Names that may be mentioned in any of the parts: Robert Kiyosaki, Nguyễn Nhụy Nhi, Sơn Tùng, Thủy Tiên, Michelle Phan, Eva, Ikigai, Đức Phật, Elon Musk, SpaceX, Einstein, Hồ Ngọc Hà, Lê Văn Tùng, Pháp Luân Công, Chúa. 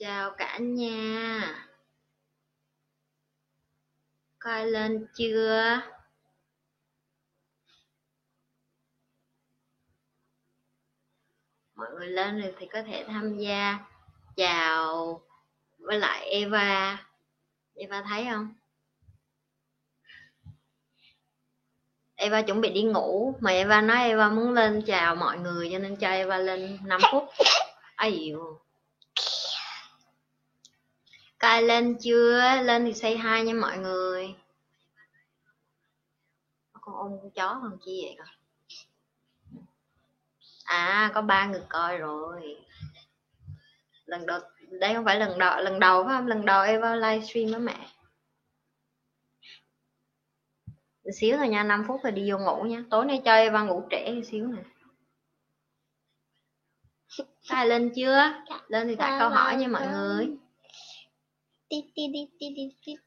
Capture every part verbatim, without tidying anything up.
Chào cả nhà. Coi lên chưa? Mọi người lên được thì có thể tham gia. Chào với lại Eva. Eva thấy không? Eva chuẩn bị đi ngủ. Mà Eva nói Eva muốn lên chào mọi người, cho nên cho Eva lên năm phút. Ây dồi. Coi lên chưa? Lên thì say hi nha mọi người. Con ôm con chó còn chi vậy con? À, có ba người coi rồi. Lần đầu, đây không phải lần đầu, lần đầu phải không? Lần đầu em vào livestream đó mẹ. Một xíu thôi nha, năm phút rồi đi vô ngủ nha. Tối nay chơi vào ngủ trễ một xíu nè. Ai lên chưa? Lên thì đặt câu hỏi nha mọi người. Tít tít tít tít tít.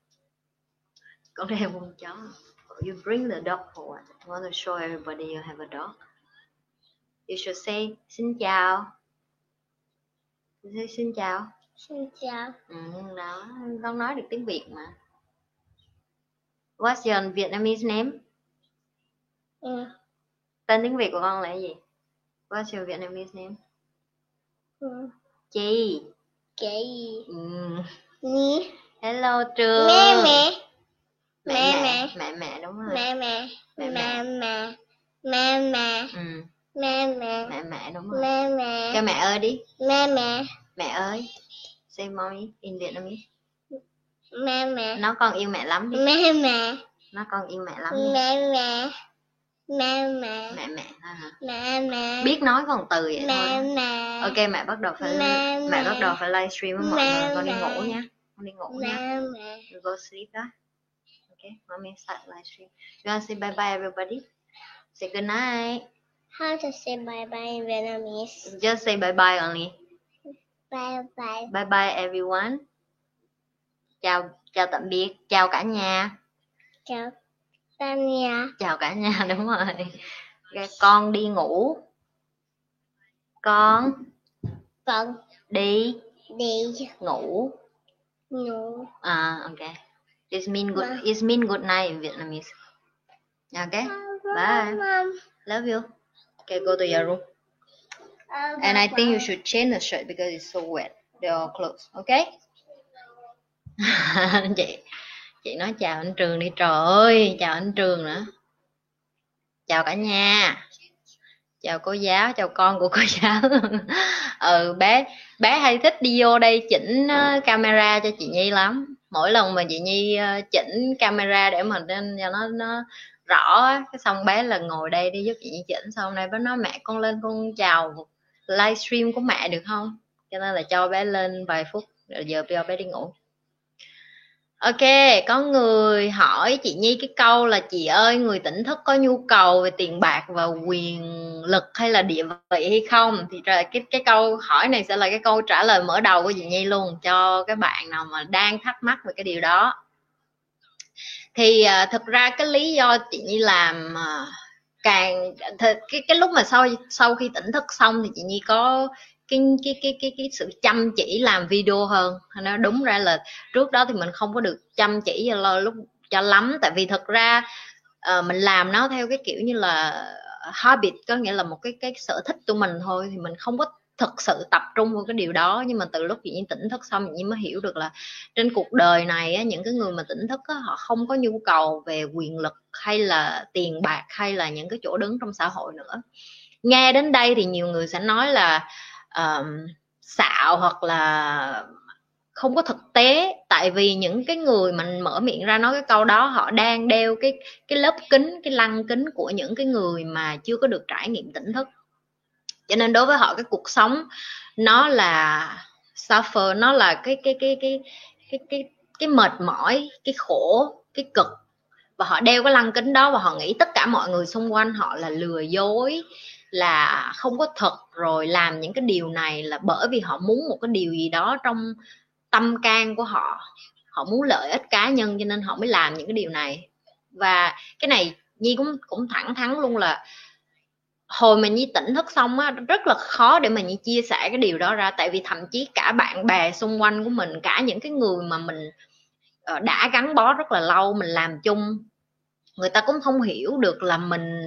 Con đeo con chó. You bring the dog forward. I want to show everybody you have a dog. You should say xin chào. Say, xin chào. Xin chào. Ừ, đó, con nói được tiếng Việt mà. What's your Vietnamese name? Ừ. Tên tiếng Việt của con là gì? What's your Vietnamese name? Ừ. Chị. Chị. Ừ. Nhi. Hello Trường. Mẹ mẹ. Mẹ mẹ. Mẹ mẹ đúng rồi. Mẹ mẹ. Mẹ mẹ. Mẹ mẹ. Ừ. Mẹ mẹ. Mẹ mẹ đúng rồi. Mẹ mẹ. Kêu mẹ ơi đi. Mẹ mẹ. Mẹ ơi. Say mommy in Vietnamese. Mẹ mẹ. Nó con yêu mẹ lắm đi. Mẹ mẹ. Nó con yêu mẹ lắm đi. Mẹ mẹ. Mẹ mẹ. Mẹ mẹ thôi hả? Mẹ mẹ. Biết nói còn từ vậy mẹ, thôi. Mẹ mẹ. Ok mẹ bắt đầu phải mẹ, mẹ. Mẹ bắt đầu phải livestream với mọi mẹ, người. Con đi ngủ nha. Con đi ngủ mẹ, nha. Mẹ. You go sleep đó. Ok, mommy start livestream. You wanna say bye bye everybody? Say good night. How to say bye bye in Vietnamese? Just say bye bye only. Bye bye. Bye bye everyone. Chào, chào tạm biệt, chào cả nhà. Chào cả nhà. Chào cả nhà đúng rồi. Con đi ngủ. Con. Con. Đi. Đi. Ngủ. Ngủ. À, ok. It's mean good. It's mean good night in Vietnamese. Okay. Bye. Love you. Okay, go to your room. And I think you should change the shirt because it's so wet. Your clothes. Okay. chị chị nói chào anh Trường đi. Trời ơi, chào anh Trường nữa. Chào cả nhà, chào cô giáo, chào con của cô giáo. Ừ, bé bé hay thích đi vô đây chỉnh camera cho chị Nhi lắm. Mỗi lần mà chị Nhi chỉnh camera để mình nên cho nó nó rõ, cái xong bé là ngồi đây đi giúp chị Nhi chỉnh. Xong hôm nay bé nói mẹ con lên con chào livestream của mẹ được không, cho nên là cho bé lên vài phút rồi giờ cho bé đi ngủ. Ok, có người hỏi chị Nhi cái câu là chị ơi, người tỉnh thức có nhu cầu về tiền bạc và quyền lực hay là địa vị hay không? Thì cái, cái câu hỏi này sẽ là cái câu trả lời mở đầu của chị Nhi luôn cho các bạn nào mà đang thắc mắc về cái điều đó. Thì uh, thực ra cái lý do chị Nhi làm uh, càng th- cái, cái lúc mà sau sau khi tỉnh thức xong thì chị Nhi có Cái, cái cái cái cái sự chăm chỉ làm video hơn. Nó đúng ra là trước đó thì mình không có được chăm chỉ cho lúc cho lắm, tại vì thật ra uh, mình làm nó theo cái kiểu như là habit, có nghĩa là một cái cái sở thích của mình thôi, thì mình không có thực sự tập trung vào cái điều đó. Nhưng mà từ lúc chị Nhi tỉnh thức xong, chị Nhi mới hiểu được là trên cuộc đời này á, những cái người mà tỉnh thức á, họ không có nhu cầu về quyền lực hay là tiền bạc hay là những cái chỗ đứng trong xã hội nữa. Nghe đến đây thì nhiều người sẽ nói là Um, xạo hoặc là không có thực tế, tại vì những cái người mình mở miệng ra nói cái câu đó họ đang đeo cái cái lớp kính, cái lăng kính của những cái người mà chưa có được trải nghiệm tỉnh thức, cho nên đối với họ cái cuộc sống nó là suffer, nó là cái cái cái cái cái cái cái mệt mỏi, cái khổ, cái cực, và họ đeo cái lăng kính đó và họ nghĩ tất cả mọi người xung quanh họ là lừa dối, là không có thật, rồi làm những cái điều này là bởi vì họ muốn một cái điều gì đó trong tâm can của họ, họ muốn lợi ích cá nhân cho nên họ mới làm những cái điều này. Và cái này Nhi cũng cũng thẳng thắn luôn là hồi mà Nhi tỉnh thức xong á, rất là khó để mà Nhi chia sẻ cái điều đó ra, tại vì thậm chí cả bạn bè xung quanh của mình, cả những cái người mà mình đã gắn bó rất là lâu, mình làm chung, người ta cũng không hiểu được là mình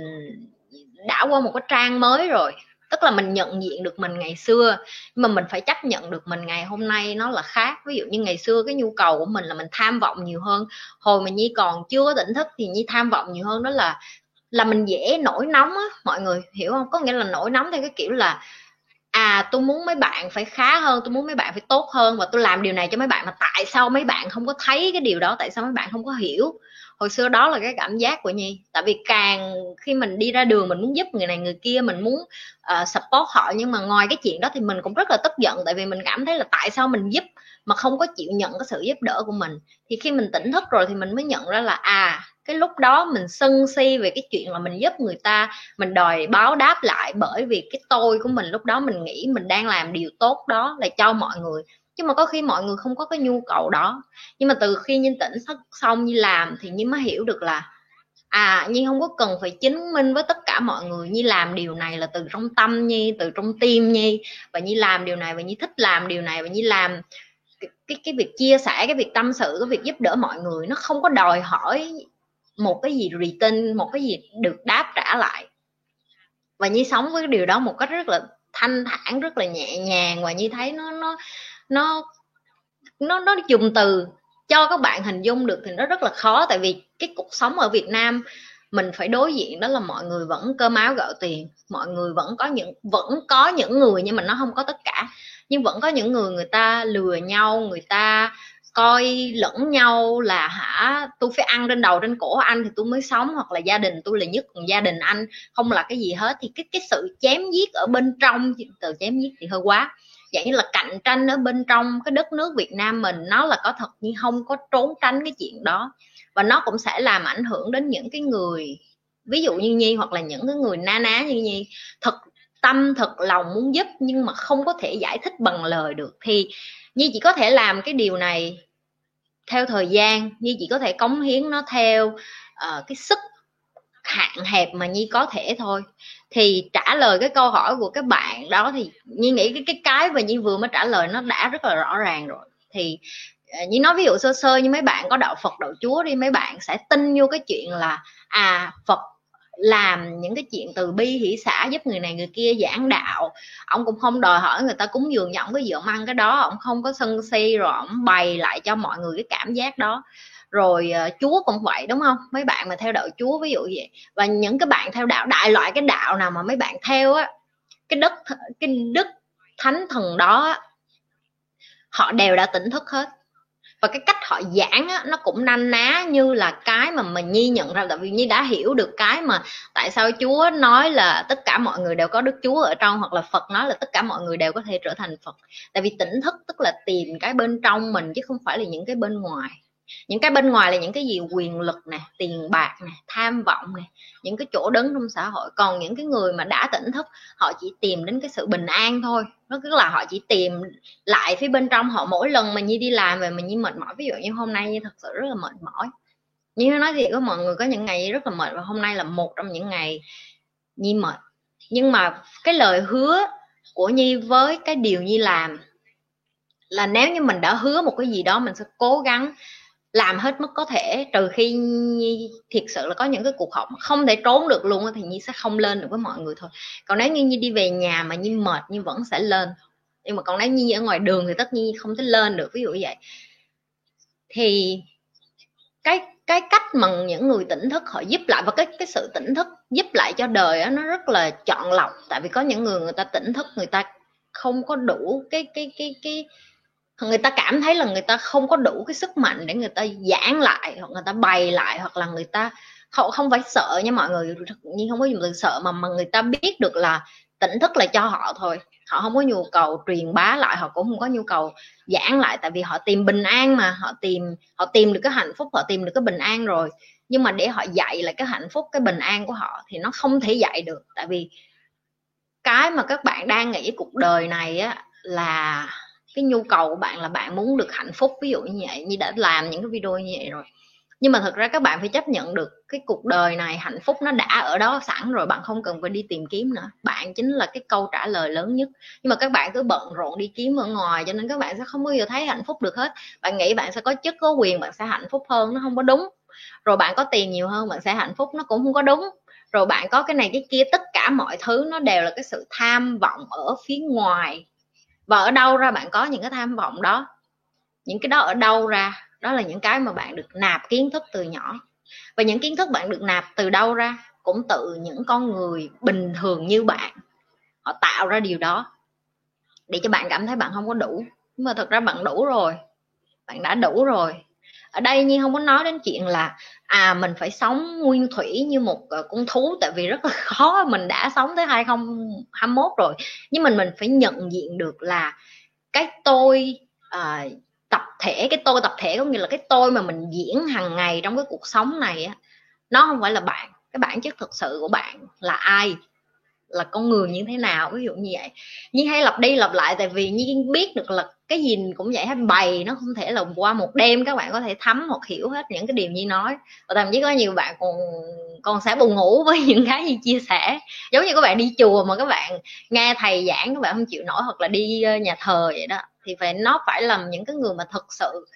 đã qua một cái trang mới rồi. Tức là mình nhận diện được mình ngày xưa, nhưng mà mình phải chấp nhận được mình ngày hôm nay nó là khác. Ví dụ như ngày xưa cái nhu cầu của mình là mình tham vọng nhiều hơn. Hồi mà Nhi còn chưa tỉnh thức thì Nhi tham vọng nhiều hơn, đó là là mình dễ nổi nóng á, mọi người hiểu không? Có nghĩa là nổi nóng theo cái kiểu là à, tôi muốn mấy bạn phải khá hơn, tôi muốn mấy bạn phải tốt hơn, và tôi làm điều này cho mấy bạn mà tại sao mấy bạn không có thấy cái điều đó, tại sao mấy bạn không có hiểu. Hồi xưa đó là cái cảm giác của Nhi. Tại vì càng khi mình đi ra đường, mình muốn giúp người này người kia, mình muốn uh, support họ, nhưng mà ngoài cái chuyện đó thì mình cũng rất là tức giận, tại vì mình cảm thấy là tại sao mình giúp mà không có chịu nhận cái sự giúp đỡ của mình. Thì khi mình tỉnh thức rồi thì mình mới nhận ra là à, cái lúc đó mình sân si về cái chuyện là mình giúp người ta, mình đòi báo đáp lại, bởi vì cái tôi của mình lúc đó mình nghĩ mình đang làm điều tốt đó là cho mọi người, chứ mà có khi mọi người không có cái nhu cầu đó. Nhưng mà từ khi Nhi tỉnh thức xong, Nhi làm thì Nhi mới hiểu được là à, Nhi không có cần phải chứng minh với tất cả mọi người, Nhi làm điều này là từ trong tâm Nhi, từ trong tim Nhi, và Nhi làm điều này và Nhi thích làm điều này, và Nhi làm cái, cái, cái việc chia sẻ, cái việc tâm sự, cái việc giúp đỡ mọi người, nó không có đòi hỏi một cái gì return, một cái gì được đáp trả lại. Và Nhi sống với điều đó một cách rất là thanh thản, rất là nhẹ nhàng, và Nhi thấy nó nó nó nó nó dùng từ cho các bạn hình dung được thì nó rất là khó, tại vì cái cuộc sống ở Việt Nam mình phải đối diện đó là mọi người vẫn cơm áo gạo tiền, mọi người vẫn có những vẫn có những người, nhưng mà nó không có tất cả, nhưng vẫn có những người người ta lừa nhau, người ta coi lẫn nhau là hả, tôi phải ăn trên đầu trên cổ anh thì tôi mới sống, hoặc là gia đình tôi là nhất, còn gia đình anh không là cái gì hết. Thì cái cái sự chém giết ở bên trong, từ chém giết thì hơi quá, dạng như là cạnh tranh ở bên trong cái đất nước Việt Nam mình nó là có thật, nhưng không có trốn tránh cái chuyện đó, và nó cũng sẽ làm ảnh hưởng đến những cái người ví dụ như Nhi, hoặc là những cái người na ná như Nhi, thật tâm thật lòng muốn giúp nhưng mà không có thể giải thích bằng lời được. Thì Nhi chỉ có thể làm cái điều này theo thời gian, Nhi chỉ có thể cống hiến nó theo uh, cái sức hạn hẹp mà Nhi có thể thôi. Thì trả lời cái câu hỏi của các bạn đó thì Nhi nghĩ cái cái cái mà Nhi vừa mới trả lời nó đã rất là rõ ràng rồi. Thì uh, Nhi nói ví dụ sơ sơ như mấy bạn có đạo Phật, đạo Chúa đi, mấy bạn sẽ tin vô cái chuyện là à, Phật làm những cái chuyện từ bi hỷ xả, giúp người này người kia, giảng đạo, ông cũng không đòi hỏi người ta cúng dường cho ông cái dượng ăn cái đó, ông không có sân si, rồi ông bày lại cho mọi người cái cảm giác đó. Rồi uh, Chúa cũng vậy, đúng không, mấy bạn mà theo đạo Chúa ví dụ vậy, và những cái bạn theo đạo đại loại, cái đạo nào mà mấy bạn theo á, cái đức cái đức thánh thần đó họ đều đã tỉnh thức hết, và cái cách họ giảng á, nó cũng na ná như là cái mà mình Nhi nhận ra. Tại vì Nhi đã hiểu được cái mà tại sao Chúa nói là tất cả mọi người đều có Đức Chúa ở trong, hoặc là Phật nói là tất cả mọi người đều có thể trở thành Phật. Tại vì tỉnh thức tức là tìm cái bên trong mình, chứ không phải là những cái bên ngoài. Những cái bên ngoài là những cái gì? Quyền lực nè, tiền bạc nè, tham vọng nè, những cái chỗ đứng trong xã hội. Còn những cái người mà đã tỉnh thức, họ chỉ tìm đến cái sự bình an thôi, nó cứ là họ chỉ tìm lại phía bên trong họ. Mỗi lần mà Nhi đi làm về mình Nhi mệt mỏi, ví dụ như hôm nay Nhi thật sự rất là mệt mỏi, Nhi nói thiệt với mọi người, có những ngày rất là mệt, và hôm nay là một trong những ngày Nhi mệt. Nhưng mà cái lời hứa của Nhi với cái điều Nhi làm là nếu như mình đã hứa một cái gì đó, mình sẽ cố gắng làm hết mức có thể, trừ khi Nhi thiệt sự là có những cái cuộc họp không thể trốn được luôn thì Nhi sẽ không lên được với mọi người thôi. Còn nếu như Nhi đi về nhà mà Nhi mệt, Nhi vẫn sẽ lên. Nhưng mà còn nếu Nhi ở ngoài đường thì tất nhiên Nhi không thể lên được, ví dụ vậy. Thì cái cái cách mà những người tỉnh thức họ giúp lại, và cái cái sự tỉnh thức giúp lại cho đời đó, nó rất là chọn lọc. Tại vì có những người người ta tỉnh thức, người ta không có đủ cái cái cái cái người ta cảm thấy là người ta không có đủ cái sức mạnh để người ta giảng lại, hoặc người ta bày lại, hoặc là người ta không, không phải sợ nha mọi người, nhưng không có dùng từ sợ, mà, mà người ta biết được là tỉnh thức là cho họ thôi, họ không có nhu cầu truyền bá lại, họ cũng không có nhu cầu giảng lại, tại vì họ tìm bình an mà, họ tìm họ tìm được cái hạnh phúc, họ tìm được cái bình an rồi. Nhưng mà để họ dạy lại cái hạnh phúc, cái bình an của họ thì nó không thể dạy được, tại vì cái mà các bạn đang nghĩ cuộc đời này á, là cái nhu cầu của bạn là bạn muốn được hạnh phúc, ví dụ như vậy. Như đã làm những cái video như vậy rồi, Nhưng mà thật ra các bạn phải chấp nhận được cái cuộc đời này, hạnh phúc nó đã ở đó sẵn rồi, bạn không cần phải đi tìm kiếm nữa. Bạn chính là cái câu trả lời lớn nhất. Nhưng mà các bạn cứ bận rộn đi kiếm ở ngoài, cho nên các bạn sẽ không bao giờ thấy hạnh phúc được hết. Bạn nghĩ bạn sẽ có chức, có quyền, bạn sẽ hạnh phúc hơn, nó không có đúng. Rồi bạn có tiền nhiều hơn, bạn sẽ hạnh phúc, nó cũng không có đúng. Rồi bạn có cái này cái kia, tất cả mọi thứ nó đều là cái sự tham vọng ở phía ngoài. Và ở đâu ra bạn có những cái tham vọng đó? Những cái đó ở đâu ra? Đó là những cái mà bạn được nạp kiến thức từ nhỏ. Và những kiến thức bạn được nạp từ đâu ra? Cũng từ những con người bình thường như bạn. Họ tạo ra điều đó để cho bạn cảm thấy bạn không có đủ. Nhưng mà thật ra bạn đủ rồi. Bạn đã đủ rồi. Ở đây Nhi không có nói đến chuyện là à mình phải sống nguyên thủy như một con thú, tại vì rất là khó. Mình đã sống tới hai không hai mốt rồi. Nhưng mình mình phải nhận diện được là cái tôi à, tập thể, cái tôi tập thể có nghĩa là cái tôi mà mình diễn hàng ngày trong cái cuộc sống này á, nó không phải là bạn. Cái bản chất thực sự của bạn là ai, là con người như thế nào, ví dụ như vậy. Nhi hay lặp đi lặp lại tại vì Nhi biết được là cái gì cũng vậy, hay bày nó không thể là qua một đêm các bạn có thể thấm hoặc hiểu hết những cái điều Nhi nói. Và thậm chí có nhiều bạn còn còn sẽ buồn ngủ với những cái Nhi chia sẻ. Giống như các bạn đi chùa mà các bạn nghe thầy giảng các bạn không chịu nổi, hoặc là đi nhà thờ vậy đó, thì phải nó phải làm những cái người mà thực sự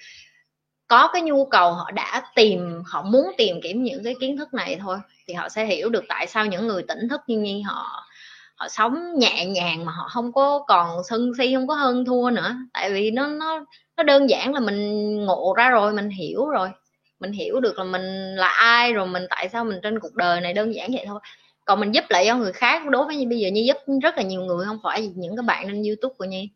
có cái nhu cầu, họ đã tìm, họ muốn tìm kiếm những cái kiến thức này thôi, thì họ sẽ hiểu được tại sao những người tỉnh thức như Nhi họ họ sống nhẹ nhàng mà họ không có còn sân si, không có hơn thua nữa. Tại vì nó nó nó đơn giản là mình ngộ ra rồi, mình hiểu rồi, mình hiểu được là mình là ai rồi, mình tại sao mình trên cuộc đời này, đơn giản vậy thôi. Còn mình giúp lại cho người khác, đối với Nhi bây giờ Nhi giúp rất là nhiều người, không phải những các bạn trên YouTube của Nhi.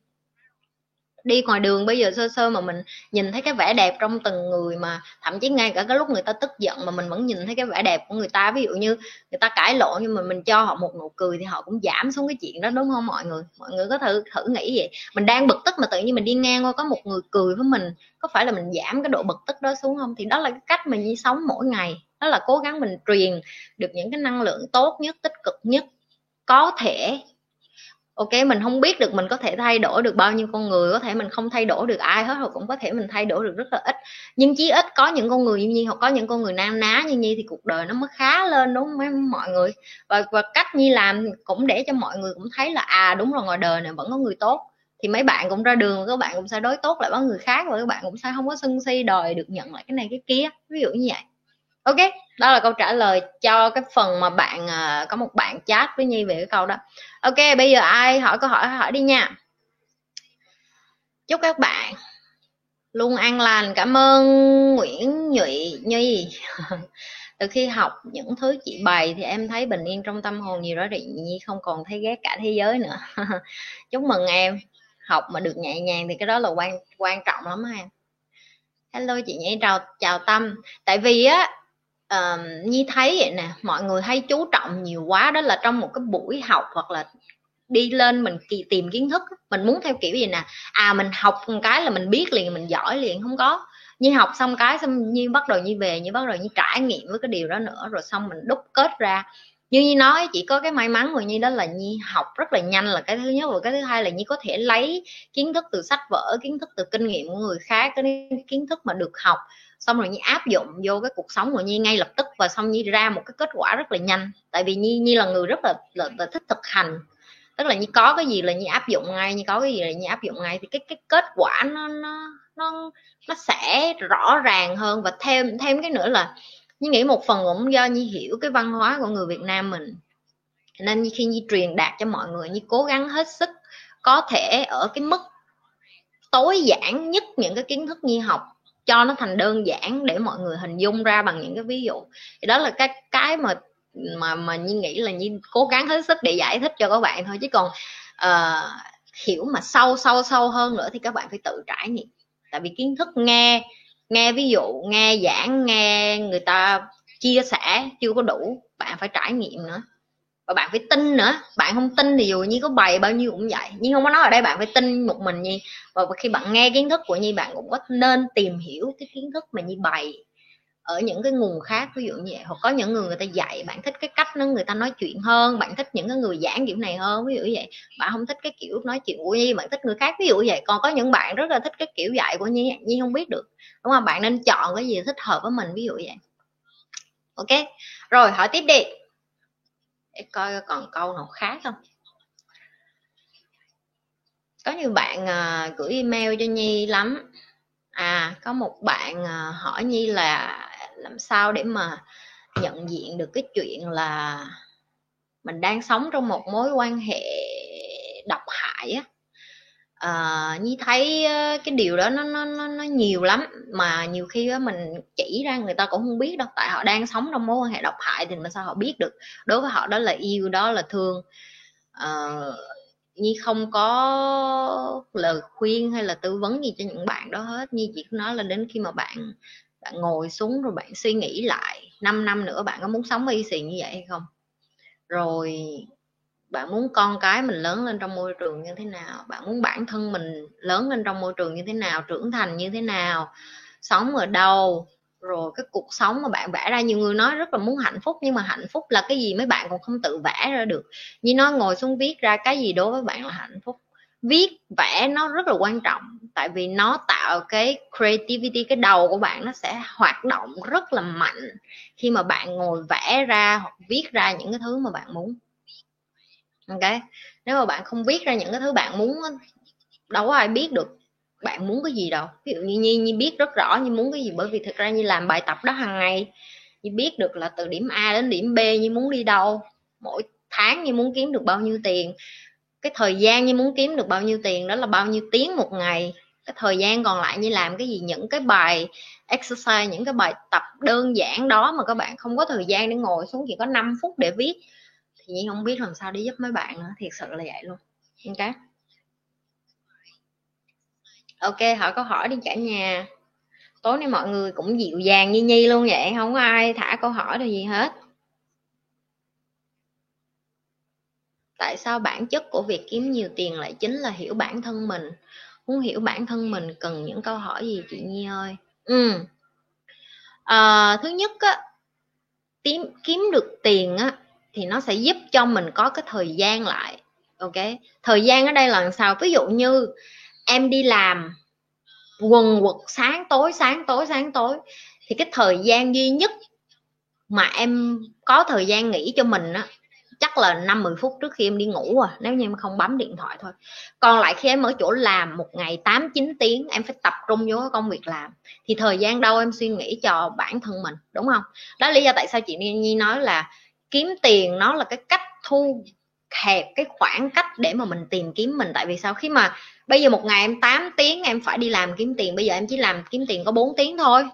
Đi ngoài đường bây giờ sơ sơ mà mình nhìn thấy cái vẻ đẹp trong từng người, mà thậm chí ngay cả cái lúc người ta tức giận mà mình vẫn nhìn thấy cái vẻ đẹp của người ta. Ví dụ như người ta cãi lộn nhưng mà mình cho họ một nụ cười thì họ cũng giảm xuống cái chuyện đó, đúng không mọi người? Mọi người có thử thử nghĩ vậy, mình đang bực tức mà tự nhiên mình đi ngang qua có một người cười với mình, có phải là mình giảm cái độ bực tức đó xuống không? Thì đó là cái cách mình đi sống mỗi ngày, đó là cố gắng mình truyền được những cái năng lượng tốt nhất, tích cực nhất có thể. Ok, mình không biết được mình có thể thay đổi được bao nhiêu con người, có thể mình không thay đổi được ai hết, hoặc cũng có thể mình thay đổi được rất là ít. Nhưng chí ít có những con người như Nhi, hoặc có những con người nang ná như Nhi thì cuộc đời nó mới khá lên, đúng không mọi người? Và, và cách Nhi làm cũng để cho mọi người cũng thấy là à đúng rồi, ngoài đời này vẫn có người tốt. Thì mấy bạn cũng ra đường, các bạn cũng sẽ đối tốt lại với người khác, và các bạn cũng sẽ không có sân si đòi được nhận lại cái này cái kia, ví dụ như vậy. Ok, đó là câu trả lời cho cái phần mà bạn có một bạn chat với Nhi về cái câu đó. Ok, bây giờ ai hỏi câu hỏi hỏi đi nha. Chúc các bạn luôn an lành. Cảm ơn Nguyễn Nhụy Nhi. Từ khi học những thứ chị bày thì em thấy bình yên trong tâm hồn nhiều đó, thì Nhi không còn thấy ghét cả thế giới nữa. Chúc mừng em. Học mà được nhẹ nhàng thì cái đó là quan quan trọng lắm ha. Hello chị Nhi, chào chào Tâm. Tại vì á Uh, Nhi thấy vậy nè, mọi người hay chú trọng nhiều quá, đó là trong một cái buổi học hoặc là đi lên mình tìm kiến thức, mình muốn theo kiểu gì nè, à mình học một cái là mình biết liền, mình giỏi liền, không có. Nhi học xong cái xong Nhi bắt đầu Nhi về, Nhi bắt đầu Nhi trải nghiệm với cái điều đó nữa, rồi xong mình đúc kết ra. Như Nhi nói, chỉ có cái may mắn của Nhi đó là Nhi học rất là nhanh là cái thứ nhất, và cái thứ hai là Nhi có thể lấy kiến thức từ sách vở, kiến thức từ kinh nghiệm của người khác, cái kiến thức mà được học xong rồi Nhi áp dụng vô cái cuộc sống của Nhi ngay lập tức, và xong Nhi ra một cái kết quả rất là nhanh. Tại vì Nhi Nhi là người rất là, là, là thích thực hành, tức là Nhi có cái gì là Nhi áp dụng ngay, Nhi có cái gì là Nhi áp dụng ngay, thì cái cái kết quả nó nó nó nó sẽ rõ ràng hơn. Và thêm thêm cái nữa là Nhi nghĩ một phần cũng do Nhi hiểu cái văn hóa của người Việt Nam mình, nên khi Nhi truyền đạt cho mọi người, Nhi cố gắng hết sức có thể ở cái mức tối giản nhất những cái kiến thức Nhi học, cho nó thành đơn giản để mọi người hình dung ra bằng những cái ví dụ. Thì đó là cái cái mà mà mà Nhi nghĩ là Nhi cố gắng hết sức để giải thích cho các bạn thôi, chứ còn uh, hiểu mà sâu sâu sâu hơn nữa thì các bạn phải tự trải nghiệm. Tại vì kiến thức nghe nghe ví dụ, nghe giảng, nghe người ta chia sẻ chưa có đủ, bạn phải trải nghiệm nữa, và bạn phải tin nữa. Bạn không tin thì dù Nhi có bày bao nhiêu cũng vậy. Nhi không có nói ở đây bạn phải tin một mình Nhi, và khi bạn nghe kiến thức của Nhi, bạn cũng có nên tìm hiểu cái kiến thức mà Nhi bày ở những cái nguồn khác, ví dụ như vậy, hoặc có những người người ta dạy bạn thích cái cách nó người ta nói chuyện hơn, bạn thích những cái người giảng kiểu này hơn, ví dụ như vậy, bạn không thích cái kiểu nói chuyện của Nhi, bạn thích người khác ví dụ như vậy. Còn có những bạn rất là thích cái kiểu dạy của Nhi, Nhi không biết được, đúng không? Bạn nên chọn cái gì thích hợp với mình, ví dụ như vậy. Ok, rồi hỏi tiếp đi, để coi còn câu nào khác không. Có nhiều bạn uh, gửi email cho Nhi lắm. À, có một bạn uh, hỏi Nhi là làm sao để mà nhận diện được cái chuyện là mình đang sống trong một mối quan hệ độc hại á. À, Nhi thấy cái điều đó nó, nó, nó, nó nhiều lắm, mà nhiều khi mình chỉ ra người ta cũng không biết đâu, tại họ đang sống trong mối quan hệ độc hại thì mà sao họ biết được đối với họ đó là yêu, đó là thương. À, Nhi không có lời khuyên hay là tư vấn gì cho những bạn đó hết. Nhi chỉ nói là đến khi mà bạn bạn ngồi xuống rồi bạn suy nghĩ lại năm năm nữa bạn có muốn sống y xì như vậy hay không, rồi bạn muốn con cái mình lớn lên trong môi trường như thế nào, bạn muốn bản thân mình lớn lên trong môi trường như thế nào, trưởng thành như thế nào, sống ở đâu, rồi cái cuộc sống mà bạn vẽ ra. Nhiều người nói rất là muốn hạnh phúc, nhưng mà hạnh phúc là cái gì mấy bạn còn không tự vẽ ra được. Như nó ngồi xuống viết ra cái gì đối với bạn là hạnh phúc. Viết vẽ nó rất là quan trọng, tại vì nó tạo cái creativity, cái đầu của bạn nó sẽ hoạt động rất là mạnh khi mà bạn ngồi vẽ ra hoặc viết ra những cái thứ mà bạn muốn. Ok, nếu mà bạn không viết ra những cái thứ bạn muốn, đâu có ai biết được bạn muốn cái gì đâu. Ví dụ như Nhi, Nhi biết rất rõ Nhi muốn cái gì, bởi vì thực ra Nhi làm bài tập đó hàng ngày. Nhi biết được là từ điểm A đến điểm B Nhi muốn đi đâu, mỗi tháng Nhi muốn kiếm được bao nhiêu tiền, cái thời gian Nhi muốn kiếm được bao nhiêu tiền, đó là bao nhiêu tiếng một ngày. Cái thời gian còn lại Nhi làm cái gì, những cái bài exercise, những cái bài tập đơn giản đó mà các bạn không có thời gian để ngồi xuống chỉ có năm phút để viết, thì Nhi không biết làm sao để giúp mấy bạn nữa, thiệt sự là vậy luôn. Ok, ok hỏi câu hỏi đi cả nhà. Tối nay mọi người cũng dịu dàng như Nhi luôn vậy, không có ai thả câu hỏi được gì hết. Tại sao bản chất của việc kiếm nhiều tiền lại chính là hiểu bản thân mình? Muốn hiểu bản thân mình cần những câu hỏi gì chị Nhi ơi? Ừ. À, thứ nhất á, kiếm, kiếm được tiền á, thì nó sẽ giúp cho mình có cái thời gian lại. Ok, thời gian ở đây là làm sao? Ví dụ như em đi làm quần quật sáng tối sáng tối sáng tối, thì cái thời gian duy nhất mà em có thời gian nghỉ cho mình á, chắc là năm mười phút trước khi em đi ngủ, à nếu như em không bấm điện thoại thôi. Còn lại khi em ở chỗ làm một ngày tám chín tiếng em phải tập trung vô cái công việc làm, thì thời gian đâu em suy nghĩ cho bản thân mình, đúng không? Đó là lý do tại sao chị Nhi nói là kiếm tiền nó là cái cách thu hẹp cái khoảng cách để mà mình tìm kiếm mình. Tại vì sao? Khi mà bây giờ một ngày em tám tiếng em phải đi làm kiếm tiền, bây giờ em chỉ làm kiếm tiền có bốn tiếng thôi.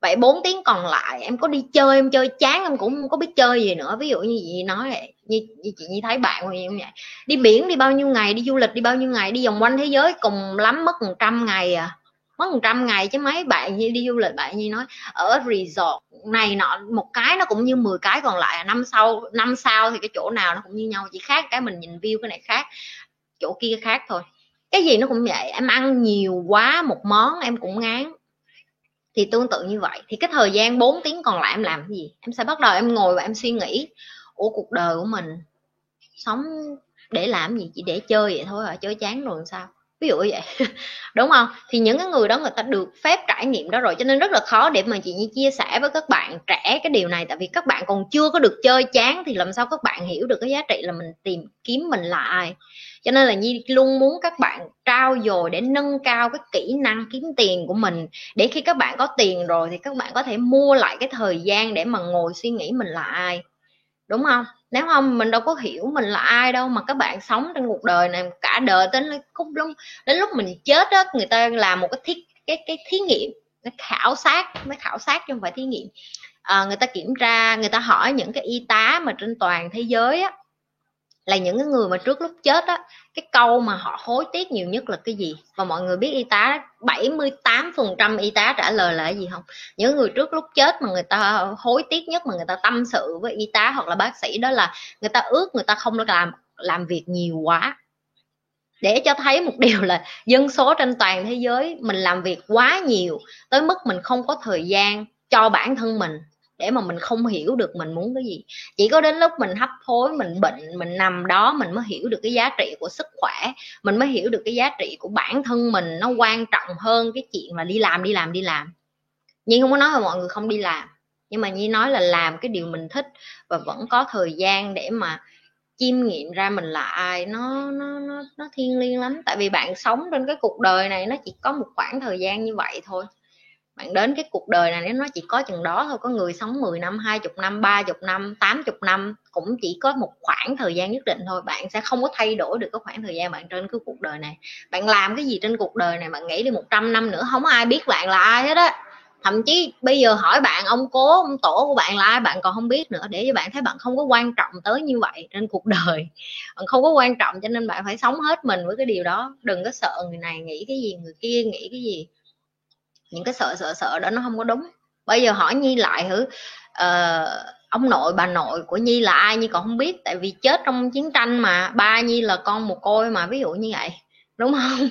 Vậy bốn tiếng còn lại em có đi chơi, em chơi chán em cũng không có biết chơi gì nữa. Ví dụ như chị nói vậy, như, như chị Nhi thấy bạn như vậy. Đi biển đi bao nhiêu ngày, đi du lịch đi bao nhiêu ngày, đi vòng quanh thế giới cùng lắm mất một trăm ngày à. Mất một trăm ngày chứ mấy. Bạn Nhi đi du lịch, bạn Nhi nói ở resort này nọ một cái nó cũng như mười cái còn lại. Năm sau năm sau thì cái chỗ nào nó cũng như nhau, chỉ khác cái mình nhìn view cái này khác, chỗ kia khác thôi. Cái gì nó cũng vậy, em ăn nhiều quá một món em cũng ngán. Thì tương tự như vậy, thì cái thời gian bốn tiếng còn lại em làm cái gì? Em sẽ bắt đầu em ngồi và em suy nghĩ, ủa cuộc đời của mình sống để làm gì, chỉ để chơi vậy thôi à, chơi chán rồi làm sao? Ví dụ vậy, đúng không? Thì những cái người đó người ta được phép trải nghiệm đó rồi, cho nên rất là khó để mà chị Nhi chia sẻ với các bạn trẻ cái điều này, tại vì các bạn còn chưa có được chơi chán thì làm sao các bạn hiểu được cái giá trị là mình tìm kiếm mình là ai. Cho nên là Nhi luôn muốn các bạn trau dồi để nâng cao cái kỹ năng kiếm tiền của mình, để khi các bạn có tiền rồi thì các bạn có thể mua lại cái thời gian để mà ngồi suy nghĩ mình là ai, đúng không? Nếu không mình đâu có hiểu mình là ai đâu, mà các bạn sống trên cuộc đời này cả đời, đến lúc đến lúc mình chết á, người ta làm một cái thiết cái cái thí nghiệm, cái khảo sát, mới khảo sát chứ không phải thí nghiệm. À, người ta kiểm tra, người ta hỏi những cái y tá mà trên toàn thế giới á, là những cái người mà trước lúc chết á, cái câu mà họ hối tiếc nhiều nhất là cái gì? Và mọi người biết y tá bảy mươi tám phần trăm y tá trả lời là cái gì không? Những người trước lúc chết mà người ta hối tiếc nhất, mà người ta tâm sự với y tá hoặc là bác sĩ, đó là người ta ước người ta không làm làm việc nhiều quá. Để cho thấy một điều là dân số trên toàn thế giới mình làm việc quá nhiều tới mức mình không có thời gian cho bản thân mình, để mà mình không hiểu được mình muốn cái gì. Chỉ có đến lúc mình hấp hối, mình bệnh, mình nằm đó, mình mới hiểu được cái giá trị của sức khỏe, mình mới hiểu được cái giá trị của bản thân mình. Nó quan trọng hơn cái chuyện là đi làm, đi làm, đi làm. Nhi không có nói là mọi người không đi làm, nhưng mà Nhi nói là làm cái điều mình thích và vẫn có thời gian để mà chiêm nghiệm ra mình là ai. Nó, nó, nó, nó thiêng liêng lắm. Tại vì bạn sống trên cái cuộc đời này nó chỉ có một khoảng thời gian như vậy thôi. Bạn đến cái cuộc đời này nó chỉ có chừng đó thôi. Có người sống mười năm, hai mươi năm, ba mươi năm, tám mươi năm, cũng chỉ có một khoảng thời gian nhất định thôi. Bạn sẽ không có thay đổi được cái khoảng thời gian bạn trên cái cuộc đời này. Bạn làm cái gì trên cuộc đời này, bạn nghĩ đi một trăm năm nữa không ai biết bạn là ai hết á. Thậm chí bây giờ hỏi bạn ông cố, ông tổ của bạn là ai, bạn còn không biết nữa. Để cho bạn thấy bạn không có quan trọng tới như vậy trên cuộc đời. Bạn không có quan trọng, cho nên bạn phải sống hết mình với cái điều đó. Đừng có sợ người này nghĩ cái gì, người kia nghĩ cái gì. Những cái sợ sợ sợ đó nó không có đúng. Bây giờ hỏi Nhi lại thử, uh, ông nội bà nội của Nhi là ai Nhi còn không biết. Tại vì chết trong chiến tranh mà, ba Nhi là con mồ côi mà, ví dụ như vậy, đúng không?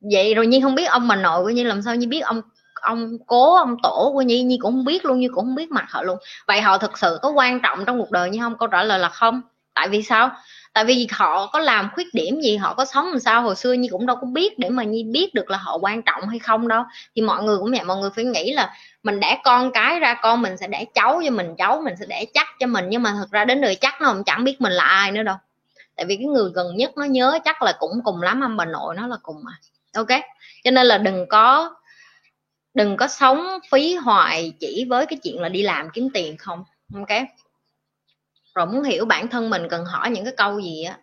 Vậy rồi Nhi không biết ông bà nội của Nhi, làm sao Nhi biết ông ông cố ông tổ của Nhi? Nhi cũng không biết luôn, Nhi cũng không biết mặt họ luôn. Vậy họ thực sự có quan trọng trong cuộc đời Nhi không? Câu trả lời là không. Tại vì sao? Tại vì họ có làm khuyết điểm gì, họ có sống làm sao hồi xưa Nhi cũng đâu có biết, để mà Nhi biết được là họ quan trọng hay không đâu. Thì mọi người cũng vậy, mọi người phải nghĩ là mình đẻ con cái ra, con mình sẽ đẻ cháu cho mình, cháu mình sẽ đẻ chắc cho mình. Nhưng mà thật ra đến đời chắc nó cũng chẳng biết mình là ai nữa đâu. Tại vì cái người gần nhất nó nhớ chắc là cũng cùng lắm ông bà nội nó là cùng mà. Ok, cho nên là đừng có đừng có sống phí hoài chỉ với cái chuyện là đi làm kiếm tiền không. Ok, rồi muốn hiểu bản thân mình cần hỏi những cái câu gì á,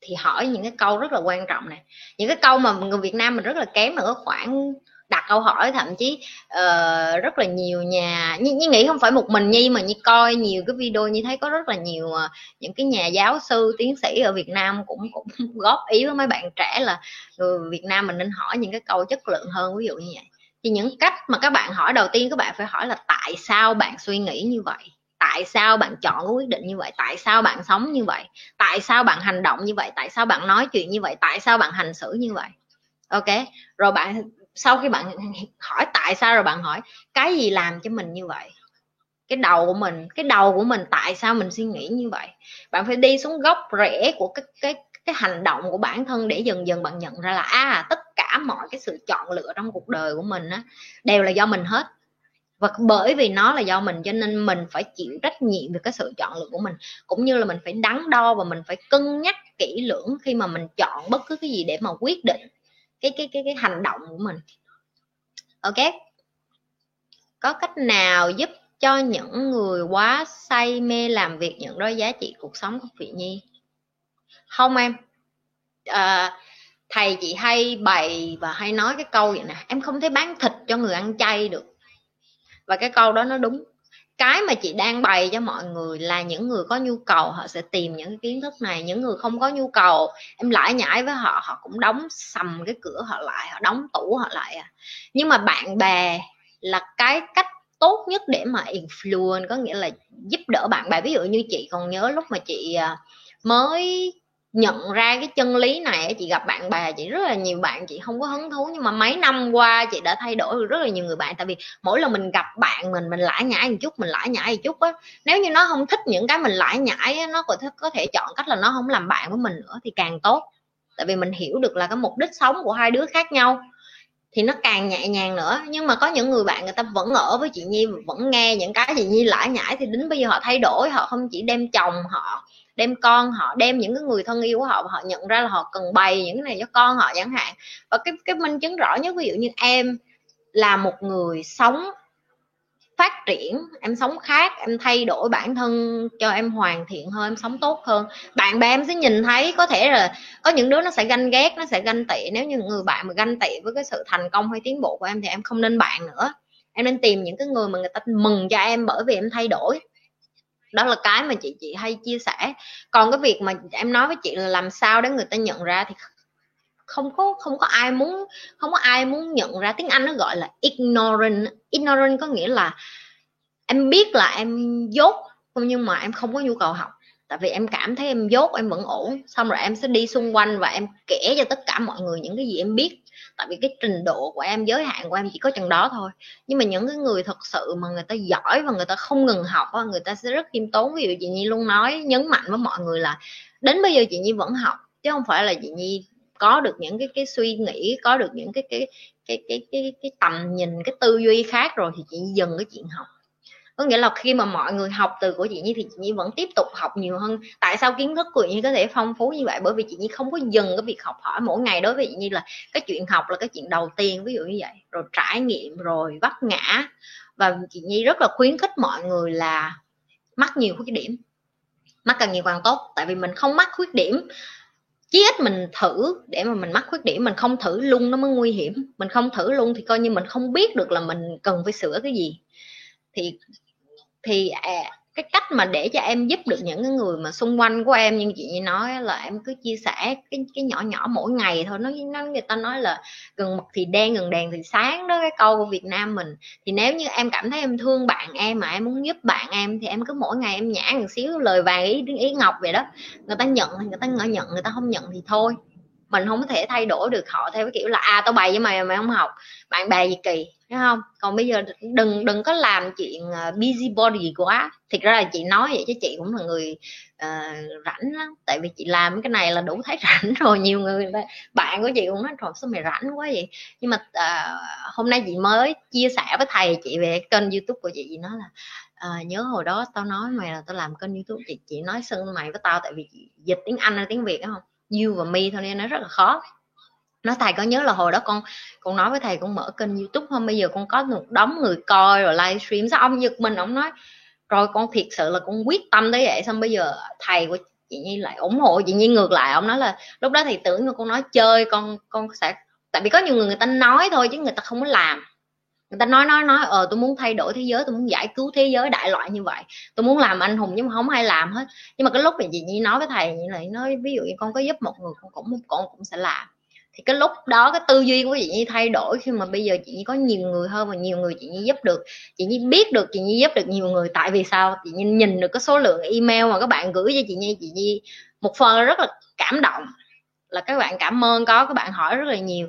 thì hỏi những cái câu rất là quan trọng này. Những cái câu mà người Việt Nam mình rất là kém ở khoảng đặt câu hỏi. Thậm chí uh, rất là nhiều nhà Nhi, Nhi nghĩ không phải một mình Nhi, mà Nhi coi nhiều cái video Nhi thấy có rất là nhiều uh, những cái nhà giáo sư, tiến sĩ ở Việt Nam cũng cũng góp ý với mấy bạn trẻ là người Việt Nam mình nên hỏi những cái câu chất lượng hơn, ví dụ như vậy. Thì những cách mà các bạn hỏi, đầu tiên các bạn phải hỏi là tại sao bạn suy nghĩ như vậy, tại sao bạn chọn cái quyết định như vậy, tại sao bạn sống như vậy, tại sao bạn hành động như vậy, tại sao bạn nói chuyện như vậy, tại sao bạn hành xử như vậy. Ok, rồi bạn sau khi bạn hỏi tại sao rồi bạn hỏi cái gì làm cho mình như vậy. Cái đầu của mình, cái đầu của mình tại sao mình suy nghĩ như vậy. Bạn phải đi xuống gốc rễ của cái cái cái hành động của bản thân để dần dần bạn nhận ra là à, tất cả mọi cái sự chọn lựa trong cuộc đời của mình á đều là do mình hết. Và bởi vì nó là do mình cho nên mình phải chịu trách nhiệm về cái sự chọn lựa của mình. Cũng như là mình phải đắn đo và mình phải cân nhắc kỹ lưỡng khi mà mình chọn bất cứ cái gì để mà quyết định cái cái cái, cái hành động của mình. Ok. Có cách nào giúp cho những người quá say mê làm việc nhận ra giá trị cuộc sống của Thủy Nhi? Không em. À, thầy chị hay bày và hay nói cái câu vậy nè. Em không thể bán thịt cho người ăn chay được. Và cái câu đó nó đúng. Cái mà chị đang bày cho mọi người là những người có nhu cầu họ sẽ tìm những cái kiến thức này. Những người không có nhu cầu, em lải nhải với họ, họ cũng đóng sầm cái cửa họ lại, họ đóng tủ họ lại à. Nhưng mà bạn bè là cái cách tốt nhất để mà influence, có nghĩa là giúp đỡ bạn bè. Ví dụ như chị còn nhớ lúc mà chị mới nhận ra cái chân lý này, chị gặp bạn bè chị rất là nhiều bạn chị không có hứng thú, nhưng mà mấy năm qua chị đã thay đổi rất là nhiều người bạn. Tại vì mỗi lần mình gặp bạn mình mình lải nhải một chút, mình lải nhải một chút á, nếu như nó không thích những cái mình lải nhải á, nó có thể, có thể chọn cách là nó không làm bạn với mình nữa thì càng tốt. Tại vì mình hiểu được là cái mục đích sống của hai đứa khác nhau thì nó càng nhẹ nhàng nữa. Nhưng mà có những người bạn người ta vẫn ở với chị Nhi, vẫn nghe những cái chị Nhi lải nhải, thì đến bây giờ họ thay đổi, họ không chỉ đem chồng họ, đem con họ, đem những cái người thân yêu của họ, họ nhận ra là họ cần bày những cái này cho con họ chẳng hạn. Và cái cái minh chứng rõ nhất, ví dụ như em là một người sống phát triển, em sống khác, em thay đổi bản thân cho em hoàn thiện hơn, em sống tốt hơn, bạn bè em sẽ nhìn thấy. Có thể là có những đứa nó sẽ ganh ghét, nó sẽ ganh tị. Nếu như người bạn mà ganh tị với cái sự thành công hay tiến bộ của em thì em không nên bạn nữa. Em nên tìm những cái người mà người ta mừng cho em bởi vì em thay đổi. Đó là cái mà chị chị hay chia sẻ. Còn cái việc mà em nói với chị là làm sao để người ta nhận ra thì không có không có ai muốn không có ai muốn nhận ra. Tiếng Anh nó gọi là ignorant. Ignorant có nghĩa là em biết là em dốt nhưng mà em không có nhu cầu học. tại vì em cảm thấy em dốt em vẫn ổn, xong rồi em sẽ đi xung quanh và em kể cho tất cả mọi người những cái gì em biết, tại vì cái trình độ của em, giới hạn của em chỉ có chừng đó thôi. Nhưng mà những cái người thật sự mà người ta giỏi và người ta không ngừng học, người ta sẽ rất khiêm tốn. Ví dụ chị Nhi luôn nói, nhấn mạnh với mọi người là đến bây giờ chị Nhi vẫn học, chứ không phải là chị Nhi có được những cái cái suy nghĩ, có được những cái cái cái cái cái, cái tầm nhìn, cái tư duy khác rồi thì chị Nhi dừng cái chuyện học. Có nghĩa là khi mà mọi người học từ của chị Nhi thì chị Nhi vẫn tiếp tục học nhiều hơn. Tại sao kiến thức của chị Nhi có thể phong phú như vậy? Bởi vì chị Nhi không có dừng cái việc học hỏi. Mỗi ngày đối với chị Nhi là cái chuyện học là cái chuyện đầu tiên, ví dụ như vậy. Rồi trải nghiệm, rồi vấp ngã. Và chị Nhi rất là khuyến khích mọi người là mắc nhiều khuyết điểm, mắc càng nhiều càng tốt. Tại vì mình không mắc khuyết điểm, chí ít mình thử, để mà mình mắc khuyết điểm, mình không thử luôn nó mới nguy hiểm. Mình không thử luôn thì coi như mình không biết được là mình cần phải sửa cái gì. Thì thì à, cái cách mà để cho em giúp được những cái người mà xung quanh của em, nhưng chị như nói là em cứ chia sẻ cái cái nhỏ nhỏ mỗi ngày thôi. Nó, nó người ta nói là gần mực thì đen, gần đèn thì sáng đó, cái câu của Việt Nam mình. Thì nếu như em cảm thấy em thương bạn em mà em muốn giúp bạn em thì em cứ mỗi ngày em nhả một xíu lời vàng ý ý ngọc vậy đó. Người ta nhận thì người ta ngỡ nhận, người ta không nhận thì thôi. Mình không có thể thay đổi được họ theo cái kiểu là à tao bày với mày mà mày không học, bạn bè gì kỳ, thấy không? Còn bây giờ đừng đừng có làm chuyện busybody gì quá. Thiệt ra là chị nói vậy chứ chị cũng là người uh, rảnh lắm, tại vì chị làm cái này là đủ thấy rảnh rồi. Nhiều người bạn của chị cũng nói rồi sao mày rảnh quá vậy. Nhưng mà uh, hôm nay chị mới chia sẻ với thầy chị về kênh YouTube của chị, chị nói là uh, nhớ hồi đó tao nói mày là tao làm kênh YouTube, chị chị nói xưng mày với tao tại vì chị dịch tiếng Anh hay tiếng Việt đó không, you và me thôi nên nó rất là khó. Nó thầy có nhớ là hồi đó con con nói với thầy con mở kênh YouTube không, bây giờ con có một đống người coi rồi livestream. Sao ông giật mình ông nói rồi con thiệt sự là con quyết tâm tới vậy. Xong bây giờ thầy của chị Nhi lại ủng hộ chị Nhi ngược lại, ông nói là lúc đó thầy tưởng là con nói chơi, con con sẽ, tại vì có nhiều người người ta nói thôi chứ người ta không có làm. Người ta nói nói nói ờ tôi muốn thay đổi thế giới, tôi muốn giải cứu thế giới, đại loại như vậy, tôi muốn làm anh hùng, nhưng mà không ai làm hết. Nhưng mà cái lúc mà chị Nhi nói với thầy như này, nói ví dụ như con có giúp một người con cũng con cũng sẽ làm, thì cái lúc đó cái tư duy của chị Nhi thay đổi. Khi mà bây giờ chị Nhi có nhiều người hơn và nhiều người chị Nhi giúp được, chị Nhi biết được, chị Nhi giúp được nhiều người. Tại vì sao? Chị Nhi nhìn được cái số lượng email mà các bạn gửi cho chị Nhi, chị Nhi một phần rất là cảm động, là các bạn cảm ơn, có các bạn hỏi rất là nhiều.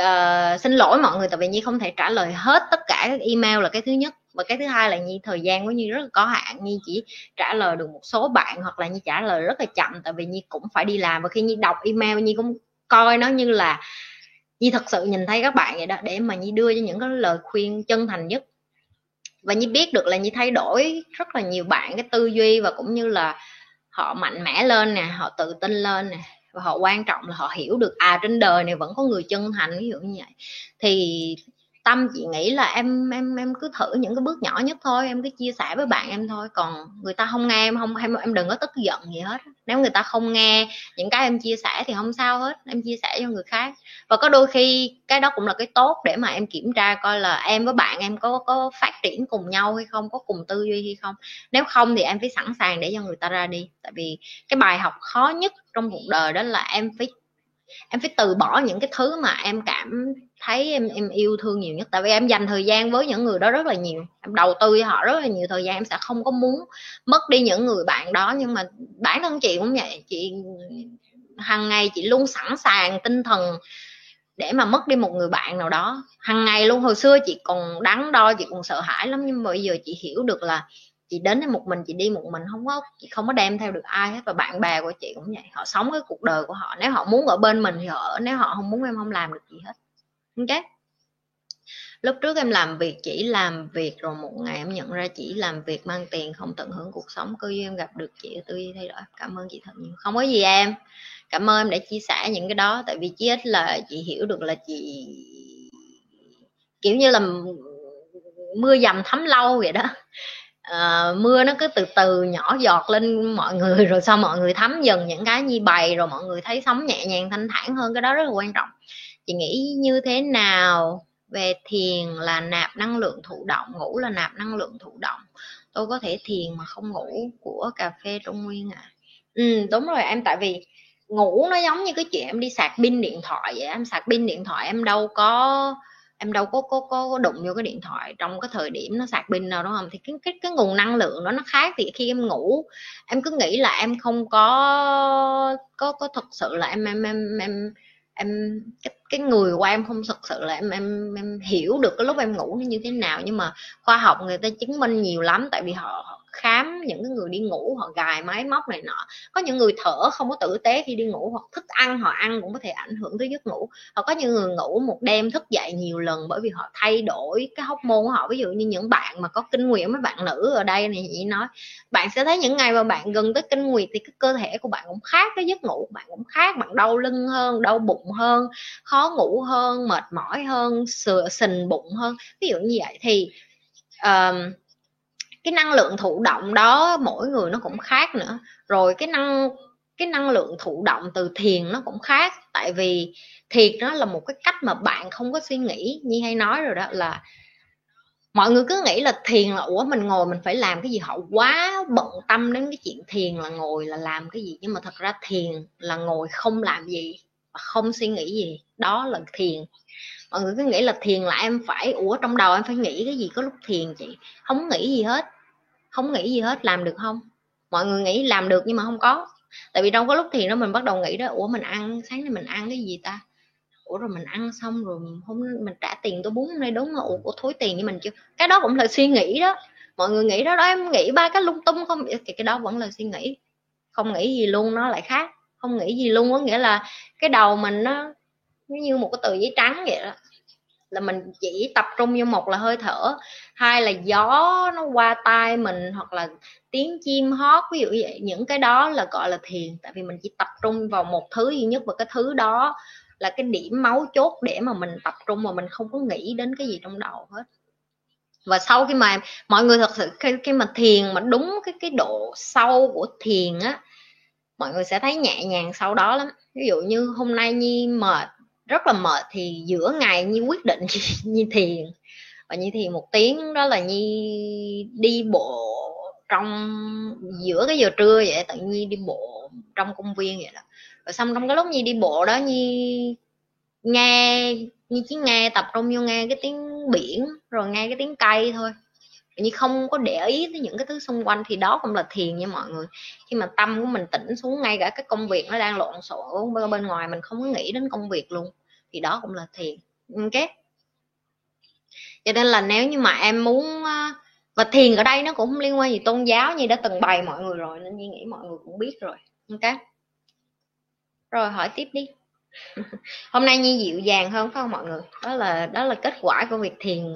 Uh, xin lỗi mọi người tại vì Nhi không thể trả lời hết tất cả các email là cái thứ nhất, và cái thứ hai là Nhi thời gian của Nhi rất là có hạn. Nhi chỉ trả lời được một số bạn hoặc là Nhi trả lời rất là chậm, tại vì Nhi cũng phải đi làm. Và khi Nhi đọc email Nhi cũng coi nó như là Nhi thật sự nhìn thấy các bạn vậy đó, để mà Nhi đưa cho những cái lời khuyên chân thành nhất. Và Nhi biết được là Nhi thay đổi rất là nhiều bạn cái tư duy, và cũng như là họ mạnh mẽ lên nè, họ tự tin lên nè, và họ quan trọng là họ hiểu được à trên đời này vẫn có người chân thành, ví dụ như vậy. Thì Tâm chị nghĩ là em em em cứ thử những cái bước nhỏ nhất thôi, em cứ chia sẻ với bạn em thôi. Còn người ta không nghe em không em, em đừng có tức giận gì hết. Nếu người ta không nghe những cái em chia sẻ thì không sao hết, em chia sẻ cho người khác. Và có đôi khi cái đó cũng là cái tốt để mà em kiểm tra coi là em với bạn em có có phát triển cùng nhau hay không, có cùng tư duy hay không. Nếu không thì em phải sẵn sàng để cho người ta ra đi. Tại vì cái bài học khó nhất trong cuộc đời đó là em phải em phải từ bỏ những cái thứ mà em cảm thấy em em yêu thương nhiều nhất. Tại vì em dành thời gian với những người đó rất là nhiều, em đầu tư cho họ rất là nhiều thời gian, em sẽ không có muốn mất đi những người bạn đó. Nhưng mà bản thân chị cũng vậy, chị hàng ngày chị luôn sẵn sàng tinh thần để mà mất đi một người bạn nào đó hàng ngày luôn. Hồi xưa chị còn đắn đo, chị còn sợ hãi lắm, nhưng mà bây giờ chị hiểu được là chị đến một mình, chị đi một mình, không có chị không có đem theo được ai hết. Và bạn bè của chị cũng vậy, họ sống cái cuộc đời của họ, nếu họ muốn ở bên mình thì họ ở, nếu họ không muốn em không làm được gì hết. Ok, lúc trước em làm việc chỉ làm việc, rồi một ngày em nhận ra chỉ làm việc mang tiền, không tận hưởng cuộc sống. Cơ duyên em gặp được chị, tôi thay đổi. Cảm ơn chị thật nhiều. Không có gì em, cảm ơn em đã chia sẻ những cái đó. Tại vì chí ít là chị hiểu được là chị kiểu như là mưa dầm thấm lâu vậy đó. À, mưa nó cứ từ từ nhỏ giọt lên mọi người, rồi sau mọi người thấm dần những cái như bày, rồi mọi người thấy sống nhẹ nhàng thanh thản hơn. Cái đó rất là quan trọng. Chị nghĩ như thế nào về thiền là nạp năng lượng thụ động, ngủ là nạp năng lượng thụ động? Tôi có thể thiền mà không ngủ, của cà phê Trung Nguyên à? Ừ, đúng rồi em, tại vì ngủ nó giống như cái chuyện em đi sạc pin điện thoại vậy. Em sạc pin điện thoại em đâu có em đâu có có có đụng vô cái điện thoại trong cái thời điểm nó sạc pin nào, đúng không? Thì cái cái cái nguồn năng lượng đó nó khác. Thì khi em ngủ em cứ nghĩ là em không có có có thật sự là em em em em, em cái, cái người qua em không thật sự là em em em hiểu được cái lúc em ngủ nó như thế nào. Nhưng mà khoa học người ta chứng minh nhiều lắm, tại vì họ khám những cái người đi ngủ, họ gài máy móc này nọ. Có những người thở không có tử tế khi đi ngủ, hoặc thức ăn họ ăn cũng có thể ảnh hưởng tới giấc ngủ. Họ có những người ngủ một đêm thức dậy nhiều lần bởi vì họ thay đổi cái hormone của họ. Ví dụ như những bạn mà có kinh nguyệt, mấy bạn nữ ở đây này chị nói, bạn sẽ thấy những ngày mà bạn gần tới kinh nguyệt thì cái cơ thể của bạn cũng khác, cái giấc ngủ của bạn cũng khác, bạn đau lưng hơn, đau bụng hơn, khó ngủ hơn, mệt mỏi hơn, sờ sình bụng hơn, ví dụ như vậy. Thì uh, cái năng lượng thụ động đó mỗi người nó cũng khác nữa. Rồi cái năng cái năng lượng thụ động từ thiền nó cũng khác, tại vì thiền nó là một cái cách mà bạn không có suy nghĩ. Như hay nói rồi đó, là mọi người cứ nghĩ là thiền là ủa mình ngồi mình phải làm cái gì, họ quá bận tâm đến cái chuyện thiền là ngồi là làm cái gì. Nhưng mà thật ra thiền là ngồi không làm gì và không suy nghĩ gì, đó là thiền. Mọi người cứ nghĩ là thiền là em phải ủa trong đầu em phải nghĩ cái gì. Có lúc thiền chị không nghĩ gì hết, không nghĩ gì hết. Làm được không? Mọi người nghĩ làm được nhưng mà không có, tại vì trong cái lúc thiền đó mình bắt đầu nghĩ đó, ủa mình ăn sáng nay mình ăn cái gì ta, ủa rồi mình ăn xong rồi hôm mình trả tiền tôi bún đây đúng không, ủa thối tiền như mình chưa. Cái đó cũng là suy nghĩ đó. Mọi người nghĩ đó đó em nghĩ ba cái lung tung không, thì cái đó vẫn là suy nghĩ. Không nghĩ gì luôn nó lại khác. Không nghĩ gì luôn có nghĩa là cái đầu mình nó như một cái tờ giấy trắng vậy đó, là mình chỉ tập trung vô, một là hơi thở, hai là gió nó qua tai mình, hoặc là tiếng chim hót ví dụ vậy. Những cái đó là gọi là thiền, tại vì mình chỉ tập trung vào một thứ duy nhất, và cái thứ đó là cái điểm mấu chốt để mà mình tập trung, mà mình không có nghĩ đến cái gì trong đầu hết. Và sau khi mà mọi người thật sự khi, khi mà thiền mà đúng cái cái độ sâu của thiền á, mọi người sẽ thấy nhẹ nhàng sau đó lắm. Ví dụ như hôm nay Nhi mệt, rất là mệt, thì giữa ngày Nhi quyết định Nhi thiền. Và Nhi thiền một tiếng, đó là Nhi đi bộ trong giữa cái giờ trưa vậy, tự Nhi đi bộ trong công viên vậy đó. Rồi xong trong cái lúc Nhi đi bộ đó, Nhi nghe, Nhi chỉ nghe tập trung vô nghe cái tiếng biển, rồi nghe cái tiếng cây thôi, như không có để ý tới những cái thứ xung quanh. Thì đó cũng là thiền nha mọi người. Khi mà tâm của mình tỉnh xuống, ngay cả cái công việc nó đang lộn xộn bên, bên ngoài, mình không có nghĩ đến công việc luôn, thì đó cũng là thiền. Ok, cho nên là nếu như mà em muốn, và thiền ở đây nó cũng không liên quan gì tôn giáo, như đã từng bày mọi người rồi, nên Nhi nghĩ mọi người cũng biết rồi. Ok, rồi hỏi tiếp đi. Hôm nay Nhi dịu dàng hơn phải không mọi người? Đó là đó là kết quả của việc thiền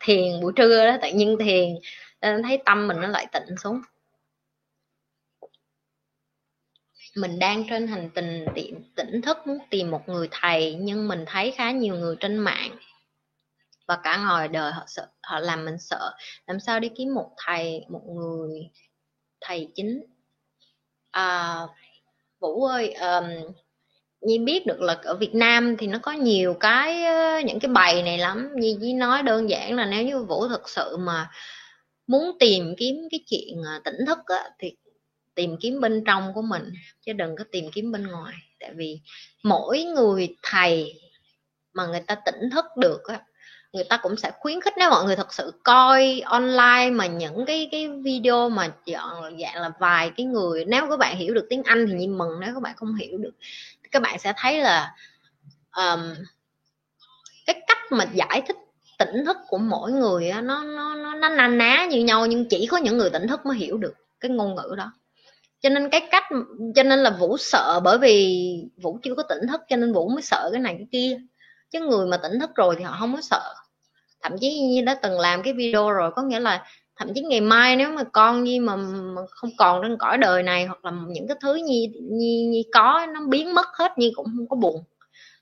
thiền buổi trưa đó, tự nhiên thiền nên thấy tâm mình nó lại tịnh xuống. Mình đang trên hành trình tỉnh thức, muốn tìm một người thầy, nhưng mình thấy khá nhiều người trên mạng và cả ngoài đời họ sợ, họ làm mình sợ. Làm sao đi kiếm một thầy, một người thầy chính? À, Vũ ơi, um, Nhi biết được là ở Việt Nam thì nó có nhiều cái những cái bài này lắm. Nhi chỉ nói đơn giản là nếu như Vũ thực sự mà muốn tìm kiếm cái chuyện tỉnh thức á, thì tìm kiếm bên trong của mình, chứ đừng có tìm kiếm bên ngoài. Tại vì mỗi người thầy mà người ta tỉnh thức được á, người ta cũng sẽ khuyến khích. Nếu mọi người thật sự coi online mà những cái cái video mà dạng là vài cái người, nếu các bạn hiểu được tiếng Anh thì Nhi mừng, nếu các bạn không hiểu được, các bạn sẽ thấy là um, cái cách mà giải thích tỉnh thức của mỗi người á, nó nó nó nó na ná như nhau, nhưng chỉ có những người tỉnh thức mới hiểu được cái ngôn ngữ đó. Cho nên cái cách, cho nên là Vũ sợ, bởi vì Vũ chưa có tỉnh thức cho nên Vũ mới sợ cái này cái kia. Chứ người mà tỉnh thức rồi thì họ không có sợ. Thậm chí Nhi đã từng làm cái video rồi, có nghĩa là thậm chí ngày mai nếu mà con Nhi mà, mà không còn trên cõi đời này, hoặc là những cái thứ Nhi, Nhi, Nhi có nó biến mất hết, Nhi cũng không có buồn.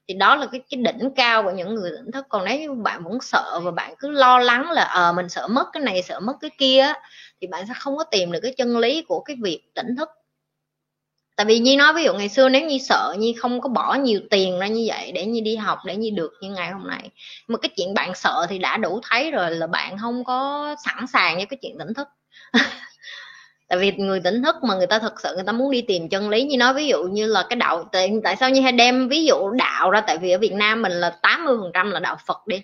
Thì đó là cái, cái đỉnh cao của những người tỉnh thức. Còn nếu như bạn vẫn sợ và bạn cứ lo lắng là à, mình sợ mất cái này, sợ mất cái kia, thì bạn sẽ không có tìm được cái chân lý của cái việc tỉnh thức. Tại vì Nhi nói ví dụ ngày xưa nếu Nhi sợ, Nhi không có bỏ nhiều tiền ra như vậy để Nhi đi học, để Nhi được như ngày hôm nay. Mà cái chuyện bạn sợ thì đã đủ thấy rồi là bạn không có sẵn sàng với cái chuyện tỉnh thức. Tại vì người tỉnh thức mà người ta thật sự người ta muốn đi tìm chân lý. Nhi nói ví dụ như là cái đạo, tại, tại sao Nhi hay đem ví dụ đạo ra, tại vì ở Việt Nam mình là tám mươi phần trăm là đạo Phật đi.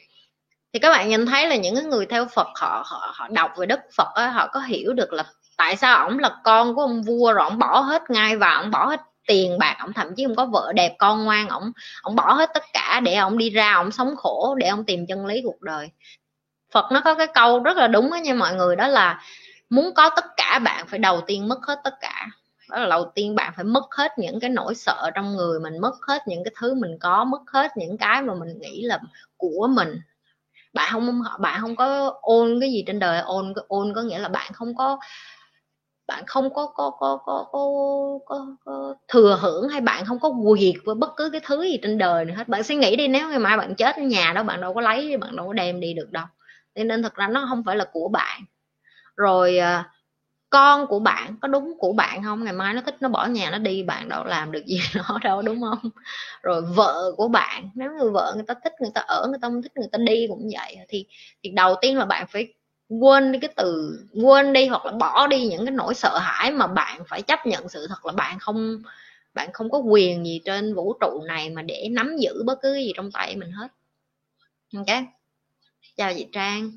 Thì các bạn nhìn thấy là những người theo Phật, họ họ, họ đọc về Đức Phật đó, họ có hiểu được là tại sao ổng là con của ông vua rồi ổng bỏ hết ngai và ổng bỏ hết tiền bạc, ổng thậm chí không có vợ đẹp con ngoan, ổng ổng bỏ hết tất cả để ổng đi ra ổng sống khổ, để ổng tìm chân lý cuộc đời. Phật nó có cái câu rất là đúng đó nha mọi người, đó là muốn có tất cả bạn phải đầu tiên mất hết tất cả. Đó là đầu tiên bạn phải mất hết những cái nỗi sợ trong người mình, mất hết những cái thứ mình có, mất hết những cái mà mình nghĩ là của mình. Bạn không bạn không có own cái gì trên đời. Own own có nghĩa là bạn không có bạn không có có có có, có, có, có thừa hưởng, hay bạn không có quyệt với bất cứ cái thứ gì trên đời nữa hết. Bạn suy nghĩ đi, nếu ngày mai bạn chết ở nhà đó, bạn đâu có lấy, bạn đâu có đem đi được đâu. Thế nên thật ra nó không phải là của bạn. Rồi con của bạn có đúng của bạn không? Ngày mai nó thích nó bỏ nhà nó đi, bạn đâu làm được gì nó đâu, đúng không? Rồi vợ của bạn, nếu người vợ người ta thích người ta ở, người ta không thích người ta đi cũng vậy. Thì, thì đầu tiên là bạn phải quên đi cái từ quên đi hoặc là bỏ đi những cái nỗi sợ hãi mà bạn phải chấp nhận sự thật là bạn không bạn không có quyền gì trên vũ trụ này mà để nắm giữ bất cứ gì trong tay mình hết. Ok, chào chị Trang.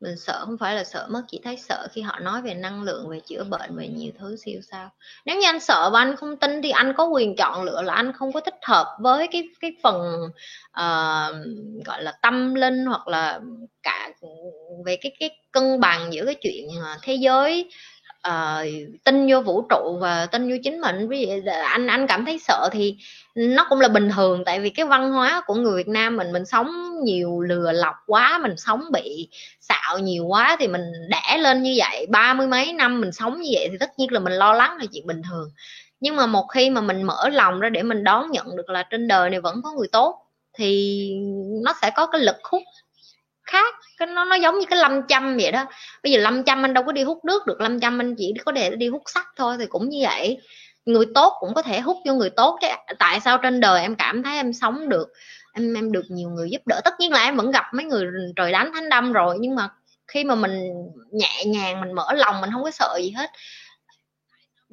Mình sợ không phải là sợ mất, chỉ thấy sợ khi họ nói về năng lượng, về chữa bệnh, về nhiều thứ siêu sao. Nếu như anh sợ và anh không tin thì anh có quyền chọn lựa là anh không có thích hợp với cái cái phần uh, gọi là tâm linh, hoặc là cả về cái cái cân bằng giữa cái chuyện thế giới, uh, tin vô vũ trụ và tin vô chính mình. Ví dụ anh anh cảm thấy sợ thì nó cũng là bình thường, tại vì cái văn hóa của người Việt Nam mình mình sống nhiều lừa lọc quá, mình sống bị xạo nhiều quá, thì mình đẻ lên như vậy, ba mươi mấy năm mình sống như vậy thì tất nhiên là mình lo lắng là chuyện bình thường. Nhưng mà một khi mà mình mở lòng ra để mình đón nhận được là trên đời này vẫn có người tốt, thì nó sẽ có cái lực hút khác. Cái nó nó giống như cái lâm châm vậy đó. Bây giờ lâm châm anh đâu có đi hút nước được, lâm châm anh chỉ có để đi hút sắt thôi. Thì cũng như vậy, người tốt cũng có thể hút vô người tốt chứ. Tại sao trên đời em cảm thấy em sống được, em em được nhiều người giúp đỡ, tất nhiên là em vẫn gặp mấy người trời đánh thánh đâm rồi, nhưng mà khi mà mình nhẹ nhàng, mình mở lòng, mình không có sợ gì hết,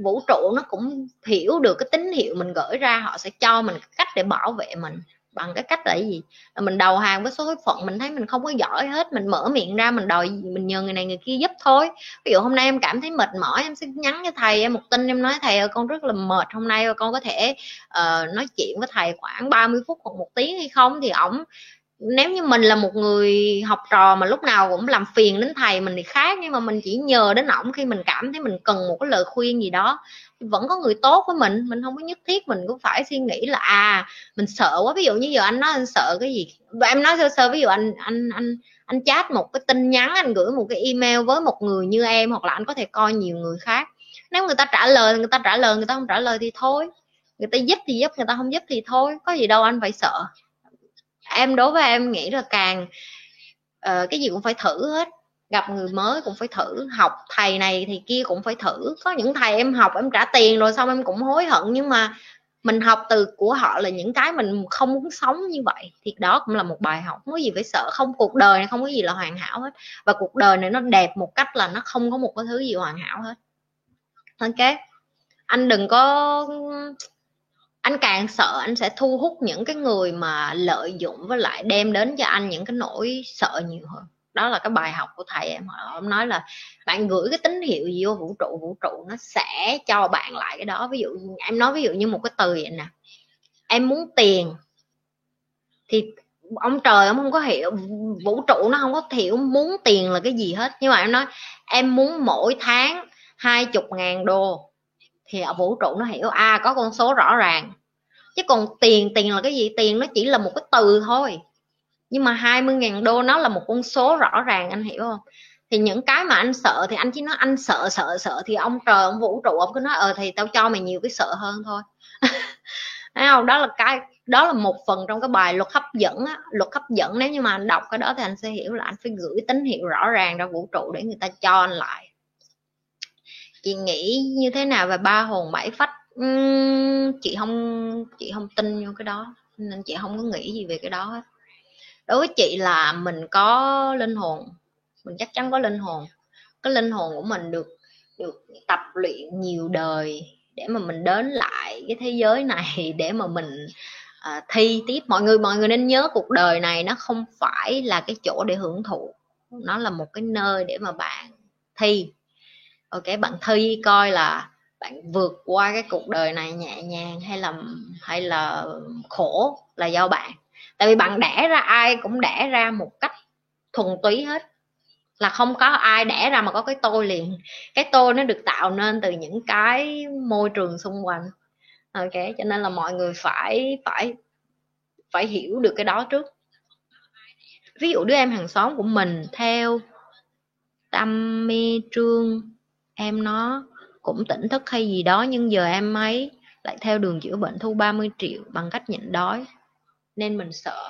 vũ trụ nó cũng hiểu được cái tín hiệu mình gửi ra, họ sẽ cho mình cách để bảo vệ mình. Bằng cái cách là gì? Mình đầu hàng với số phận, mình thấy mình không có giỏi hết, mình mở miệng ra, mình đòi, mình nhờ người này người kia giúp thôi. Ví dụ hôm nay em cảm thấy mệt mỏi, em sẽ nhắn cho thầy em một tin, em nói thầy ơi con rất là mệt hôm nay, con có thể uh, nói chuyện với thầy khoảng ba mươi phút hoặc một tiếng hay không. Thì ổng, nếu như mình là một người học trò mà lúc nào cũng làm phiền đến thầy mình thì khác, nhưng mà mình chỉ nhờ đến ổng khi mình cảm thấy mình cần một cái lời khuyên gì đó. Vẫn có người tốt với mình, mình không có nhất thiết mình cũng phải suy nghĩ là à mình sợ quá. Ví dụ như giờ anh nói anh sợ cái gì, và em nói sơ sơ, ví dụ anh anh anh anh chat một cái tin nhắn, anh gửi một cái email với một người như em, hoặc là anh có thể coi nhiều người khác, nếu người ta trả lời người ta trả lời, người ta không trả lời thì thôi, người ta giúp thì giúp, người ta không giúp thì thôi, có gì đâu anh phải sợ. Em, đối với em nghĩ là càng uh, cái gì cũng phải thử hết, gặp người mới cũng phải thử, học thầy này thì kia cũng phải thử. Có những thầy em học em trả tiền rồi xong em cũng hối hận, nhưng mà mình học từ của họ là những cái mình không muốn sống như vậy, thì đó cũng là một bài học. Không có gì phải sợ, không, cuộc đời này không có gì là hoàn hảo hết, và cuộc đời này nó đẹp một cách là nó không có một cái thứ gì hoàn hảo hết. Ok, anh đừng có, anh càng sợ anh sẽ thu hút những cái người mà lợi dụng với lại đem đến cho anh những cái nỗi sợ nhiều hơn. Đó là cái bài học của thầy em. Họ nói là bạn gửi cái tín hiệu gì vô vũ trụ, vũ trụ nó sẽ cho bạn lại cái đó. Ví dụ em nói ví dụ như một cái từ vậy nè, em muốn tiền thì ông trời ông không có hiểu, vũ trụ nó không có hiểu muốn tiền là cái gì hết. Nhưng mà em nói em muốn mỗi tháng hai chục ngàn đô thì vũ trụ nó hiểu, à có con số rõ ràng. Chứ còn tiền, tiền là cái gì? Tiền nó chỉ là một cái từ thôi, nhưng mà hai mươi ngàn đô nó là một con số rõ ràng, anh hiểu không? Thì những cái mà anh sợ thì anh chỉ nói anh sợ sợ sợ thì ông trời ông vũ trụ ông cứ nói ờ thì tao cho mày nhiều cái sợ hơn thôi. Thấy không? Đó là cái, đó là một phần trong cái bài luật hấp dẫn á. Luật hấp dẫn, nếu như mà anh đọc cái đó thì anh sẽ hiểu là anh phải gửi tín hiệu rõ ràng ra vũ trụ để người ta cho anh lại. Chị nghĩ như thế nào về ba hồn bảy phách? uhm, chị không chị không tin vô cái đó nên chị không có nghĩ gì về cái đó hết. Đối với chị là mình có linh hồn, mình chắc chắn có linh hồn. Cái linh hồn của mình được được tập luyện nhiều đời để mà mình đến lại cái thế giới này, để mà mình uh, thi tiếp. Mọi người mọi người nên nhớ, cuộc đời này nó không phải là cái chỗ để hưởng thụ, nó là một cái nơi để mà bạn thi. Ok, bạn thi coi là bạn vượt qua cái cuộc đời này nhẹ nhàng hay là hay là khổ là do bạn. Tại vì bạn đẻ ra, ai cũng đẻ ra một cách thuần túy hết, là không có ai đẻ ra mà có cái tôi liền. Cái tôi nó được tạo nên từ những cái môi trường xung quanh. Ok, cho nên là mọi người phải phải phải hiểu được cái đó trước. Ví dụ đứa em hàng xóm của mình theo tâm mê trương, em nó cũng tỉnh thức hay gì đó, nhưng giờ em ấy lại theo đường chữa bệnh thu ba mươi triệu bằng cách nhịn đói, nên mình sợ.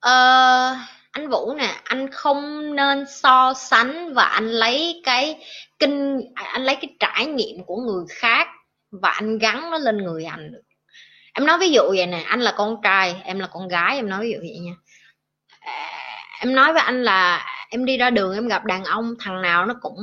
Ờ... Anh Vũ nè, anh không nên so sánh, và anh lấy cái kinh, anh lấy cái trải nghiệm của người khác và anh gắn nó lên người anh. Em nói ví dụ vậy nè, anh là con trai, em là con gái, em nói ví dụ vậy nha. Em nói với anh là em đi ra đường em gặp đàn ông, thằng nào nó cũng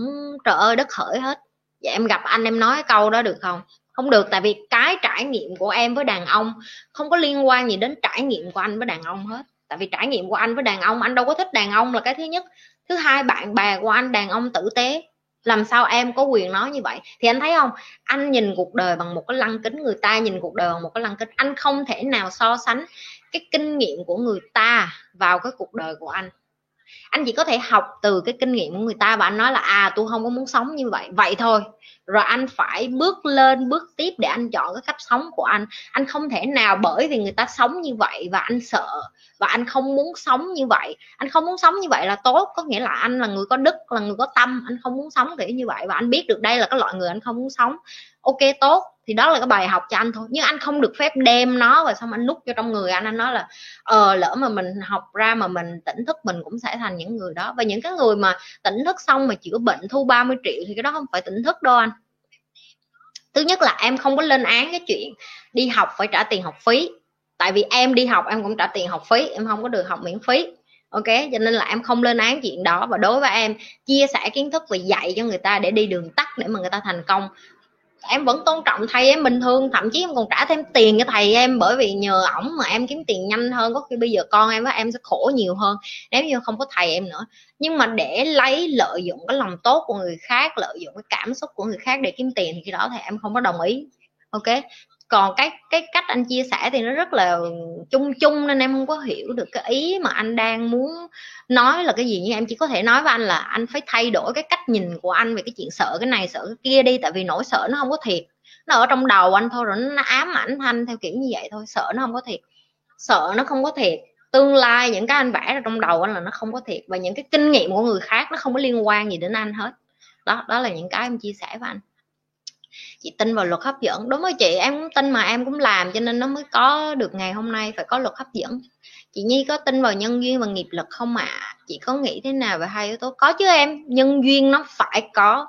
trời ơi đất hỡi hết. Vậy em gặp anh em nói cái câu đó được không? Không được, tại vì cái trải nghiệm của em với đàn ông không có liên quan gì đến trải nghiệm của anh với đàn ông hết. Tại vì trải nghiệm của anh với đàn ông, anh đâu có thích đàn ông là cái thứ nhất. Thứ hai, bạn bè của anh đàn ông tử tế, làm sao em có quyền nói như vậy? Thì anh thấy không, anh nhìn cuộc đời bằng một cái lăng kính, người ta nhìn cuộc đời bằng một cái lăng kính. Anh không thể nào so sánh cái kinh nghiệm của người ta vào cái cuộc đời của anh. Anh chỉ có thể học từ cái kinh nghiệm của người ta, và anh nói là à, tôi không có muốn sống như vậy, vậy thôi. Rồi anh phải bước lên bước tiếp để anh chọn cái cách sống của anh. Anh không thể nào bởi vì người ta sống như vậy và anh sợ, và anh không muốn sống như vậy. Anh không muốn sống như vậy là tốt, có nghĩa là anh là người có đức, là người có tâm. Anh không muốn sống kiểu như vậy, và anh biết được đây là cái loại người anh không muốn sống. Ok, tốt, thì đó là cái bài học cho anh thôi. Nhưng anh không được phép đem nó và xong anh nút cho trong người anh. Anh nói là ờ, lỡ mà mình học ra mà mình tỉnh thức, mình cũng sẽ thành những người đó. Và những cái người mà tỉnh thức xong mà chữa bệnh thu ba mươi triệu thì cái đó không phải tỉnh thức đâu anh. Thứ nhất là em không có lên án cái chuyện đi học phải trả tiền học phí. Tại vì em đi học em cũng trả tiền học phí, em không có được học miễn phí. Ok, cho nên là em không lên án chuyện đó. Và đối với em, chia sẻ kiến thức và dạy cho người ta để đi đường tắt để mà người ta thành công, em vẫn tôn trọng thầy em bình thường. Thậm chí em còn trả thêm tiền cho thầy em, bởi vì nhờ ổng mà em kiếm tiền nhanh hơn. Có khi bây giờ con em với em sẽ khổ nhiều hơn nếu như không có thầy em nữa. Nhưng mà để lấy lợi dụng cái lòng tốt của người khác, lợi dụng cái cảm xúc của người khác để kiếm tiền thì khi đó thì em không có đồng ý. Ok, còn cái cái cách anh chia sẻ thì nó rất là chung chung nên em không có hiểu được cái ý mà anh đang muốn nói là cái gì. Nhưng em chỉ có thể nói với anh là anh phải thay đổi cái cách nhìn của anh về cái chuyện sợ cái này sợ cái kia đi. Tại vì nỗi sợ nó không có thiệt, nó ở trong đầu anh thôi, rồi nó ám ảnh anh theo kiểu như vậy thôi. Sợ nó không có thiệt, sợ nó không có thiệt. Tương lai những cái anh vẽ ra trong đầu anh là nó không có thiệt, và những cái kinh nghiệm của người khác nó không có liên quan gì đến anh hết. Đó, đó là những cái em chia sẻ với anh. Chị tin vào luật hấp dẫn. Đúng rồi chị, em cũng tin mà em cũng làm, cho nên nó mới có được ngày hôm nay. Phải có luật hấp dẫn. Chị Nhi có tin vào nhân duyên và nghiệp lực không ạ? À? Chị có nghĩ thế nào về hai yếu tố? Có chứ em, nhân duyên nó phải có.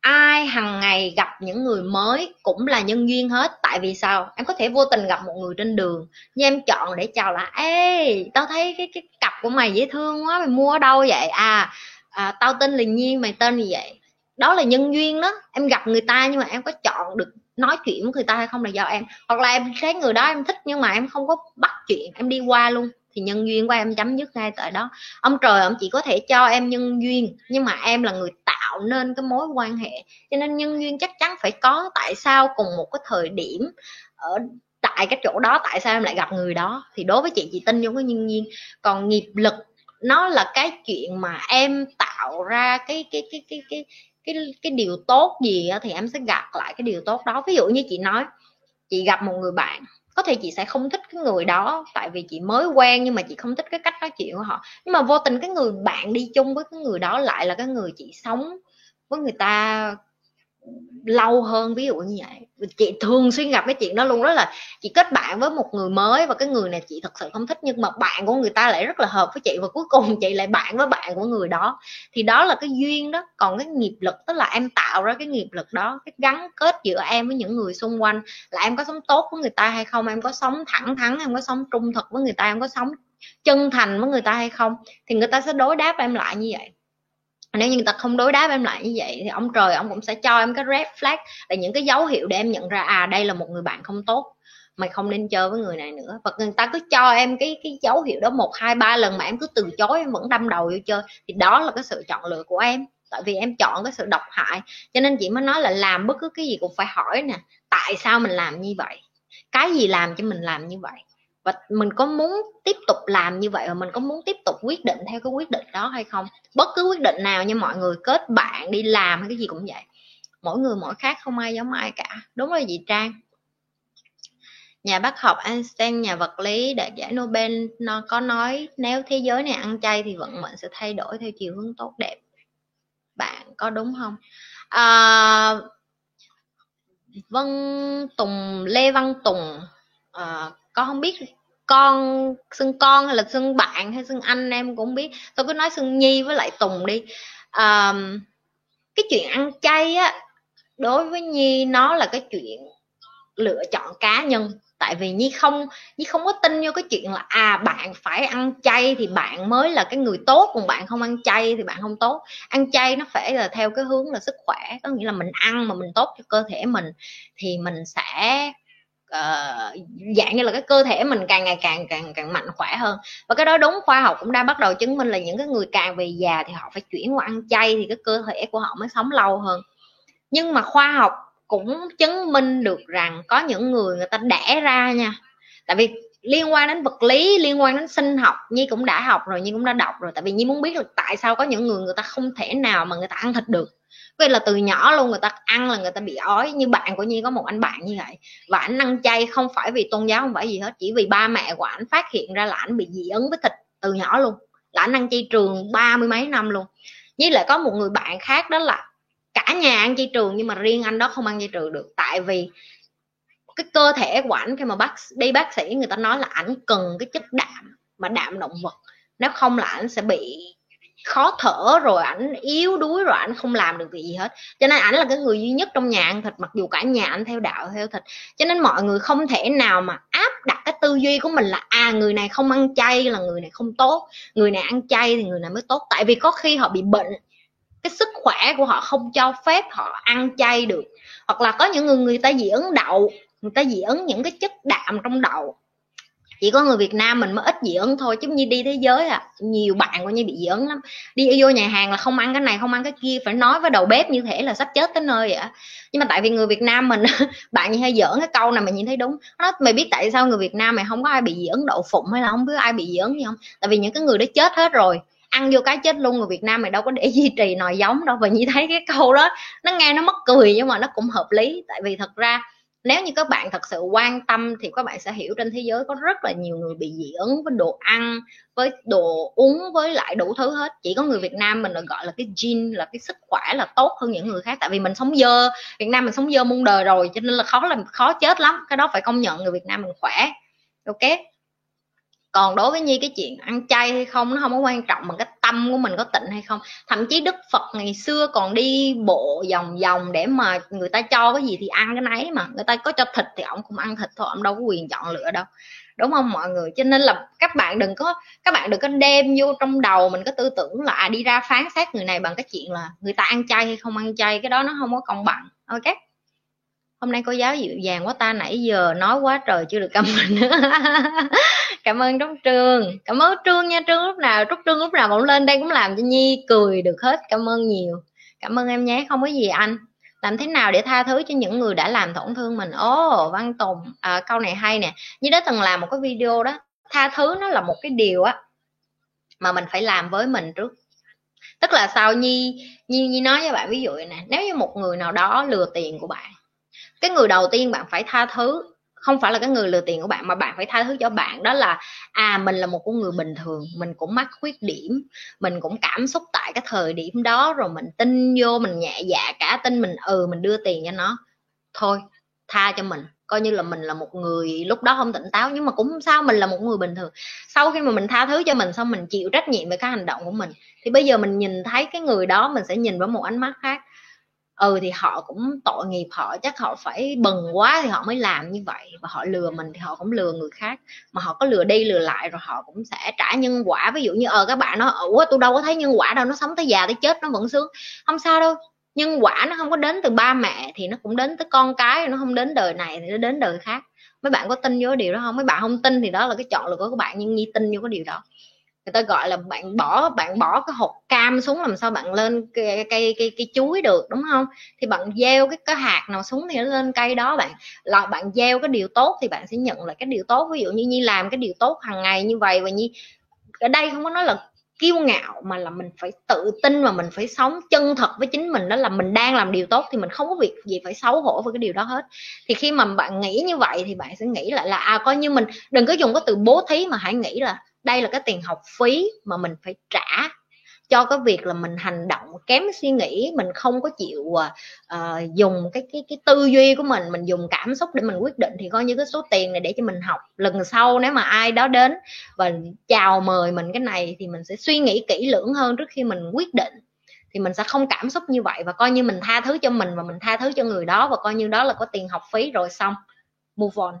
Ai hàng ngày gặp những người mới cũng là nhân duyên hết. Tại vì sao? Em có thể vô tình gặp một người trên đường, nhưng em chọn để chào là ê, tao thấy cái, cái cặp của mày dễ thương quá, mày mua ở đâu vậy? À, à tao tên Liền Nhiên, mày tên gì vậy? Đó là nhân duyên đó. Em gặp người ta nhưng mà em có chọn được nói chuyện với người ta hay không là do em. Hoặc là em thấy người đó em thích nhưng mà em không có bắt chuyện, em đi qua luôn, thì nhân duyên của em chấm dứt ngay tại đó. Ông trời ông chỉ có thể cho em nhân duyên, nhưng mà em là người tạo nên cái mối quan hệ, cho nên nhân duyên chắc chắn phải có. Tại sao cùng một cái thời điểm ở tại cái chỗ đó, tại sao em lại gặp người đó? Thì đối với chị chị tin vô cái nhân duyên. Còn nghiệp lực nó là cái chuyện mà em tạo ra cái cái cái cái cái Cái, cái điều tốt gì thì em sẽ gặt lại cái điều tốt đó. Ví dụ như chị nói, chị gặp một người bạn, có thể chị sẽ không thích cái người đó, tại vì chị mới quen nhưng mà chị không thích cái cách nói chuyện của họ. Nhưng mà vô tình cái người bạn đi chung với cái người đó lại là cái người chị sống với người ta lâu hơn, ví dụ như vậy. Chị thường xuyên gặp cái chuyện đó luôn. Đó là chị kết bạn với một người mới và cái người này chị thật sự không thích, nhưng mà bạn của người ta lại rất là hợp với chị, và cuối cùng chị lại bạn với bạn của người đó. Thì đó là cái duyên đó. Còn cái nghiệp lực, tức là em tạo ra cái nghiệp lực đó, cái gắn kết giữa em với những người xung quanh, là em có sống tốt với người ta hay không, em có sống thẳng thắn, em có sống trung thực với người ta, em có sống chân thành với người ta hay không, thì người ta sẽ đối đáp em lại như vậy. Nếu như người ta không đối đáp em lại như vậy thì ông trời ông cũng sẽ cho em cái red flag, là những cái dấu hiệu để em nhận ra à đây là một người bạn không tốt, mày không nên chơi với người này nữa. Và người ta cứ cho em cái cái dấu hiệu đó một hai ba lần mà em cứ từ chối, em vẫn đâm đầu vô chơi, thì đó là cái sự chọn lựa của em. Tại vì em chọn cái sự độc hại, cho nên chị mới nói là làm bất cứ cái gì cũng phải hỏi nè, tại sao mình làm như vậy, cái gì làm cho mình làm như vậy, và mình có muốn tiếp tục làm như vậy và mình có muốn tiếp tục quyết định theo cái quyết định đó hay không. Bất cứ quyết định nào nha mọi người, kết bạn, đi làm hay cái gì cũng vậy, mỗi người mỗi khác, không ai giống ai cả. Đúng rồi chị Trang. Nhà bác học Einstein, nhà vật lý đạt giải Nobel, nó có nói nếu thế giới này ăn chay thì vận mệnh sẽ thay đổi theo chiều hướng tốt đẹp. Bạn có đúng không? À, Vân Tùng, Lê Văn Tùng, à, con không biết con xưng con hay là xưng bạn hay xưng anh em cũng không biết, tôi cứ nói xưng Nhi với lại Tùng đi. À, cái chuyện ăn chay á, đối với Nhi nó là cái chuyện lựa chọn cá nhân. Tại vì Nhi không Nhi không có tin vô cái chuyện là à bạn phải ăn chay thì bạn mới là cái người tốt, còn bạn không ăn chay thì bạn không tốt. Ăn chay nó phải là theo cái hướng là sức khỏe, có nghĩa là mình ăn mà mình tốt cho cơ thể mình thì mình sẽ uh, dạng như là cái cơ thể mình càng ngày càng càng càng mạnh khỏe hơn. Và cái đó đúng, khoa học cũng đã bắt đầu chứng minh là những cái người càng về già thì họ phải chuyển qua ăn chay thì cái cơ thể của họ mới sống lâu hơn. Nhưng mà khoa học cũng chứng minh được rằng có những người người ta đẻ ra nha, tại vì liên quan đến vật lý, liên quan đến sinh học, Nhi cũng đã học rồi, Nhi cũng đã đọc rồi. Tại vì Nhi muốn biết được tại sao có những người người ta không thể nào mà người ta ăn thịt được, vậy là từ nhỏ luôn người ta ăn là người ta bị ói. Như bạn của Nhi có một anh bạn như vậy, và anh ăn chay không phải vì tôn giáo, không phải gì hết, chỉ vì ba mẹ của anh phát hiện ra là anh bị dị ứng với thịt từ nhỏ luôn, là anh ăn chay trường ba mươi mấy năm luôn. Với lại có một người bạn khác đó là cả nhà ăn chay trường, nhưng mà riêng anh đó không ăn chay trường được, tại vì cái cơ thể của ảnh, khi mà bác đi bác sĩ người ta nói là ảnh cần cái chất đạm, mà đạm động vật, nếu không là ảnh sẽ bị khó thở, rồi ảnh yếu đuối, rồi ảnh không làm được việc gì hết. Cho nên ảnh là cái người duy nhất trong nhà ăn thịt, mặc dù cả nhà ảnh theo đạo theo thịt. Cho nên mọi người không thể nào mà áp đặt cái tư duy của mình là à người này không ăn chay là người này không tốt, người này ăn chay thì người này mới tốt. Tại vì có khi họ bị bệnh, cái sức khỏe của họ không cho phép họ ăn chay được, hoặc là có những người người ta dị ứng đậu, người ta dị ứng những cái chất đạm trong đậu. Chỉ có người Việt Nam mình mới ít dị ứng thôi, chứ như đi thế giới à, nhiều bạn của Nhi bị dị ứng lắm, đi vô nhà hàng là không ăn cái này không ăn cái kia, phải nói với đầu bếp như thế là sắp chết tới nơi vậy. Nhưng mà tại vì người Việt Nam mình bạn Nhi hay giỡn cái câu này mà Nhi thấy đúng, nó mày biết tại sao người Việt Nam mày không có ai bị dị ứng đậu phụng hay là không biết ai bị dị ứng gì không? Tại vì những cái người đó chết hết rồi, ăn vô cái chết luôn. Người Việt Nam mày đâu có để duy trì nòi giống đâu. Và Nhi thấy cái câu đó nó nghe nó mắc cười nhưng mà nó cũng hợp lý. Tại vì thật ra nếu như các bạn thật sự quan tâm thì các bạn sẽ hiểu trên thế giới có rất là nhiều người bị dị ứng với đồ ăn, với đồ uống, với lại đủ thứ hết. Chỉ có người Việt Nam mình là gọi là cái gene, là cái sức khỏe là tốt hơn những người khác. Tại vì mình sống dơ, Việt Nam mình sống dơ muôn đời rồi, cho nên là khó làm khó chết lắm. Cái đó phải công nhận người Việt Nam mình khỏe. Ok. Còn đối với Nhi cái chuyện ăn chay hay không nó không có quan trọng bằng cái tâm của mình có tịnh hay không. Thậm chí Đức Phật ngày xưa còn đi bộ vòng vòng để mà người ta cho cái gì thì ăn cái nấy, mà người ta có cho thịt thì ông cũng ăn thịt thôi, ông đâu có quyền chọn lựa đâu, đúng không mọi người? Cho nên là các bạn đừng có các bạn đừng có đem vô trong đầu mình cái tư tưởng là à, đi ra phán xét người này bằng cái chuyện là người ta ăn chay hay không ăn chay, cái đó nó không có công bằng. Ok. Hôm nay cô giáo dịu dàng quá ta, nãy giờ nói quá trời chưa được comment nữa. Cảm ơn Trúc Trương, cảm ơn Trương nha, Trương lúc nào Trúc Trương lúc nào cũng lên đây cũng làm cho Nhi cười được hết. Cảm ơn nhiều, cảm ơn em nhé. Không có gì anh. Làm thế nào để tha thứ cho những người đã làm tổn thương mình? Ồ, oh, Văn Tùng, à, câu này hay nè. Nhi đã từng làm một cái video đó, tha thứ nó là một cái điều á mà mình phải làm với mình trước. Tức là sao? Nhi Nhi Nhi nói với bạn ví dụ nè, nếu như một người nào đó lừa tiền của bạn, cái người đầu tiên bạn phải tha thứ không phải là cái người lừa tiền của bạn, mà bạn phải tha thứ cho bạn đó là à mình là một con người bình thường, mình cũng mắc khuyết điểm, mình cũng cảm xúc tại cái thời điểm đó, rồi mình tin vô, mình nhẹ dạ cả tin, mình ừ mình đưa tiền cho nó thôi, tha cho mình, coi như là mình là một người lúc đó không tỉnh táo, nhưng mà cũng sao, mình là một người bình thường. Sau khi mà mình tha thứ cho mình xong, mình chịu trách nhiệm về cái hành động của mình, thì bây giờ mình nhìn thấy cái người đó mình sẽ nhìn với một ánh mắt khác. ừ thì họ cũng tội nghiệp, họ chắc họ phải bần quá thì họ mới làm như vậy, và họ lừa mình thì họ cũng lừa người khác, mà họ có lừa đi lừa lại rồi họ cũng sẽ trả nhân quả. Ví dụ như ờ các bạn nói ủa tôi đâu có thấy nhân quả đâu, nó sống tới già tới chết nó vẫn sướng, không sao đâu. Nhân quả nó không có đến từ ba mẹ thì nó cũng đến tới con cái, nó không đến đời này thì nó đến đời khác. Mấy bạn có tin vô cái điều đó không? Mấy bạn không tin thì đó là cái chọn lựa của các bạn, nhưng Nhi tin vô cái điều đó. Người ta gọi là bạn bỏ bạn bỏ cái hột cam xuống làm sao bạn lên cây cây cây, cây chuối được, đúng không? Thì bạn gieo cái cái hạt nào xuống thì nó lên cây đó. Bạn là bạn gieo cái điều tốt thì bạn sẽ nhận lại cái điều tốt. Ví dụ như Nhi làm cái điều tốt hàng ngày như vậy, và Nhi ở đây không có nói là kiêu ngạo, mà là mình phải tự tin và mình phải sống chân thật với chính mình, đó là mình đang làm điều tốt thì mình không có việc gì phải xấu hổ với cái điều đó hết. Thì khi mà bạn nghĩ như vậy thì bạn sẽ nghĩ lại là à coi như mình đừng có dùng cái từ bố thí, mà hãy nghĩ là đây là cái tiền học phí mà mình phải trả cho cái việc là mình hành động kém suy nghĩ, mình không có chịu uh, dùng cái cái cái tư duy của mình, mình dùng cảm xúc để mình quyết định, thì coi như cái số tiền này để cho mình học. Lần sau nếu mà ai đó đến và chào mời mình cái này thì mình sẽ suy nghĩ kỹ lưỡng hơn trước khi mình quyết định, thì mình sẽ không cảm xúc như vậy, và coi như mình tha thứ cho mình và mình tha thứ cho người đó, và coi như đó là có tiền học phí rồi, xong move on.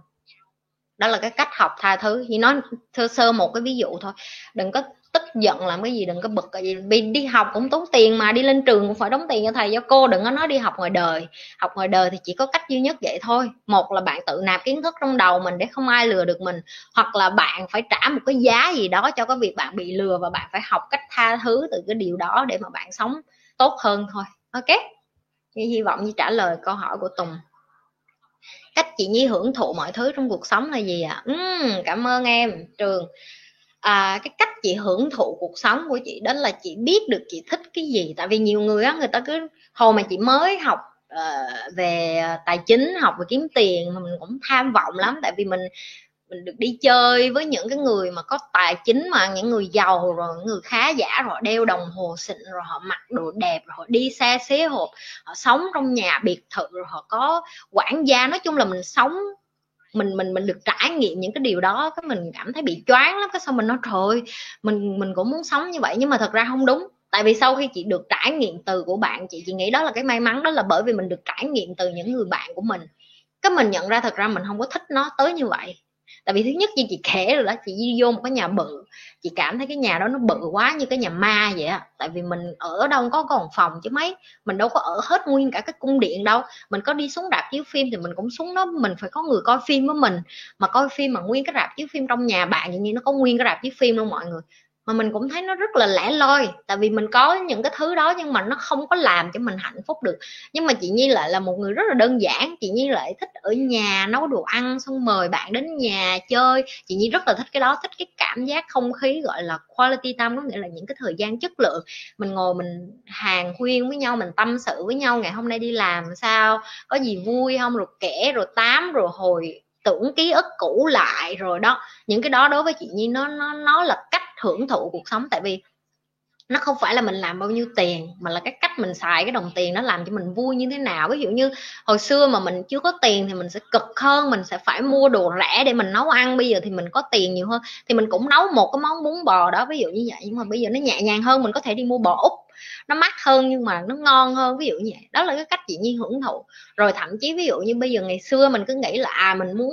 Đó là cái cách học tha thứ. Thì nói sơ sơ một cái ví dụ thôi, đừng có tức giận làm cái gì, đừng có bực cái gì, vì đi học cũng tốn tiền mà, đi lên trường cũng phải đóng tiền cho thầy cho cô, đừng có nói đi học ngoài đời. Học ngoài đời thì chỉ có cách duy nhất vậy thôi, một là bạn tự nạp kiến thức trong đầu mình để không ai lừa được mình, hoặc là bạn phải trả một cái giá gì đó cho cái việc bạn bị lừa, và bạn phải học cách tha thứ từ cái điều đó để mà bạn sống tốt hơn thôi. Ok, hy vọng như trả lời câu hỏi của Tùng. Cách chị Nhi hưởng thụ mọi thứ trong cuộc sống là gì ạ? À? Uhm, cảm ơn em Trường. À, cái cách chị hưởng thụ cuộc sống của chị đó là chị biết được chị thích cái gì. Tại vì nhiều người á, người ta cứ hồi mà chị mới học uh, về tài chính, học về kiếm tiền, mình cũng tham vọng lắm. Tại vì mình mình được đi chơi với những cái người mà có tài chính, mà những người giàu rồi, những người khá giả rồi, họ đeo đồng hồ xịn, rồi họ mặc đồ đẹp, rồi họ đi xa xế hộp, họ sống trong nhà biệt thự, rồi họ có quản gia. Nói chung là mình sống, mình mình mình được trải nghiệm những cái điều đó, cái mình cảm thấy bị choáng lắm. Cái sau mình nói trời ơi, mình mình cũng muốn sống như vậy, nhưng mà thật ra không đúng. Tại vì sau khi chị được trải nghiệm từ của bạn chị, chị nghĩ đó là cái may mắn, đó là bởi vì mình được trải nghiệm từ những người bạn của mình, cái mình nhận ra thật ra mình không có thích nó tới như vậy. Tại vì thứ nhất như chị kể rồi đó, chị đi vô một cái nhà bự, chị cảm thấy cái nhà đó nó bự quá, như cái nhà ma vậy á. Tại vì mình ở đâu có còn phòng chứ mấy, mình đâu có ở hết nguyên cả cái cung điện đâu. Mình có đi xuống rạp chiếu phim thì mình cũng xuống đó, mình phải có người coi phim với mình. Mà coi phim mà nguyên cái rạp chiếu phim trong nhà bạn như nó có nguyên cái rạp chiếu phim luôn mọi người, mà mình cũng thấy nó rất là lẻ loi. Tại vì mình có những cái thứ đó nhưng mà nó không có làm cho mình hạnh phúc được. Nhưng mà chị Nhi lại là một người rất là đơn giản, chị Nhi lại thích ở nhà nấu đồ ăn xong mời bạn đến nhà chơi. Chị Nhi rất là thích cái đó, thích cái cảm giác không khí gọi là quality time, có nghĩa là những cái thời gian chất lượng. Mình ngồi mình hàn huyên với nhau, mình tâm sự với nhau, ngày hôm nay đi làm sao, có gì vui không, rồi kể rồi tám, rồi hồi tưởng ký ức cũ lại rồi đó. Những cái đó đối với chị Nhi nó nó nó là cách hưởng thụ cuộc sống. Tại vì nó không phải là mình làm bao nhiêu tiền, mà là cái cách mình xài cái đồng tiền nó làm cho mình vui như thế nào. Ví dụ như hồi xưa mà mình chưa có tiền thì mình sẽ cực hơn, mình sẽ phải mua đồ rẻ để mình nấu ăn. Bây giờ thì mình có tiền nhiều hơn thì mình cũng nấu một cái món bún bò đó, ví dụ như vậy, nhưng mà bây giờ nó nhẹ nhàng hơn, mình có thể đi mua bò Úc, nó mắc hơn nhưng mà nó ngon hơn, ví dụ như vậy. Đó là cái cách chị Nhi hưởng thụ. Rồi thậm chí ví dụ như bây giờ, ngày xưa mình cứ nghĩ là à mình muốn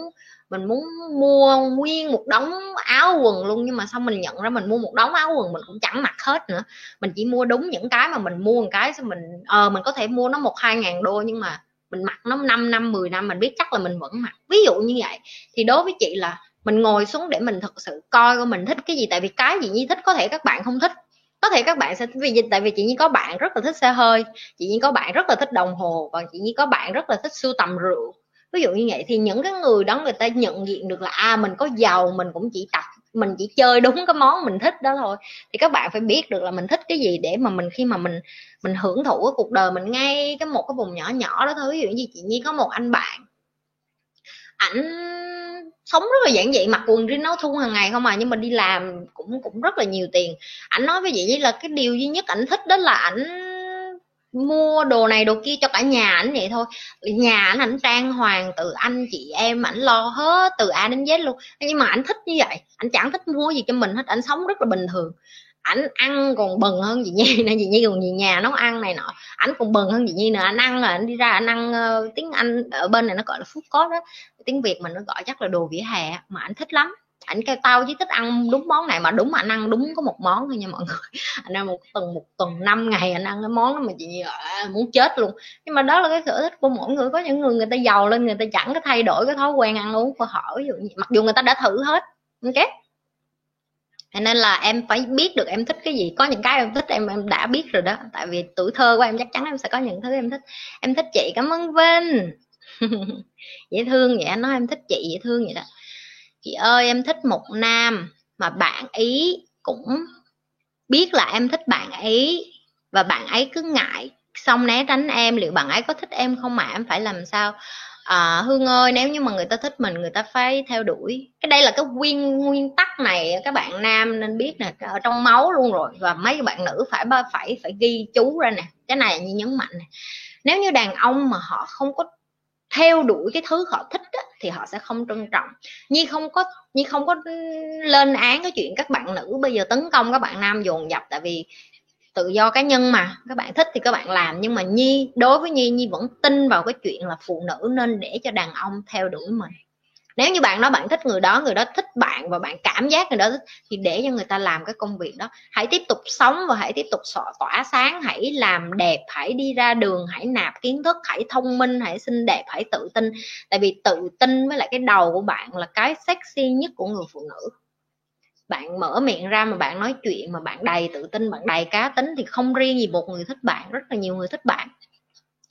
mình muốn mua nguyên một đống áo quần luôn, nhưng mà xong mình nhận ra mình mua một đống áo quần mình cũng chẳng mặc hết nữa, mình chỉ mua đúng những cái mà mình mua một cái xong mình ờ mình có thể mua nó một hai ngàn đô nhưng mà mình mặc nó năm năm mười năm mình biết chắc là mình vẫn mặc, ví dụ như vậy. Thì đối với chị là mình ngồi xuống để mình thực sự coi coi mình thích cái gì. Tại vì cái gì Nhi thích có thể các bạn không thích, có thể các bạn sẽ vì tại vì chị Nhi có bạn rất là thích xe hơi, chị Nhi có bạn rất là thích đồng hồ, và chị Nhi có bạn rất là thích sưu tầm rượu, ví dụ như vậy. Thì những cái người đó người ta nhận diện được là à mình có giàu mình cũng chỉ tập mình chỉ chơi đúng cái món mình thích đó thôi. Thì các bạn phải biết được là mình thích cái gì để mà mình khi mà mình mình hưởng thụ cái cuộc đời mình ngay cái một cái vùng nhỏ nhỏ đó thôi. Ví dụ như chị Nhi có một anh bạn, ảnh sống rất là giản dị, mặc quần jean áo thun hàng ngày không à, nhưng mà đi làm cũng cũng rất là nhiều tiền. Ảnh nói với chị Nhi là cái điều duy nhất ảnh thích đó là ảnh mua đồ này đồ kia cho cả nhà ảnh vậy thôi. Nhà ảnh ảnh trang hoàng, từ anh chị em ảnh lo hết từ A đến Z luôn, nhưng mà ảnh thích như vậy, ảnh chẳng thích mua gì cho mình hết, ảnh sống rất là bình thường. ảnh ăn còn bần hơn chị Nhi nên chị Nhi còn về nhà nấu ăn này nọ, ảnh còn bần hơn chị Nhi nữa. Anh ăn là anh đi ra anh ăn uh, tiếng Anh ở bên này nó gọi là food court đó, tiếng Việt mình nó gọi chắc là đồ vỉa hè, mà ảnh thích lắm. Ảnh kêu tao chỉ thích ăn đúng món này, mà đúng mà anh ăn đúng có một món thôi nha mọi người. Anh ăn một tuần một tuần năm ngày anh ăn cái món đó mà chị Nhi muốn chết luôn. Nhưng mà đó là cái sở thích của mỗi người. Có những người người ta giàu lên người ta chẳng có thay đổi cái thói quen ăn uống của họ, ví dụ như, mặc dù người ta đã thử hết. Ok, nên là em phải biết được em thích cái gì. Có những cái em thích em em đã biết rồi đó, tại vì tuổi thơ của em chắc chắn em sẽ có những thứ em thích. Em thích chị, cảm ơn Vinh. Dễ thương vậy, anh nói em thích chị dễ thương vậy đó. Chị ơi, em thích một nam mà bạn ý cũng biết là em thích bạn ý và bạn ấy cứ ngại xong né tránh em, liệu bạn ấy có thích em không mà em phải làm sao? À, Hương ơi, nếu như mà người ta thích mình người ta phải theo đuổi. Cái đây là cái nguyên nguyên tắc này các bạn nam nên biết nè, ở trong máu luôn rồi, và mấy bạn nữ phải phải phải ghi chú ra nè, cái này như nhấn mạnh nè. Nếu như đàn ông mà họ không có theo đuổi cái thứ họ thích á, thì họ sẽ không trân trọng. Nhi không có Nhi không có lên án cái chuyện các bạn nữ bây giờ tấn công các bạn nam dồn dập, tại vì tự do cá nhân mà, các bạn thích thì các bạn làm. Nhưng mà Nhi, đối với Nhi, Nhi vẫn tin vào cái chuyện là phụ nữ nên để cho đàn ông theo đuổi mình. Nếu như bạn đó, bạn thích người đó, người đó thích bạn và bạn cảm giác người đó thích, thì để cho người ta làm cái công việc đó. Hãy tiếp tục sống và hãy tiếp tục tỏa sáng, hãy làm đẹp, hãy đi ra đường, hãy nạp kiến thức, hãy thông minh, hãy xinh đẹp, hãy tự tin. Tại vì tự tin với lại cái đầu của bạn là cái sexy nhất của người phụ nữ. Bạn mở miệng ra mà bạn nói chuyện mà bạn đầy tự tin, bạn đầy cá tính thì không riêng gì một người thích bạn, rất là nhiều người thích bạn.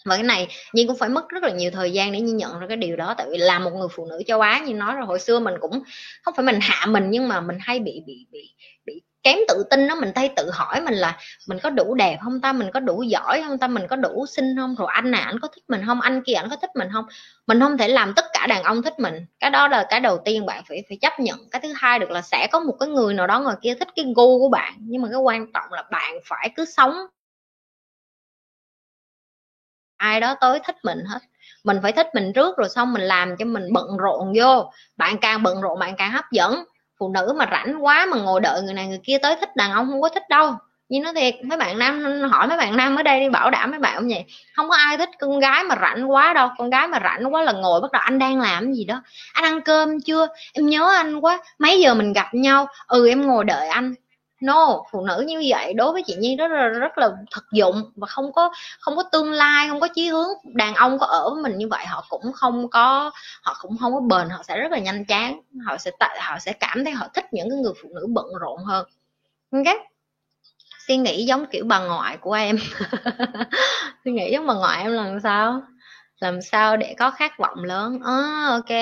Và cái này Nhi cũng phải mất rất là nhiều thời gian để Nhi nhận ra cái điều đó. Tại vì là một người phụ nữ châu Á, Nhi nói rồi, hồi xưa mình cũng không phải mình hạ mình, nhưng mà mình hay bị bị bị bị kém tự tin đó. Mình hay tự hỏi mình là mình có đủ đẹp không ta, mình có đủ giỏi không ta, mình có đủ xinh không, rồi anh này anh có thích mình không, anh kia anh có thích mình không. Mình không thể làm tất cả đàn ông thích mình, cái đó là cái đầu tiên bạn phải phải chấp nhận. Cái thứ hai được là sẽ có một cái người nào đó ngoài kia thích cái gu của bạn, nhưng mà cái quan trọng là bạn phải cứ sống ai đó tới thích mình hết. Mình phải thích mình trước rồi xong mình làm cho mình bận rộn vô. Bạn càng bận rộn bạn càng hấp dẫn. Phụ nữ mà rảnh quá mà ngồi đợi người này người kia tới thích, đàn ông không có thích đâu. Nhưng nói thiệt, mấy bạn nam, hỏi mấy bạn nam ở đây đi, bảo đảm mấy bạn không vậy, không có ai thích con gái mà rảnh quá đâu. Con gái mà rảnh quá là ngồi bắt đầu anh đang làm gì đó, anh ăn cơm chưa, em nhớ anh quá, mấy giờ mình gặp nhau, ừ em ngồi đợi anh. No, phụ nữ như vậy đối với chị Nhi đó là rất là thực dụng và không có không có tương lai, không có chí hướng. Đàn ông có ở với mình như vậy họ cũng không có họ cũng không có bền, họ sẽ rất là nhanh chán, họ sẽ họ sẽ cảm thấy họ thích những cái người phụ nữ bận rộn hơn. Okay. Suy nghĩ giống kiểu bà ngoại của em. Suy nghĩ giống bà ngoại em làm sao? Làm sao để có khát vọng lớn? À, ok.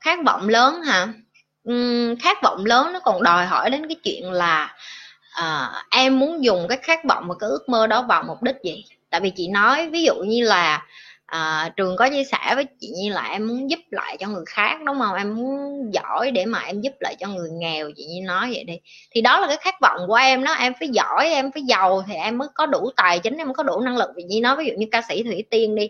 Khát vọng lớn hả? Uhm, khát vọng lớn nó còn đòi hỏi đến cái chuyện là uh, em muốn dùng cái khát vọng và cái ước mơ đó vào mục đích gì. Tại vì chị nói ví dụ như là uh, Trường có chia sẻ với chị Nhi là em muốn giúp lại cho người khác đúng không, em muốn giỏi để mà em giúp lại cho người nghèo, chị Nhi nói vậy đi, thì đó là cái khát vọng của em đó. Em phải giỏi, em phải giàu thì em mới có đủ tài chính, em mới có đủ năng lực. Chị Nhi nói ví dụ như ca sĩ Thủy Tiên đi,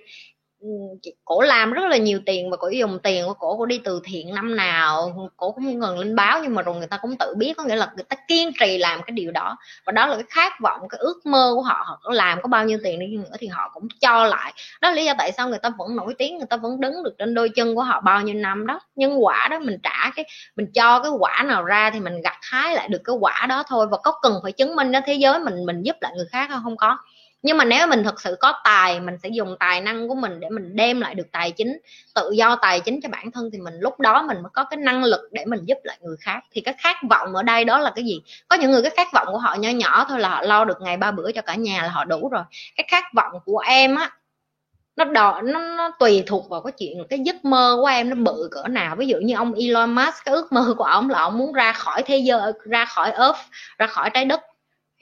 cổ làm rất là nhiều tiền và cổ dùng tiền của cổ, cổ đi từ thiện năm nào cổ cũng ngừng lên báo, nhưng mà rồi người ta cũng tự biết, có nghĩa là người ta kiên trì làm cái điều đó và đó là cái khát vọng, cái ước mơ của họ. Họ làm có bao nhiêu tiền đi nữa thì họ cũng cho lại. Đó là lý do tại sao người ta vẫn nổi tiếng, người ta vẫn đứng được trên đôi chân của họ bao nhiêu năm đó. Nhân quả đó, mình trả cái mình cho cái quả nào ra thì mình gặt hái lại được cái quả đó thôi, và có cần phải chứng minh ra thế giới mình mình giúp lại người khác không? Không có. Nhưng mà nếu mình thật sự có tài, mình sẽ dùng tài năng của mình để mình đem lại được tài chính, tự do tài chính cho bản thân, thì mình lúc đó mình mới có cái năng lực để mình giúp lại người khác. Thì cái khát vọng ở đây đó là cái gì? Có những người cái khát vọng của họ nhỏ nhỏ thôi là họ lo được ngày ba bữa cho cả nhà là họ đủ rồi. Cái khát vọng của em á, nó đòi nó, nó tùy thuộc vào cái chuyện cái giấc mơ của em nó bự cỡ nào. Ví dụ như ông Elon Musk, cái ước mơ của ông là ông muốn ra khỏi thế giới, ra khỏi Earth, ra khỏi trái đất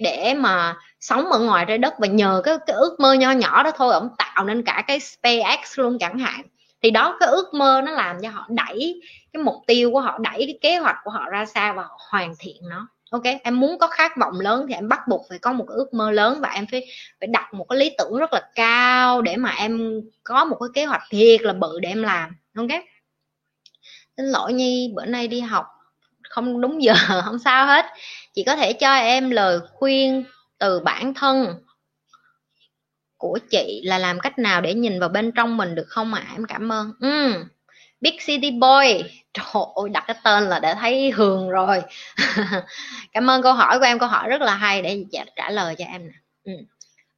để mà sống ở ngoài trái đất, và nhờ cái, cái ước mơ nho nhỏ đó thôi ổng tạo nên cả cái SpaceX luôn chẳng hạn. Thì đó, cái ước mơ nó làm cho họ đẩy cái mục tiêu của họ, đẩy cái kế hoạch của họ ra xa và họ hoàn thiện nó. Ok, em muốn có khát vọng lớn thì em bắt buộc phải có một cái ước mơ lớn, và em phải phải đặt một cái lý tưởng rất là cao để mà em có một cái kế hoạch thiệt là bự để em làm. Ok, xin lỗi Nhi bữa nay đi học không đúng giờ, không sao hết. Chị có thể cho em lời khuyên từ bản thân của chị là làm cách nào để nhìn vào bên trong mình được không ạ? À? Em cảm ơn. Ừ. Big City Boy. Trời ơi, đặt cái tên là đã thấy hường rồi. Cảm ơn câu hỏi của em, câu hỏi rất là hay để chị trả lời cho em nè. Ừ.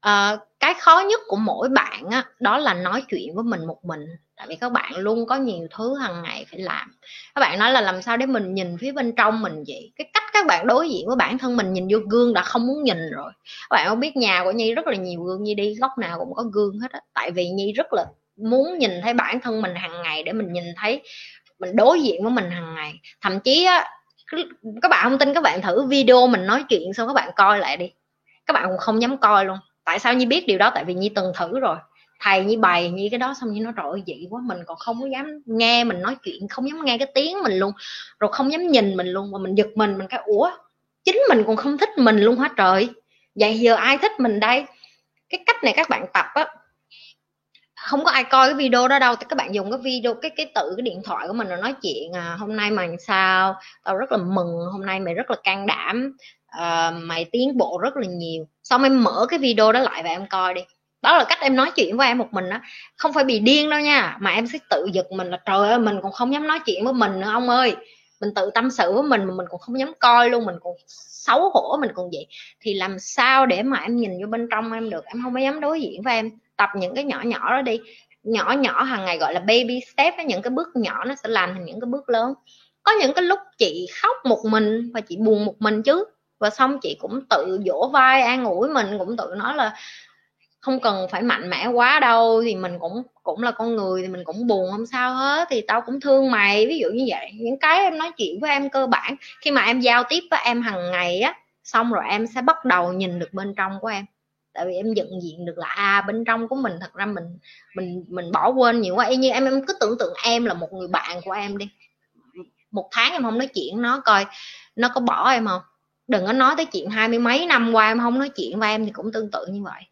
À, cái khó nhất của mỗi bạn á, đó là nói chuyện với mình một mình. Tại vì các bạn luôn có nhiều thứ hàng ngày phải làm. Các bạn nói là làm sao để mình nhìn phía bên trong mình vậy? Cái cách các bạn đối diện với bản thân mình, nhìn vô gương đã không muốn nhìn rồi. Các bạn không biết nhà của Nhi rất là nhiều gương, Nhi đi góc nào cũng có gương hết á. Tại vì Nhi rất là muốn nhìn thấy bản thân mình hàng ngày, để mình nhìn thấy mình đối diện với mình hàng ngày. Thậm chí á, các bạn không tin, các bạn thử video mình nói chuyện xong các bạn coi lại đi, các bạn cũng không dám coi luôn. Tại sao Nhi biết điều đó? Tại vì Nhi từng thử rồi. Thầy Nhi bày Nhi cái đó xong Nhi nói trời ơi dị quá, mình còn không có dám nghe mình nói chuyện, không dám nghe cái tiếng mình luôn, rồi không dám nhìn mình luôn. Và mình giật mình, mình cái ủa chính mình còn không thích mình luôn hả trời, vậy giờ ai thích mình đây? Cái cách này các bạn tập á, không có ai coi cái video đó đâu. Các bạn dùng cái video, cái cái tự cái điện thoại của mình rồi nói chuyện à, hôm nay mày sao, tao rất là mừng, hôm nay mày rất là can đảm, à, mày tiến bộ rất là nhiều. Xong em mở cái video đó lại và em coi đi. Đó là cách em nói chuyện với em một mình á. Không phải bị điên đâu nha, mà em sẽ tự giật mình là trời ơi mình còn không dám nói chuyện với mình nữa ông ơi. Mình tự tâm sự với mình mà mình còn không dám coi luôn, mình còn xấu hổ, mình còn vậy. Thì làm sao để mà em nhìn vô bên trong em được? Em không dám đối diện với em. Tập những cái nhỏ nhỏ đó đi, nhỏ nhỏ hàng ngày, gọi là baby step. Những cái bước nhỏ nó sẽ làm thành những cái bước lớn. Có những cái lúc chị khóc một mình và chị buồn một mình chứ, và xong chị cũng tự vỗ vai an ủi mình, cũng tự nói là không cần phải mạnh mẽ quá đâu, thì mình cũng cũng là con người, thì mình cũng buồn không sao hết, thì tao cũng thương mày, ví dụ như vậy. Những cái em nói chuyện với em cơ bản, khi mà em giao tiếp với em hàng ngày á, xong rồi em sẽ bắt đầu nhìn được bên trong của em. Tại vì em nhận diện được là à, bên trong của mình thật ra mình mình mình bỏ quên nhiều quá. Y như em em cứ tưởng tượng em là một người bạn của em đi, một tháng em không nói chuyện nó coi nó có bỏ em không. Đừng có nói tới chuyện hai mươi mấy năm qua em không nói chuyện với em, thì cũng tương tự như vậy.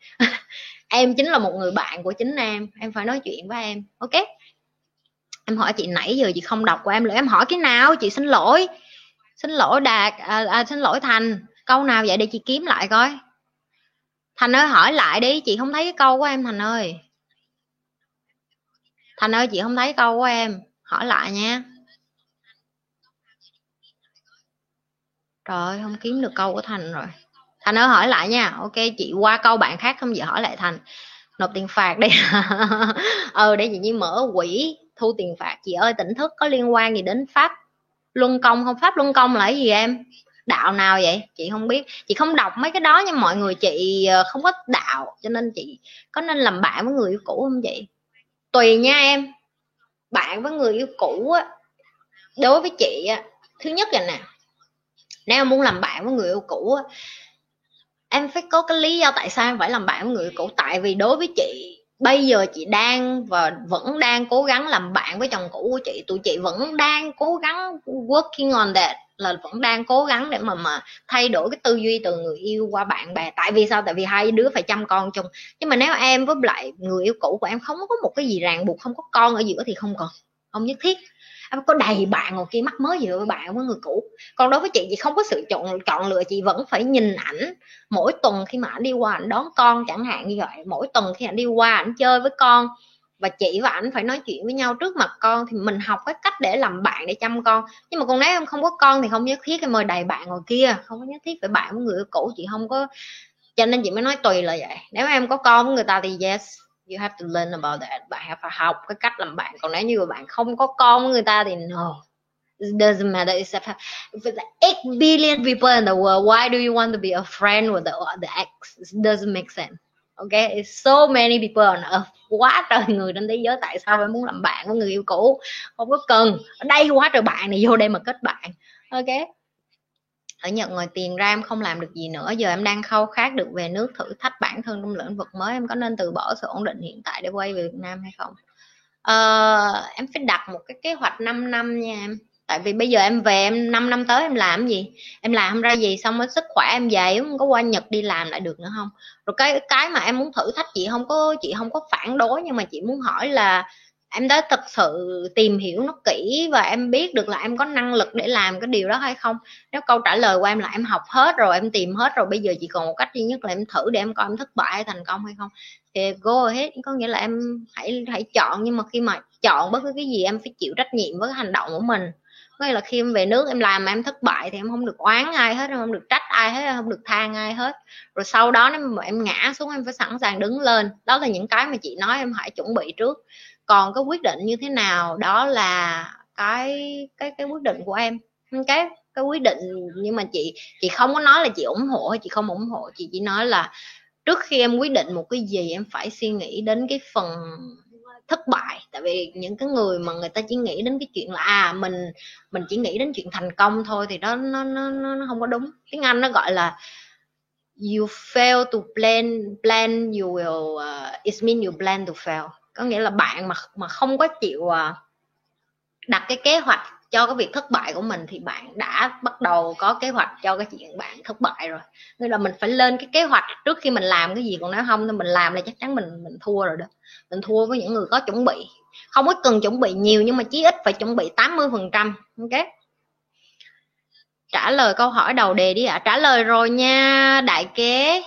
Em chính là một người bạn của chính em, em phải nói chuyện với em. Ok, em hỏi chị nãy giờ chị không đọc của em, em hỏi cái nào? Chị xin lỗi, xin lỗi Đạt, à, à, xin lỗi Thành. Câu nào vậy để chị kiếm lại coi. Thành ơi hỏi lại đi, chị không thấy cái câu của em Thành ơi. Thành ơi chị không thấy câu của em, hỏi lại nha. Trời ơi, không kiếm được câu của Thành rồi. Thành ơi hỏi lại nha. Ok, chị qua câu bạn khác không? Vậy hỏi lại Thành. Nộp tiền phạt đây. Ờ, để chị Nhi mở quỹ thu tiền phạt. Chị ơi, tỉnh thức có liên quan gì đến Pháp Luân Công không? Pháp Luân Công là cái gì em? Đạo nào vậy? Chị không biết. Chị không đọc mấy cái đó nha mọi người. Chị không có đạo. Cho nên chị có nên làm bạn với người yêu cũ không chị? Tùy nha em. Bạn với người yêu cũ á, đối với chị á, thứ nhất là nè, nếu em muốn làm bạn với người yêu cũ, em phải có cái lý do tại sao em phải làm bạn với người yêu cũ. Tại vì đối với chị, bây giờ chị đang và vẫn đang cố gắng làm bạn với chồng cũ của chị. Tụi chị vẫn đang cố gắng working on that, là vẫn đang cố gắng để mà, mà thay đổi cái tư duy từ người yêu qua bạn bè. Tại vì sao? Tại vì hai đứa phải chăm con chung. Nhưng mà nếu em với lại người yêu cũ của em không có một cái gì ràng buộc, không có con ở giữa thì không cần, không nhất thiết. Em có đầy bạn ngồi kia mắc mới giữa bạn với người cũ. Còn đối với chị, chị không có sự chọn chọn lựa. Chị vẫn phải nhìn ảnh mỗi tuần khi mà ảnh đi qua, ảnh đón con chẳng hạn như vậy. Mỗi tuần khi ảnh đi qua, ảnh chơi với con, và chị và ảnh phải nói chuyện với nhau trước mặt con. Thì mình học cái cách để làm bạn, để chăm con. Nhưng mà còn nếu em không có con thì không nhất thiết em mời đầy bạn ngồi kia, không có nhất thiết phải bạn với người cũ. Chị không có, cho nên chị mới nói tùy là vậy. Nếu em có con với người ta thì yes, you have to learn about that. Bạn phải học cái cách làm bạn. Còn nếu như bạn không có con với người ta thì no, it doesn't matter. Except with eight billion people in the world, why do you want to be a friend with the, the ex? It doesn't make sense. Okay, it's so many people on earth, quá trời người trên thế giới, tại sao phải muốn làm bạn với người yêu cũ? Không có cần, ở đây quá trời bạn này, vô đây mà kết bạn. Okay. Ở Nhật ngoài tiền ra em không làm được gì nữa, giờ em đang khao khát được về nước thử thách bản thân trong lĩnh vực mới, em có nên từ bỏ sự ổn định hiện tại để quay về Việt Nam hay không? Ờ, em phải đặt một cái kế hoạch năm năm nha em. Tại vì bây giờ em về, em năm năm tới em làm gì? Em làm không ra gì, xong rồi sức khỏe em dày, không có qua Nhật đi làm lại được nữa không? Rồi cái cái mà em muốn thử thách, chị không có chị không có phản đối, nhưng mà chị muốn hỏi là em đã thực sự tìm hiểu nó kỹ và em biết được là em có năng lực để làm cái điều đó hay không. Nếu câu trả lời của em là em học hết rồi, em tìm hết rồi, bây giờ chỉ còn một cách duy nhất là em thử để em coi em thất bại hay thành công hay không, thì go ahead, có nghĩa là em hãy hãy chọn. Nhưng mà khi mà chọn bất cứ cái gì em phải chịu trách nhiệm với cái hành động của mình. Có nghĩa là khi em về nước em làm mà em thất bại thì em không được oán ai hết, em không được trách ai hết, em không được than ai hết. Rồi sau đó nếu mà em ngã xuống em phải sẵn sàng đứng lên. Đó là những cái mà chị nói em hãy chuẩn bị trước. Còn cái quyết định như thế nào đó là cái cái cái quyết định của em, cái cái quyết định. Nhưng mà chị chị không có nói là chị ủng hộ hay chị không ủng hộ, chị chỉ nói là trước khi em quyết định một cái gì em phải suy nghĩ đến cái phần thất bại. Tại vì những cái người mà người ta chỉ nghĩ đến cái chuyện là à mình mình chỉ nghĩ đến chuyện thành công thôi thì đó nó nó nó không có đúng. Tiếng Anh nó gọi là you fail to plan, plan you will uh, it means you plan to fail. Có nghĩa là bạn mà mà không có chịu đặt cái kế hoạch cho cái việc thất bại của mình thì bạn đã bắt đầu có kế hoạch cho cái chuyện bạn thất bại rồi. Nghĩa là mình phải lên cái kế hoạch trước khi mình làm cái gì, còn nếu không thì mình làm là chắc chắn mình mình thua rồi đó. Mình thua với những người có chuẩn bị. Không có cần chuẩn bị nhiều nhưng mà chí ít phải chuẩn bị tám mươi phần trăm. Ok. Trả lời câu hỏi đầu đề đi ạ. À. Trả lời rồi nha, Đại Kế.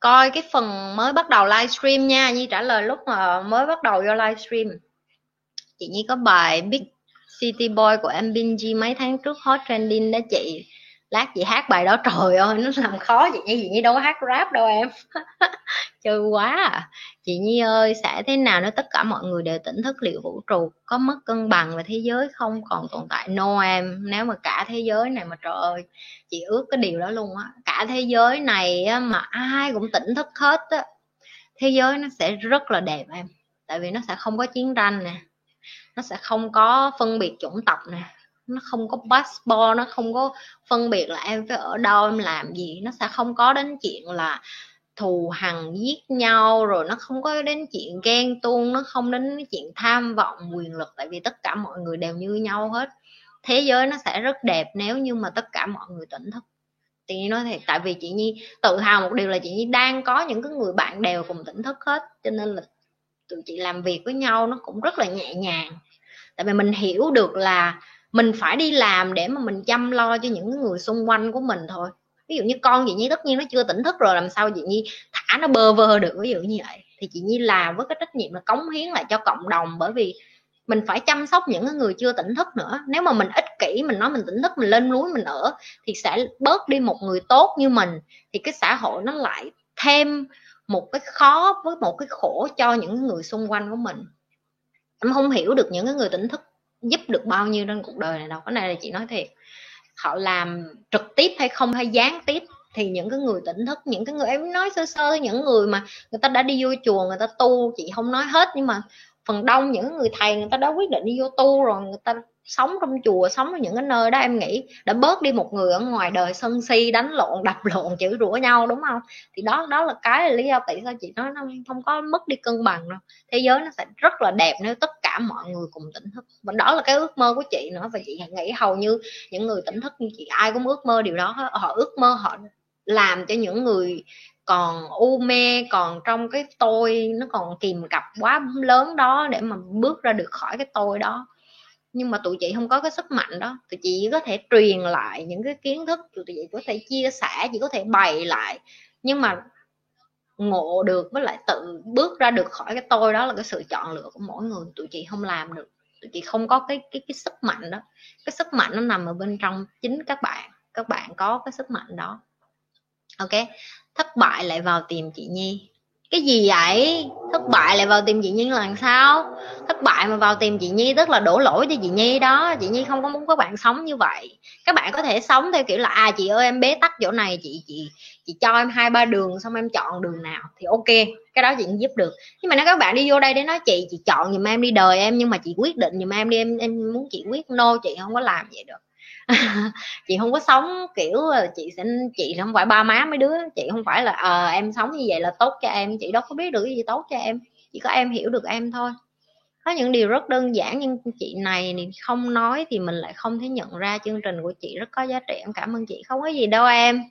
Coi cái phần mới bắt đầu livestream nha. Nhi trả lời lúc mà mới bắt đầu vô livestream. Chị Nhi có bài Big City Boy của em bê en giê mấy tháng trước hot trending đó chị. Lát chị hát bài đó, trời ơi nó làm khó chị Nhi, chị Nhi đâu có hát rap đâu em. Chơi quá à. Chị Nhi ơi, sẽ thế nào nếu tất cả mọi người đều tỉnh thức, liệu vũ trụ có mất cân bằng và thế giới không còn tồn tại? No em, nếu mà cả thế giới này mà trời ơi, chị ước cái điều đó luôn á. Cả thế giới này á, mà ai cũng tỉnh thức hết á, thế giới nó sẽ rất là đẹp em. Tại vì nó sẽ không có chiến tranh nè, nó sẽ không có phân biệt chủng tộc nè, nó không có passport, nó không có phân biệt là em phải ở đâu em làm gì, nó sẽ không có đến chuyện là thù hằn giết nhau, rồi nó không có đến chuyện ghen tuông, nó không đến chuyện tham vọng quyền lực. Tại vì tất cả mọi người đều như nhau hết. Thế giới nó sẽ rất đẹp nếu như mà tất cả mọi người tỉnh thức. Thì nói thiệt, tại vì chị Nhi tự hào một điều là chị Nhi đang có những cái người bạn đều cùng tỉnh thức hết, cho nên là tụi chị làm việc với nhau nó cũng rất là nhẹ nhàng. Tại vì mình hiểu được là mình phải đi làm để mà mình chăm lo cho những người xung quanh của mình thôi. Ví dụ như con chị Nhi tất nhiên nó chưa tỉnh thức rồi, làm sao chị Nhi thả nó bơ vơ được, ví dụ như vậy. Thì chị Nhi làm với cái trách nhiệm là cống hiến lại cho cộng đồng, bởi vì mình phải chăm sóc những người chưa tỉnh thức nữa. Nếu mà mình ích kỷ, mình nói mình tỉnh thức, mình lên núi mình ở thì sẽ bớt đi một người tốt như mình, thì cái xã hội nó lại thêm một cái khó với một cái khổ cho những người xung quanh của mình. Em không hiểu được những cái người tỉnh thức giúp được bao nhiêu trên cuộc đời này đâu, cái này là chị nói thiệt. Họ làm trực tiếp hay không hay gián tiếp thì những cái người tỉnh thức, những cái người em nói sơ sơ, những người mà người ta đã đi vô chùa người ta tu, chị không nói hết, nhưng mà phần đông những người thầy người ta đã quyết định đi vô tu rồi, người ta sống trong chùa, sống ở những cái nơi đó, em nghĩ đã bớt đi một người ở ngoài đời sân si, đánh lộn, đập lộn, chửi rủa nhau, đúng không? Thì đó đó là cái là lý do tại sao chị nói nó không có mất đi cân bằng đâu. Thế giới nó sẽ rất là đẹp nếu tất cả mọi người cùng tỉnh thức. Và đó là cái ước mơ của chị nữa, và chị nghĩ hầu như những người tỉnh thức như chị ai cũng ước mơ điều đó. Họ ước mơ họ làm cho những người còn u mê, còn trong cái tôi nó còn kìm cặp quá lớn đó để mà bước ra được khỏi cái tôi đó. Nhưng mà tụi chị không có cái sức mạnh đó. Tụi chị có thể truyền lại những cái kiến thức, tụi chị có thể chia sẻ, chị có thể bày lại, nhưng mà ngộ được với lại tự bước ra được khỏi cái tôi đó là cái sự chọn lựa của mỗi người. Tụi chị không làm được, tụi chị không có cái cái cái sức mạnh đó. Cái sức mạnh nó nằm ở bên trong chính các bạn. Các bạn có cái sức mạnh đó. Ok, thất bại lại vào tìm chị Nhi. Cái gì vậy? Thất bại lại vào tìm chị Nhi là làm sao? Thất bại mà vào tìm chị Nhi tức là đổ lỗi cho chị Nhi đó. Chị Nhi không có muốn các bạn sống như vậy. Các bạn có thể sống theo kiểu là à chị ơi em bế tắc chỗ này, chị chị chị cho em hai ba đường xong em chọn đường nào thì ok, cái đó chị cũng giúp được. Nhưng mà nếu các bạn đi vô đây để nói chị chị chọn giùm em đi đời em, nhưng mà chị quyết định giùm em đi, em em muốn chị quyết, no, chị không có làm vậy được. Chị không có sống kiểu chị sẽ chị không phải ba má mấy đứa, chị không phải là à, em sống như vậy là tốt cho em, chị đâu có biết được cái gì tốt cho em, chỉ có em hiểu được em thôi. Có những điều rất đơn giản nhưng chị này thì không nói thì mình lại không thể nhận ra. Chương trình của chị rất có giá trị, em cảm ơn chị. Không có gì đâu em,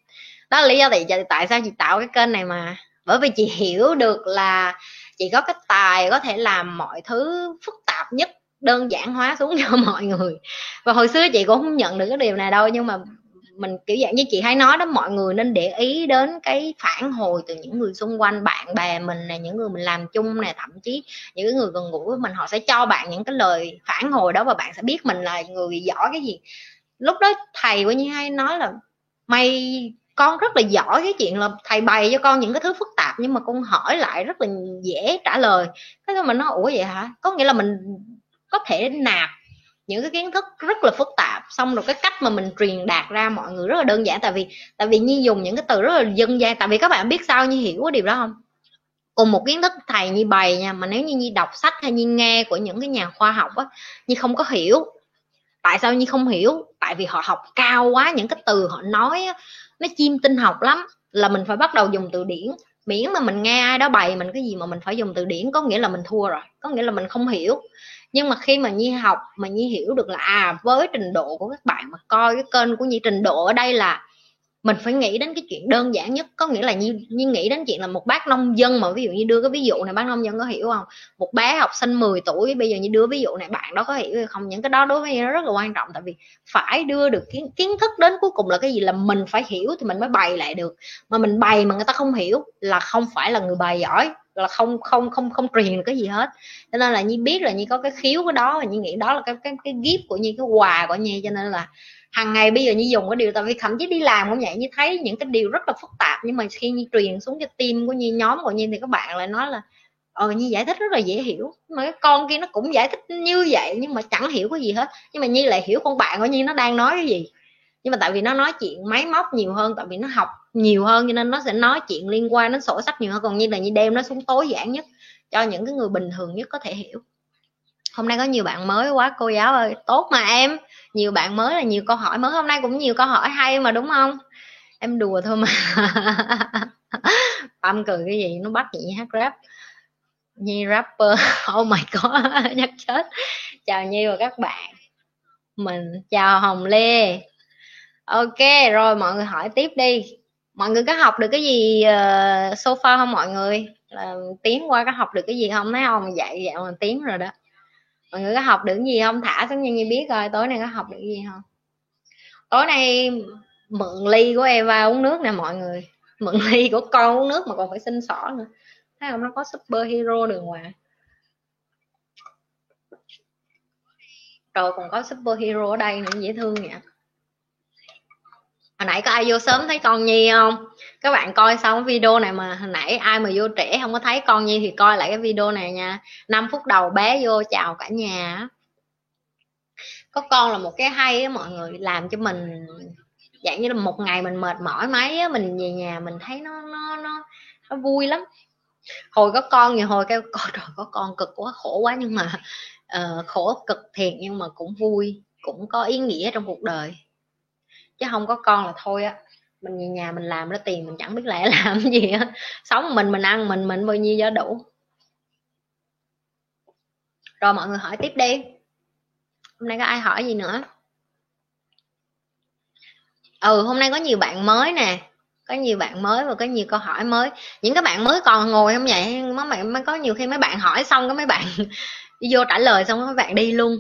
đó là lý do tại tại sao chị tạo cái kênh này mà, bởi vì chị hiểu được là Chị có cái tài có thể làm mọi thứ phức tạp nhất, đơn giản hóa xuống cho mọi người. Và hồi xưa chị cũng không nhận được cái điều này đâu, nhưng mà mình kiểu dạng như chị hay nói đó, mọi người nên để ý đến cái phản hồi từ những người xung quanh, bạn bè mình này, những người mình làm chung này, thậm chí những người gần gũi với mình, họ sẽ cho bạn những cái lời phản hồi đó và bạn sẽ biết mình là người giỏi cái gì. Lúc đó thầy của Nhi hay nói là mày, con rất là giỏi cái chuyện là thầy bày cho con những cái thứ phức tạp nhưng mà con hỏi lại rất là dễ trả lời. Thế mình nói ủa vậy hả, có nghĩa là mình có thể nạp những cái kiến thức rất là phức tạp, xong rồi cái cách mà mình truyền đạt ra mọi người rất là đơn giản. Tại vì tại vì Nhi dùng những cái từ rất là dân gian, tại vì các bạn biết sao Nhi hiểu cái điều đó không? Cùng một kiến thức thầy Nhi bày nha, mà nếu như Nhi đọc sách hay Nhi nghe của những cái nhà khoa học á, Nhi không có hiểu. Tại sao Nhi không hiểu? Tại vì họ học cao quá, những cái từ họ nói á, nó chiêm tinh học lắm, là mình phải bắt đầu dùng từ điển. Miễn mà mình nghe ai đó bày mình cái gì mà mình phải dùng từ điển có nghĩa là mình thua rồi, có nghĩa là mình không hiểu. Nhưng mà khi mà Nhi học mà Nhi hiểu được là à, với trình độ của các bạn mà coi cái kênh của Nhi, trình độ ở đây là mình phải nghĩ đến cái chuyện đơn giản nhất, có nghĩa là Nhi, Nhi nghĩ đến chuyện là một bác nông dân, mà ví dụ như đưa cái ví dụ này bác nông dân có hiểu không, một bé học sinh mười tuổi bây giờ Nhi đưa ví dụ này bạn đó có hiểu hay không. Những cái đó đối với Nhi nó rất là quan trọng, tại vì phải đưa được kiến, kiến thức đến cuối cùng là cái gì, là mình phải hiểu thì mình mới bày lại được. Mà mình bày mà người ta không hiểu là không phải là người bày giỏi, là không không không không truyền cái gì hết. Cho nên là Nhi biết là Nhi có cái khiếu của đó, và Nhi nghĩ đó là cái cái cái gift của Nhi, cái quà của Nhi. Cho nên là hàng ngày bây giờ Nhi dùng cái điều, tại vì thậm chí đi làm cũng vậy, Nhi thấy những cái điều rất là phức tạp, nhưng mà khi Nhi truyền xuống cái team của Nhi, nhóm của Nhi, thì các bạn lại nói là ờ Nhi giải thích rất là dễ hiểu, mà cái con kia nó cũng giải thích như vậy nhưng mà chẳng hiểu cái gì hết. Nhưng mà Nhi lại hiểu con bạn của Nhi nó đang nói cái gì, nhưng mà tại vì nó nói chuyện máy móc nhiều hơn, tại vì nó học nhiều hơn, cho nên nó sẽ nói chuyện liên quan đến sổ sách nhiều hơn. Còn Nhi là Nhi đem nó xuống tối giản nhất cho những cái người bình thường nhất có thể hiểu. Hôm nay có nhiều bạn mới quá cô giáo ơi, tốt mà em, nhiều bạn mới là nhiều câu hỏi mới, hôm nay cũng nhiều câu hỏi hay mà đúng không, em đùa thôi mà. Tâm cười cái gì, nó bắt Nhi hát rap, Nhi rapper, oh my god, nhắc chết. Chào Nhi và các bạn, mình chào Hồng Lê. Ok rồi, mọi người hỏi tiếp đi. Mọi người có học được cái gì uh, so far không mọi người? Là tiếng qua có học được cái gì không? Thấy không, dạy dạy một tiếng rồi đó. Mọi người có học được gì không? Thả xuống Nhi biết coi tối nay có học được gì không. Tối nay mượn ly của Eva uống nước nè mọi người. Mượn ly của con uống nước mà còn phải xin xỏ nữa. Thấy không, nó có superhero đường ngoài. Rồi còn có superhero ở đây nữa, dễ thương nhỉ. Hồi nãy có ai vô sớm thấy con Nhi không? Các bạn coi xong video này mà hồi nãy ai mà vô trễ không có thấy con Nhi thì coi lại cái video này nha. Năm phút đầu bé vô chào cả nhà. Có con là một cái hay á mọi người, làm cho mình dạng như là một ngày mình mệt mỏi mấy á, mình về nhà mình thấy nó nó nó nó vui lắm. Hồi có con thì hồi kêu trời có con cực quá, khổ quá, nhưng mà uh, khổ cực thiệt nhưng mà cũng vui, cũng có ý nghĩa trong cuộc đời. Chứ không có con là thôi á, mình về nhà mình làm ra tiền mình chẳng biết lẽ làm cái gì á, sống mình mình ăn mình mình bao nhiêu cho đủ. Rồi mọi người hỏi tiếp đi, hôm nay có ai hỏi gì nữa? Ừ, hôm nay có nhiều bạn mới nè, có nhiều bạn mới và có nhiều câu hỏi mới. Những các bạn mới còn ngồi không vậy, mấy bạn mới có nhiều khi mấy bạn hỏi xong cái mấy bạn vô trả lời xong mấy bạn đi luôn.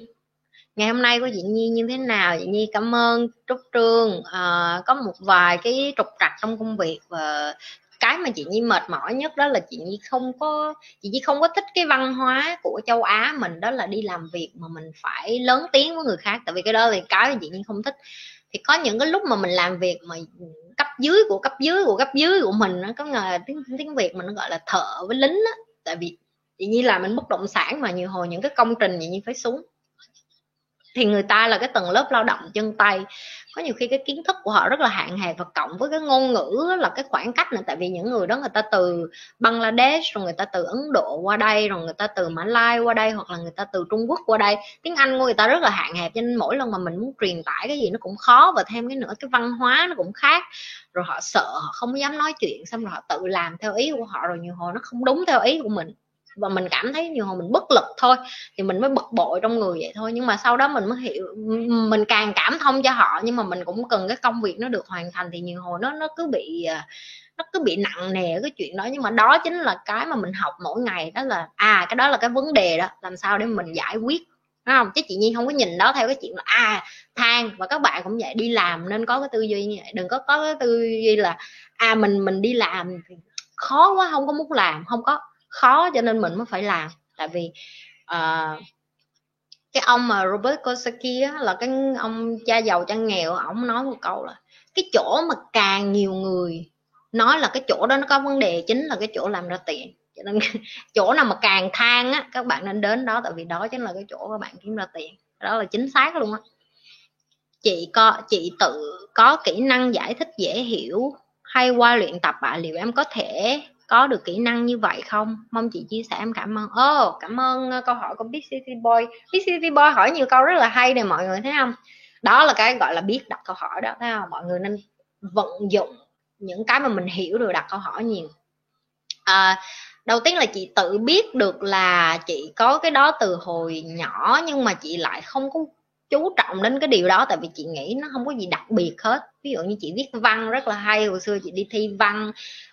Ngày hôm nay của chị Nhi như thế nào? Chị Nhi cảm ơn Trúc Trương. À, có một vài cái trục trặc trong công việc, và cái mà chị Nhi mệt mỏi nhất đó là chị Nhi không có chị Nhi không có thích cái văn hóa của châu Á mình, đó là đi làm việc mà mình phải lớn tiếng với người khác. Tại vì cái đó thì cái mà chị Nhi không thích. Thì có những cái lúc mà mình làm việc mà cấp dưới của cấp dưới của cấp dưới của mình, nó có người tiếng tiếng Việt mình nó gọi là thợ với lính đó. Tại vì chị Nhi làm mình bất động sản mà nhiều hồi những cái công trình chị Nhi phải xuống, thì người ta là cái tầng lớp lao động chân tay, có nhiều khi cái kiến thức của họ rất là hạn hẹp, và cộng với cái ngôn ngữ là cái khoảng cách này. Tại vì những người đó người ta từ Bangladesh, rồi người ta từ Ấn Độ qua đây, rồi người ta từ Mã Lai qua đây, hoặc là người ta từ Trung Quốc qua đây, tiếng Anh của người ta rất là hạn hẹp, cho nên mỗi lần mà mình muốn truyền tải cái gì nó cũng khó. Và thêm cái nữa cái văn hóa nó cũng khác, rồi họ sợ, họ không dám nói chuyện, xong rồi họ tự làm theo ý của họ, rồi nhiều hồi nó không đúng theo ý của mình, và mình cảm thấy nhiều hồi mình bất lực thôi, thì mình mới bực bội trong người vậy thôi. Nhưng mà sau đó mình mới hiểu, mình càng cảm thông cho họ, nhưng mà mình cũng cần cái công việc nó được hoàn thành, thì nhiều hồi nó nó cứ bị nó cứ bị nặng nề cái chuyện đó. Nhưng mà đó chính là cái mà mình học mỗi ngày, đó là à cái đó là cái vấn đề đó, làm sao để mình giải quyết, đúng không? Chứ chị Nhi không có nhìn đó theo cái chuyện là à than, và các bạn cũng vậy, đi làm nên có cái tư duy như vậy, đừng có có cái tư duy là à mình mình đi làm khó quá không có muốn làm, không có khó cho nên mình mới phải làm. Tại vì uh, cái ông mà Robert Kiyosaki á, là cái ông cha giàu cha nghèo, ông nói một câu là cái chỗ mà càng nhiều người nói là cái chỗ đó nó có vấn đề chính là cái chỗ làm ra tiền. Cho nên chỗ nào mà càng than á, các bạn nên đến đó, tại vì đó chính là cái chỗ các bạn kiếm ra tiền. Đó là chính xác luôn á. Chị có chị tự có kỹ năng giải thích dễ hiểu hay qua luyện tập ạ? À, liệu em có thể có được kỹ năng như vậy không? Mong chị chia sẻ, em cảm ơn. Ồ, oh, cảm ơn câu hỏi của Big City Boy. Big City Boy hỏi nhiều câu rất là hay nè mọi người, thấy không? Đó là cái gọi là biết đặt câu hỏi đó, thấy không? Mọi người nên vận dụng những cái mà mình hiểu rồi đặt câu hỏi nhiều. À, đầu tiên là chị tự biết được là chị có cái đó từ hồi nhỏ, nhưng mà chị lại không có chú trọng đến cái điều đó, tại vì chị nghĩ nó không có gì đặc biệt hết. Ví dụ như chị viết văn rất là hay, hồi xưa chị đi thi văn,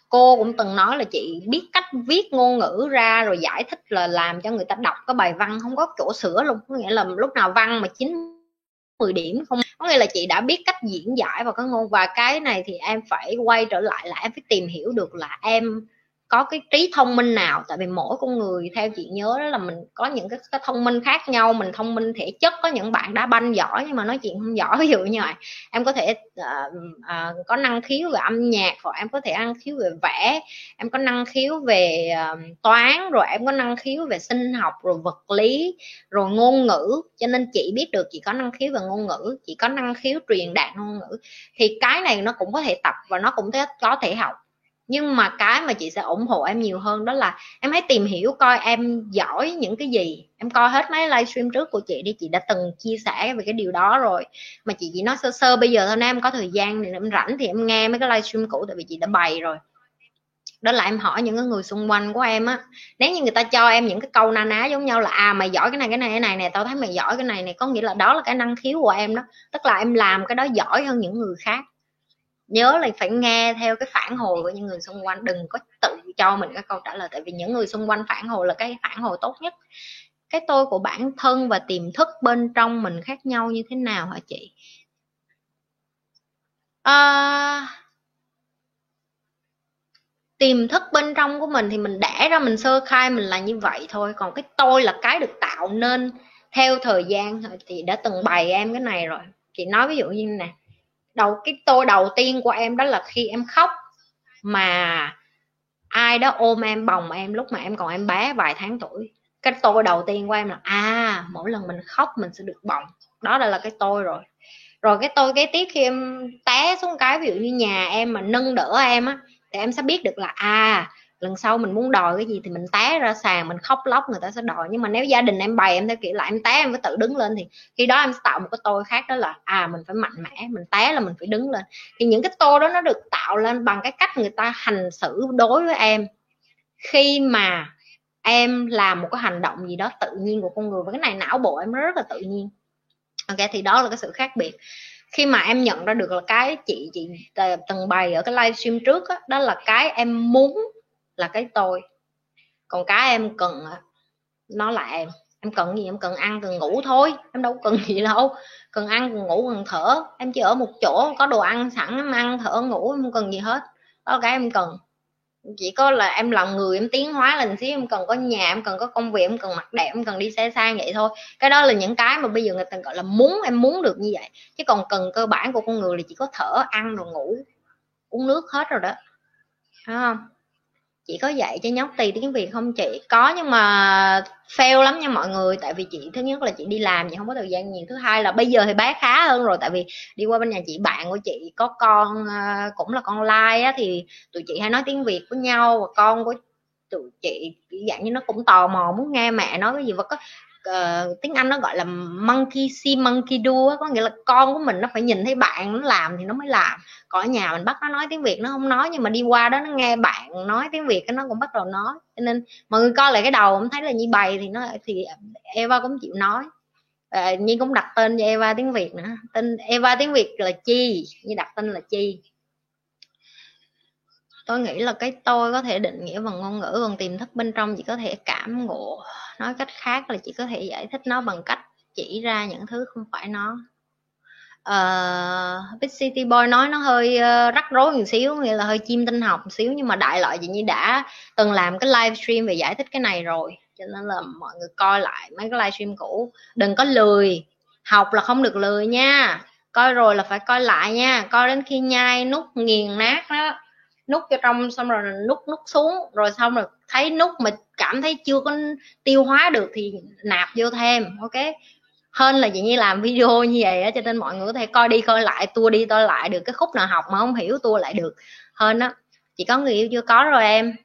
cô cũng từng nói là chị biết cách viết ngôn ngữ ra rồi giải thích là làm cho người ta đọc cái bài văn không có chỗ sửa luôn. Có nghĩa là lúc nào văn mà chín mười điểm không, có nghĩa là chị đã biết cách diễn giải vào cái ngôn. Và cái này thì em phải quay trở lại là em phải tìm hiểu được là em có cái trí thông minh nào, tại vì mỗi con người theo chị nhớ đó là mình có những cái, cái thông minh khác nhau. Mình thông minh thể chất, có những bạn đá banh giỏi nhưng mà nói chuyện không giỏi, ví dụ như vậy. Em có thể uh, uh, có năng khiếu về âm nhạc, hoặc em có thể năng khiếu về vẽ, em có năng khiếu về uh, toán, rồi em có năng khiếu về sinh học, rồi vật lý, rồi ngôn ngữ. Cho nên chị biết được chị có năng khiếu về ngôn ngữ, chị có năng khiếu truyền đạt ngôn ngữ, thì cái này nó cũng có thể tập và nó cũng có thể học. Nhưng mà cái mà chị sẽ ủng hộ em nhiều hơn đó là em hãy tìm hiểu coi em giỏi những cái gì. Em coi hết mấy livestream trước của chị đi, chị đã từng chia sẻ về cái điều đó rồi. Mà chị chỉ nói sơ sơ bây giờ thôi, nếu em có thời gian thì em rảnh thì em nghe mấy cái livestream cũ, tại vì chị đã bày rồi. Đó là em hỏi những cái người xung quanh của em á. Nếu như người ta cho em những cái câu na ná giống nhau là à mày giỏi cái này cái này cái này này, tao thấy mày giỏi cái này này, có nghĩa là đó là cái năng khiếu của em đó. Tức là em làm cái đó giỏi hơn những người khác. Nhớ là phải nghe theo cái phản hồi của những người xung quanh, đừng có tự cho mình cái câu trả lời, tại vì những người xung quanh phản hồi là cái phản hồi tốt nhất. Cái tôi của bản thân và tiềm thức bên trong mình khác nhau như thế nào hả chị? À, tiềm thức bên trong của mình thì mình đẻ ra, mình sơ khai mình là như vậy thôi, còn cái tôi là cái được tạo nên theo thời gian. Chị đã từng bày em cái này rồi, chị nói ví dụ như nè, đầu cái tôi đầu tiên của em đó là khi em khóc mà ai đó ôm em, bồng em lúc mà em còn em bé vài tháng tuổi. Cái tôi đầu tiên của em là à mỗi lần mình khóc mình sẽ được bồng, đó là, là cái tôi rồi. Rồi cái tôi kế tiếp khi em té xuống cái ví dụ như nhà em mà nâng đỡ em á, thì em sẽ biết được là à lần sau mình muốn đòi cái gì thì mình té ra sàn mình khóc lóc người ta sẽ đòi. Nhưng mà nếu gia đình em bày em theo kiểu là em té em phải tự đứng lên, thì khi đó em sẽ tạo một cái tôi khác, đó là à mình phải mạnh mẽ, mình té là mình phải đứng lên. Thì những cái tôi đó nó được tạo lên bằng cái cách người ta hành xử đối với em khi mà em làm một cái hành động gì đó tự nhiên của con người, và cái này não bộ em rất là tự nhiên. Ok, thì đó là cái sự khác biệt. Khi mà em nhận ra được là cái chị chị từng bày ở cái livestream trước đó, đó là cái em muốn là cái tôi, còn cái em cần nó là em. Em cần gì? Em cần ăn cần ngủ thôi, em đâu cần gì đâu. Cần ăn cần ngủ cần thở, em chỉ ở một chỗ có đồ ăn sẵn em ăn thở ngủ, em không cần gì hết. Đó là cái em cần. Chỉ có là em làm người em tiến hóa lên xíu, em cần có nhà, em cần có công việc, em cần mặc đẹp, em cần đi xe sang vậy thôi. Cái đó là những cái mà bây giờ người ta gọi là muốn, em muốn được như vậy. Chứ còn cần cơ bản của con người là chỉ có thở, ăn rồi ngủ, uống nước hết rồi đó, đúng không? Chị có dạy cho nhóc tì tiếng Việt không chị? Có, nhưng mà fail lắm nha mọi người. Tại vì chị, thứ nhất là chị đi làm chị không có thời gian nhiều, thứ hai là bây giờ thì bé khá hơn rồi, tại vì đi qua bên nhà chị bạn của chị có con cũng là con lai á, thì tụi chị hay nói tiếng Việt với nhau, và con của tụi chị dạng như nó cũng tò mò muốn nghe mẹ nói cái gì. Và có uh, tiếng Anh nó gọi là monkey see monkey do á, có nghĩa là con của mình nó phải nhìn thấy bạn nó làm thì nó mới làm. Còn ở nhà mình bắt nó nói tiếng Việt nó không nói, nhưng mà đi qua đó nó nghe bạn nói tiếng Việt nó cũng bắt đầu nói. Cho nên mọi người coi lại cái đầu cũng thấy là Nhi bày thì nó thì Eva cũng chịu nói. À, Nhi cũng đặt tên cho Eva tiếng Việt nữa, tên Eva tiếng Việt là Chi, Nhi đặt tên là Chi. Tôi nghĩ là cái tôi có thể định nghĩa bằng ngôn ngữ, còn tiềm thức bên trong chỉ có thể cảm ngộ. Nói cách khác là chỉ có thể giải thích nó bằng cách chỉ ra những thứ không phải nó. Uh, Big City Boy nói nó hơi uh, rắc rối một xíu, nghĩa là hơi chim tinh học một xíu, nhưng mà đại loại chị Nhi đã từng làm cái livestream về giải thích cái này rồi, cho nên là mọi người coi lại mấy cái livestream cũ đừng có lười. Học là không được lười nha, coi rồi là phải coi lại nha, coi đến khi nhai nút nghiền nát đó, nút cho trong xong rồi nút nút xuống, rồi xong rồi thấy nút mà cảm thấy chưa có tiêu hóa được thì nạp vô thêm, ok. Hơn là chị Nhi làm video như vậy á, cho nên mọi người có thể coi đi coi lại, tua đi coi lại được, cái khúc nào học mà không hiểu tua lại được. Hơn á, chị có người yêu chưa? Có rồi em.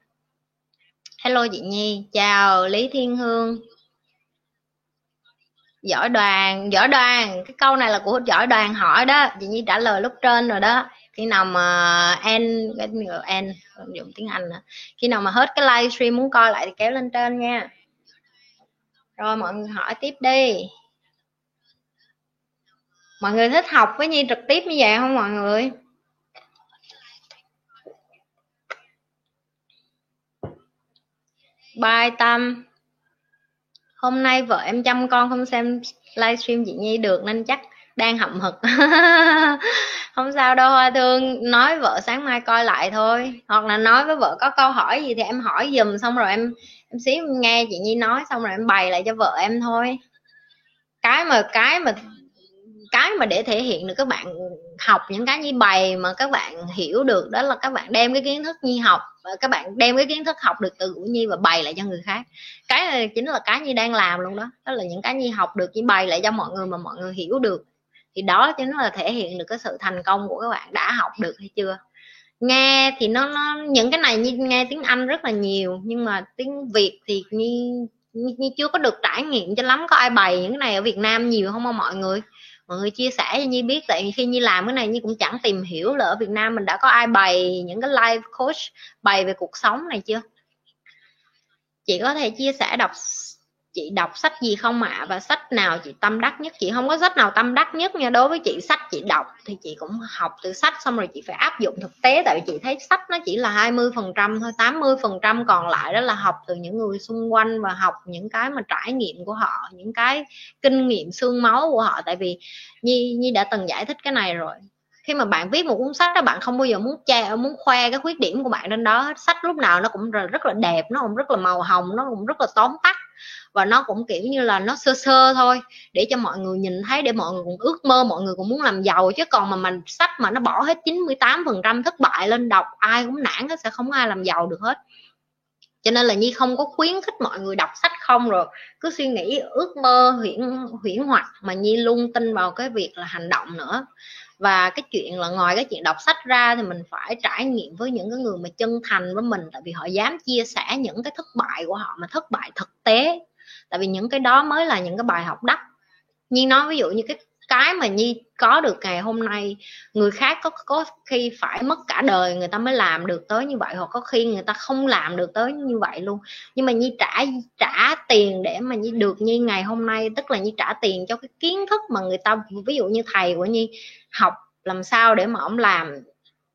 Hello chị Nhi, chào Lý Thiên Hương. Giỏi Đoàn, Giỏi Đoàn, cái câu này là của Giỏi Đoàn hỏi đó, chị Nhi trả lời lúc trên rồi đó. Khi nào mà end, end dùng tiếng Anh nữa. Khi nào mà hết cái livestream muốn coi lại thì kéo lên trên nha. Rồi mọi người hỏi tiếp đi. Mọi người thích học với Nhi trực tiếp như vậy không mọi người? Bye Tâm. Hôm nay vợ em chăm con không xem livestream chị Nhi được nên chắc đang hậm hực. Không sao đâu Hoa Thương, nói vợ sáng mai coi lại thôi. Hoặc là nói với vợ có câu hỏi gì thì em hỏi giùm, xong rồi em em xíu nghe chị Nhi nói xong rồi em bày lại cho vợ em thôi. Cái mà cái mà cái mà để thể hiện được các bạn học những cái như bày mà các bạn hiểu được đó là các bạn đem cái kiến thức Nhi học, các bạn đem cái kiến thức học được từ của Nhi và bày lại cho người khác. Cái này chính là cái Nhi đang làm luôn đó, đó là những cái Nhi học được Nhi bày lại cho mọi người mà mọi người hiểu được, thì đó chính là thể hiện được cái sự thành công của các bạn đã học được hay chưa. Nghe thì nó, nó những cái này Nhi nghe tiếng Anh rất là nhiều, nhưng mà tiếng Việt thì Nhi, Nhi, Nhi chưa có được trải nghiệm cho lắm. Có ai bày những cái này ở Việt Nam nhiều không không mọi người? Mọi người chia sẻ cho Nhi biết, tại vì khi Nhi làm cái này Nhi cũng chẳng tìm hiểu là ở Việt Nam mình đã có ai bày những cái life coach bày về cuộc sống này chưa. Chị có thể chia sẻ đọc chị đọc sách gì không ạ? À? Và sách nào chị tâm đắc nhất? Chị không có sách nào tâm đắc nhất nha. Đối với chị, sách chị đọc thì chị cũng học từ sách, xong rồi chị phải áp dụng thực tế, tại vì chị thấy sách nó chỉ là hai mươi phần trăm thôi, tám mươi phần trăm còn lại đó là học từ những người xung quanh và học những cái mà trải nghiệm của họ, những cái kinh nghiệm xương máu của họ. Tại vì Nhi, Nhi đã từng giải thích cái này rồi, khi mà bạn viết một cuốn sách đó, bạn không bao giờ muốn che muốn khoe cái khuyết điểm của bạn lên đó. Sách lúc nào nó cũng rất là đẹp, nó cũng rất là màu hồng, nó cũng rất là tóm tắt, và nó cũng kiểu như là nó sơ sơ thôi để cho mọi người nhìn thấy, để mọi người cũng ước mơ, mọi người cũng muốn làm giàu. Chứ còn mà mình sách mà nó bỏ hết chín mươi tám phần trăm thất bại lên đọc, ai cũng nản hết, sẽ không ai làm giàu được hết. Cho nên là Nhi không có khuyến khích mọi người đọc sách không rồi cứ suy nghĩ ước mơ huyễn huyễn hoặc, mà Nhi luôn tin vào cái việc là hành động nữa. Và cái chuyện là ngoài cái chuyện đọc sách ra thì mình phải trải nghiệm với những cái người mà chân thành với mình, tại vì họ dám chia sẻ những cái thất bại của họ, mà thất bại thực tế, tại vì những cái đó mới là những cái bài học đắt. Nhi nói ví dụ như cái cái mà Nhi có được ngày hôm nay, người khác có có khi phải mất cả đời người ta mới làm được tới như vậy, hoặc có khi người ta không làm được tới như vậy luôn. Nhưng mà Nhi trả trả tiền để mà Nhi được như ngày hôm nay, tức là Nhi trả tiền cho cái kiến thức mà người ta, ví dụ như thầy của Nhi học làm sao để mà ông làm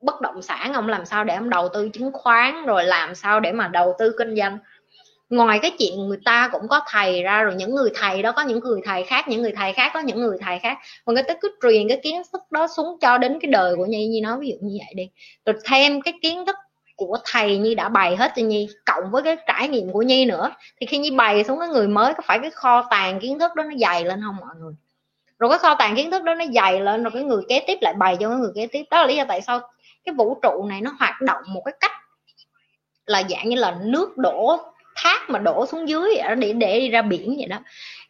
bất động sản, ông làm sao để ông đầu tư chứng khoán, rồi làm sao để mà đầu tư kinh doanh. Ngoài cái chuyện người ta cũng có thầy ra rồi, những người thầy đó có những người thầy khác, những người thầy khác có những người thầy khác, còn người ta cứ truyền cái kiến thức đó xuống cho đến cái đời của Nhi. Nhi nói ví dụ như vậy đi, rồi thêm cái kiến thức của thầy Nhi đã bày hết cho Nhi, cộng với cái trải nghiệm của Nhi nữa, thì khi Nhi bày xuống cái người mới, có phải cái kho tàng kiến thức đó nó dày lên không mọi người? Rồi cái kho tàng kiến thức đó nó dày lên, rồi cái người kế tiếp lại bày cho cái người kế tiếp. Đó là lý do tại sao cái vũ trụ này nó hoạt động một cái cách là dạng như là nước đổ thác mà đổ xuống dưới để để đi ra biển vậy đó.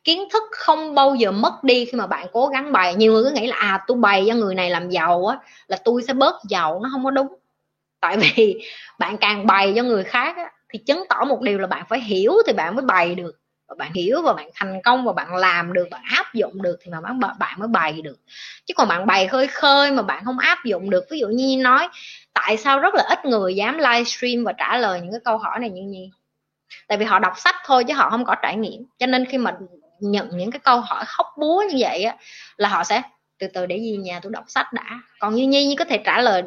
Kiến thức không bao giờ mất đi khi mà bạn cố gắng bày. Nhiều người cứ nghĩ là à, tôi bày cho người này làm giàu á là tôi sẽ bớt giàu, nó không có đúng. Tại vì bạn càng bày cho người khác á, thì chứng tỏ một điều là bạn phải hiểu thì bạn mới bày được, và bạn hiểu và bạn thành công và bạn làm được, bạn áp dụng được thì mà bạn bạn mới bày được. Chứ còn bạn bày khơi khơi mà bạn không áp dụng được, ví dụ như nói tại sao rất là ít người dám livestream và trả lời những cái câu hỏi này như Nhi? Tại vì họ đọc sách thôi chứ họ không có trải nghiệm. Cho nên khi mà nhận những cái câu hỏi hóc búa như vậy á, là họ sẽ từ từ để gì nhà tôi đọc sách đã. Còn như Nhi, Nhi có thể trả lời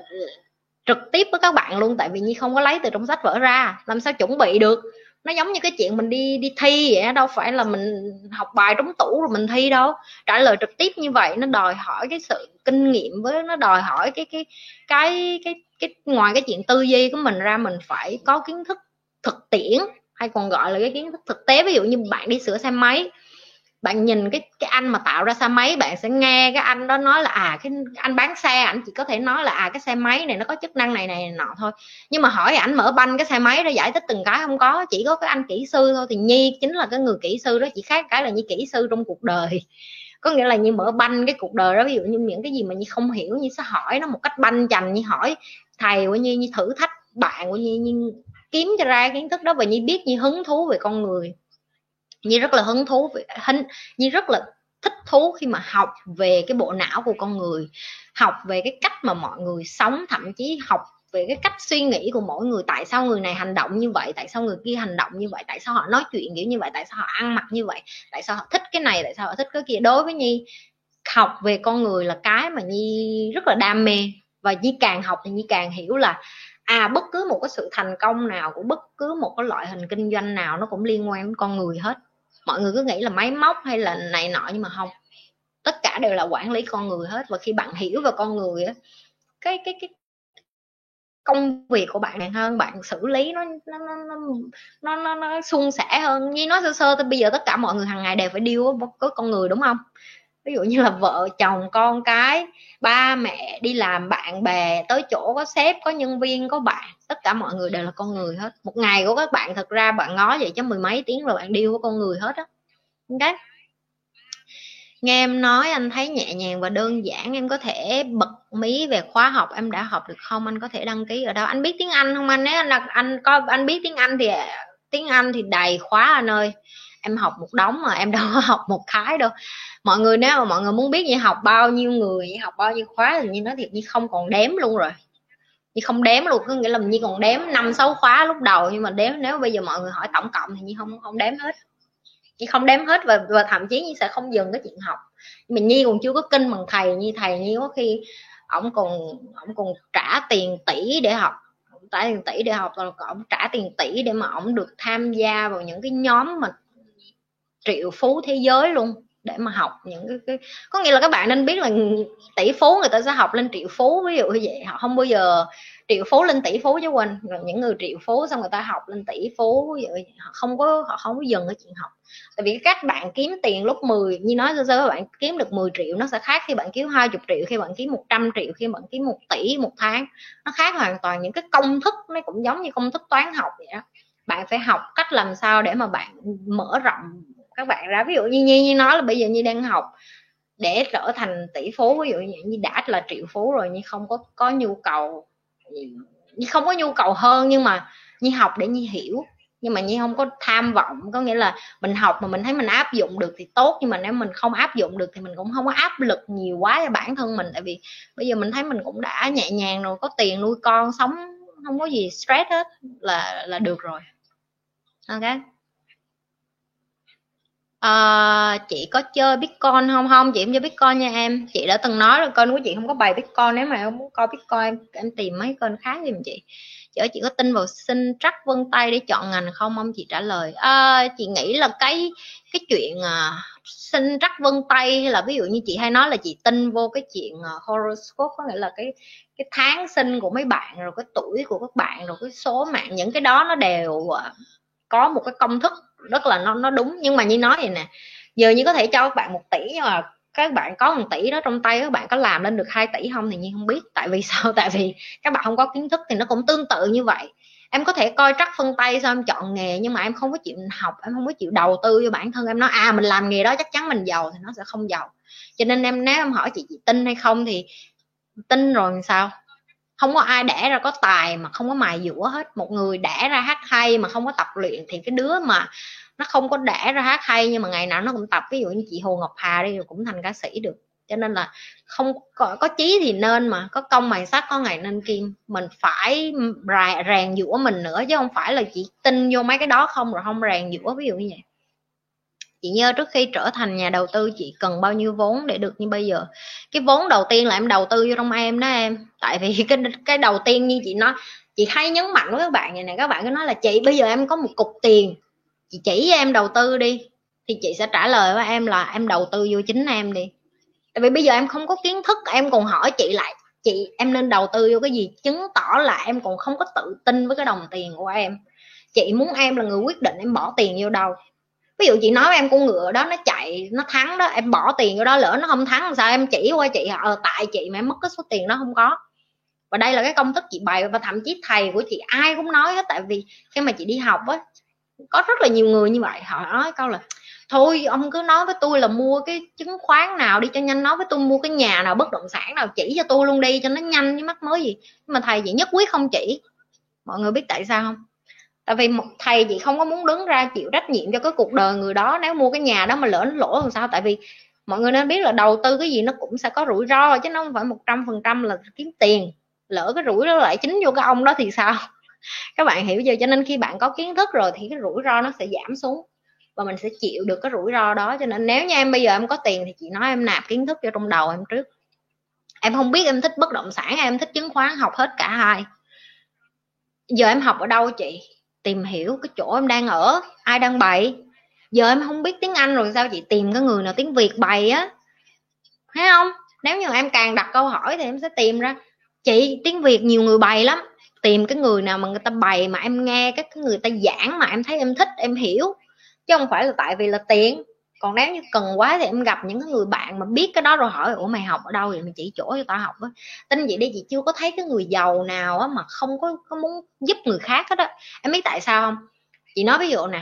trực tiếp với các bạn luôn, tại vì Nhi không có lấy từ trong sách vở ra, làm sao chuẩn bị được. Nó giống như cái chuyện mình đi đi thi vậy, đâu phải là mình học bài trúng tủ rồi mình thi đâu. Trả lời trực tiếp như vậy nó đòi hỏi cái sự kinh nghiệm, với nó đòi hỏi cái cái cái cái, cái ngoài cái chuyện tư duy của mình ra, mình phải có kiến thức thực tiễn, hay còn gọi là cái kiến thức thực tế. Ví dụ như bạn đi sửa xe máy, bạn nhìn cái cái anh mà tạo ra xe máy, bạn sẽ nghe cái anh đó nói là à cái anh bán xe, anh chỉ có thể nói là à cái xe máy này nó có chức năng này này nọ thôi, nhưng mà hỏi ảnh mở banh cái xe máy ra giải thích từng cái không có, chỉ có cái anh kỹ sư thôi. Thì Nhi chính là cái người kỹ sư đó, chỉ khác cái là Nhi kỹ sư trong cuộc đời, có nghĩa là Nhi mở banh cái cuộc đời đó. Ví dụ như những cái gì mà Nhi không hiểu, Nhi sẽ hỏi nó một cách banh chành, Nhi hỏi thầy của Nhi, Nhi thử thách bạn của Nhi, Nhi kiếm cho ra kiến thức đó. Và Nhi biết Nhi hứng thú về con người, Nhi rất là hứng thú, Nhi rất là thích thú khi mà học về cái bộ não của con người, học về cái cách mà mọi người sống, thậm chí học về cái cách suy nghĩ của mỗi người. Tại sao người này hành động như vậy, tại sao người kia hành động như vậy, tại sao họ nói chuyện kiểu như vậy, tại sao họ ăn mặc như vậy, tại sao họ thích cái này, tại sao họ thích cái kia. Đối với Nhi, học về con người là cái mà Nhi rất là đam mê, và Nhi càng học thì Nhi càng hiểu là à bất cứ một cái sự thành công nào của bất cứ một cái loại hình kinh doanh nào nó cũng liên quan đến con người hết. Mọi người cứ nghĩ là máy móc hay là này nọ, nhưng mà không, tất cả đều là quản lý con người hết. Và khi bạn hiểu về con người á, cái cái cái công việc của bạn này hơn, bạn xử lý nó nó nó nó nó, nó suôn sẻ hơn. Như nói sơ sơ tới bây giờ tất cả mọi người hàng ngày đều phải deal với con người, đúng không? Ví dụ như là vợ chồng, con cái, ba mẹ, đi làm, bạn bè, tới chỗ có sếp, có nhân viên, có bạn, tất cả mọi người đều là con người hết. Một ngày của các bạn thật ra bạn ngó vậy chứ mười mấy tiếng rồi bạn deal với con người hết á. Okay. Nghe em nói anh thấy nhẹ nhàng và đơn giản, em có thể bật mí về khóa học em đã học được không? Anh có thể đăng ký ở đâu? Anh biết tiếng Anh không anh? Nếu anh là anh có anh biết tiếng Anh thì tiếng Anh thì đầy khóa anh ơi. Em học một đống mà em đâu có học một cái đâu. Mọi người nếu mà mọi người muốn biết vậy học bao nhiêu người, học bao nhiêu khóa thì Nhi nói thiệt Nhi không còn đếm luôn rồi. Nhi không đếm luôn, có nghĩa là Nhi còn đếm năm sáu khóa lúc đầu, nhưng mà đếm nếu bây giờ mọi người hỏi tổng cộng thì Nhi không không đếm hết. Nhi không đếm hết và, và thậm chí Nhi sẽ không dừng cái chuyện học. Mình Nhi còn chưa có kinh bằng thầy, như thầy Nhi có khi ổng còn ổng còn trả tiền tỷ để học. Trả tiền tỷ để học là ổng trả tiền tỷ để mà ổng được tham gia vào những cái nhóm mà triệu phú thế giới luôn, để mà học những cái, cái có nghĩa là các bạn nên biết là tỷ phú người ta sẽ học lên triệu phú, ví dụ như vậy. Họ không bao giờ triệu phú lên tỷ phú chứ quên, rồi những người triệu phú xong người ta học lên tỷ phú, ví dụ họ không có họ không có dừng cái chuyện học. Tại vì các bạn kiếm tiền lúc mười, như nói sơ sơ các bạn kiếm được mười triệu nó sẽ khác khi bạn kiếm hai mươi triệu, khi bạn kiếm một trăm triệu, khi bạn kiếm một tỷ một tháng, nó khác hoàn toàn. Những cái công thức nó cũng giống như công thức toán học vậy đó, bạn phải học cách làm sao để mà bạn mở rộng các bạn ra. Ví dụ như Nhi như nói là bây giờ Nhi đang học để trở thành tỷ phú, ví dụ như Nhi đã là triệu phú rồi, Nhi không có có nhu cầu Nhi không có nhu cầu hơn, nhưng mà Nhi học để Nhi hiểu, nhưng mà Nhi không có tham vọng. Có nghĩa là mình học mà mình thấy mình áp dụng được thì tốt, nhưng mà nếu mình không áp dụng được thì mình cũng không có áp lực nhiều quá cho bản thân mình. Tại vì bây giờ mình thấy mình cũng đã nhẹ nhàng rồi, có tiền nuôi con, sống không có gì stress hết là là được rồi. Ok. À, chị có chơi Bitcoin không? Không, chị không chơi Bitcoin nha em. Chị đã từng nói rồi, kênh của chị không có bày Bitcoin. Nếu mà em muốn coi Bitcoin em, em tìm mấy kênh khác giùm chị. Chị ơi, chị có tin vào sinh trắc vân tay để chọn ngành không? Mong chị trả lời. À, chị nghĩ là cái cái chuyện à, sinh trắc vân tay, hay là ví dụ như chị hay nói là chị tin vô cái chuyện à, horoscope, có nghĩa là cái cái tháng sinh của mấy bạn, rồi cái tuổi của các bạn, rồi cái số mạng, những cái đó nó đều à, có một cái công thức rất là nó nó đúng. Nhưng mà như nói vậy nè, giờ như có thể cho các bạn một tỷ, nhưng mà các bạn có một tỷ đó trong tay, các bạn có làm lên được hai tỷ không thì Nhi không biết. Tại vì sao? Tại vì các bạn không có kiến thức. Thì nó cũng tương tự như vậy, em có thể coi trắc phân tay sao em chọn nghề, nhưng mà em không có chịu học, em không có chịu đầu tư cho bản thân. Em nói à mình làm nghề đó chắc chắn mình giàu thì nó sẽ không giàu. Cho nên em nếu em hỏi chị chị tin hay không thì tin rồi sao? Không có ai đẻ ra có tài mà không có mài dũa hết. Một người đẻ ra hát hay mà không có tập luyện thì cái đứa mà nó không có đẻ ra hát hay nhưng mà ngày nào nó cũng tập, ví dụ như chị Hồ Ngọc Hà đi, rồi cũng thành ca sĩ được. Cho nên là không có, có chí thì nên, mà có công mài sắt có ngày nên kim. Mình phải rèn giũa mình nữa, chứ không phải là chỉ tin vô mấy cái đó không rồi không rèn giũa, ví dụ như vậy. Chị nhớ trước khi trở thành nhà đầu tư chị cần bao nhiêu vốn để được như bây giờ? Cái vốn đầu tiên là em đầu tư vô trong em đó em. Tại vì cái cái đầu tiên như chị nói, chị hay nhấn mạnh với các bạn này nè, các bạn cứ nói là chị bây giờ em có một cục tiền, chị chỉ em đầu tư đi, thì chị sẽ trả lời với em là em đầu tư vô chính em đi. Tại vì bây giờ em không có kiến thức, em còn hỏi chị lại chị em nên đầu tư vô cái gì, chứng tỏ là em còn không có tự tin với cái đồng tiền của em. Chị muốn em là người quyết định em bỏ tiền vô đâu. Ví dụ chị nói với em con ngựa đó nó chạy nó thắng đó, em bỏ tiền vô đó, lỡ nó không thắng làm sao em chỉ qua chị ờ tại chị mà em mất cái số tiền đó không có. Và đây là cái công thức chị bày, và thậm chí thầy của chị ai cũng nói hết. Tại vì khi mà chị đi học á, có rất là nhiều người như vậy, họ nói câu là thôi ông cứ nói với tôi là mua cái chứng khoán nào đi cho nhanh, nói với tôi mua cái nhà nào, bất động sản nào, chỉ cho tôi luôn đi cho nó nhanh với mắc mới gì. Nhưng mà thầy chị nhất quyết không chỉ. Mọi người biết tại sao không? Tại vì thầy chị không có muốn đứng ra chịu trách nhiệm cho cái cuộc đời người đó. Nếu mua cái nhà đó mà lỡ nó lỗ làm sao? Tại vì mọi người nên biết là đầu tư cái gì nó cũng sẽ có rủi ro, chứ nó không phải một trăm phần trăm là kiếm tiền. Lỡ cái rủi ro lại chính vô cái ông đó thì sao? Các bạn hiểu chưa? Cho nên khi bạn có kiến thức rồi thì cái rủi ro nó sẽ giảm xuống và mình sẽ chịu được cái rủi ro đó. Cho nên nếu như em bây giờ em có tiền thì chị nói em nạp kiến thức vô trong đầu em trước. Em không biết em thích bất động sản, em thích chứng khoán, học hết cả hai. Giờ em học ở đâu chị? Tìm hiểu cái chỗ em đang ở, ai đang bày. Giờ em không biết tiếng Anh rồi sao chị? Tìm cái người nào tiếng Việt bày á, thấy không? Nếu như em càng đặt câu hỏi thì em sẽ tìm ra chị tiếng Việt nhiều người bày lắm, tìm cái người nào mà người ta bày mà em nghe các người ta giảng mà em thấy em thích, em hiểu, chứ không phải là tại vì là tiền. Còn nếu như cần quá thì em gặp những cái người bạn mà biết cái đó rồi hỏi ủa mày học ở đâu vậy, mày chỉ chỗ cho tao học á. Tin vậy đi, chị chưa có thấy cái người giàu nào á mà không có, có muốn giúp người khác hết á. Em biết tại sao không? Chị nói ví dụ nè,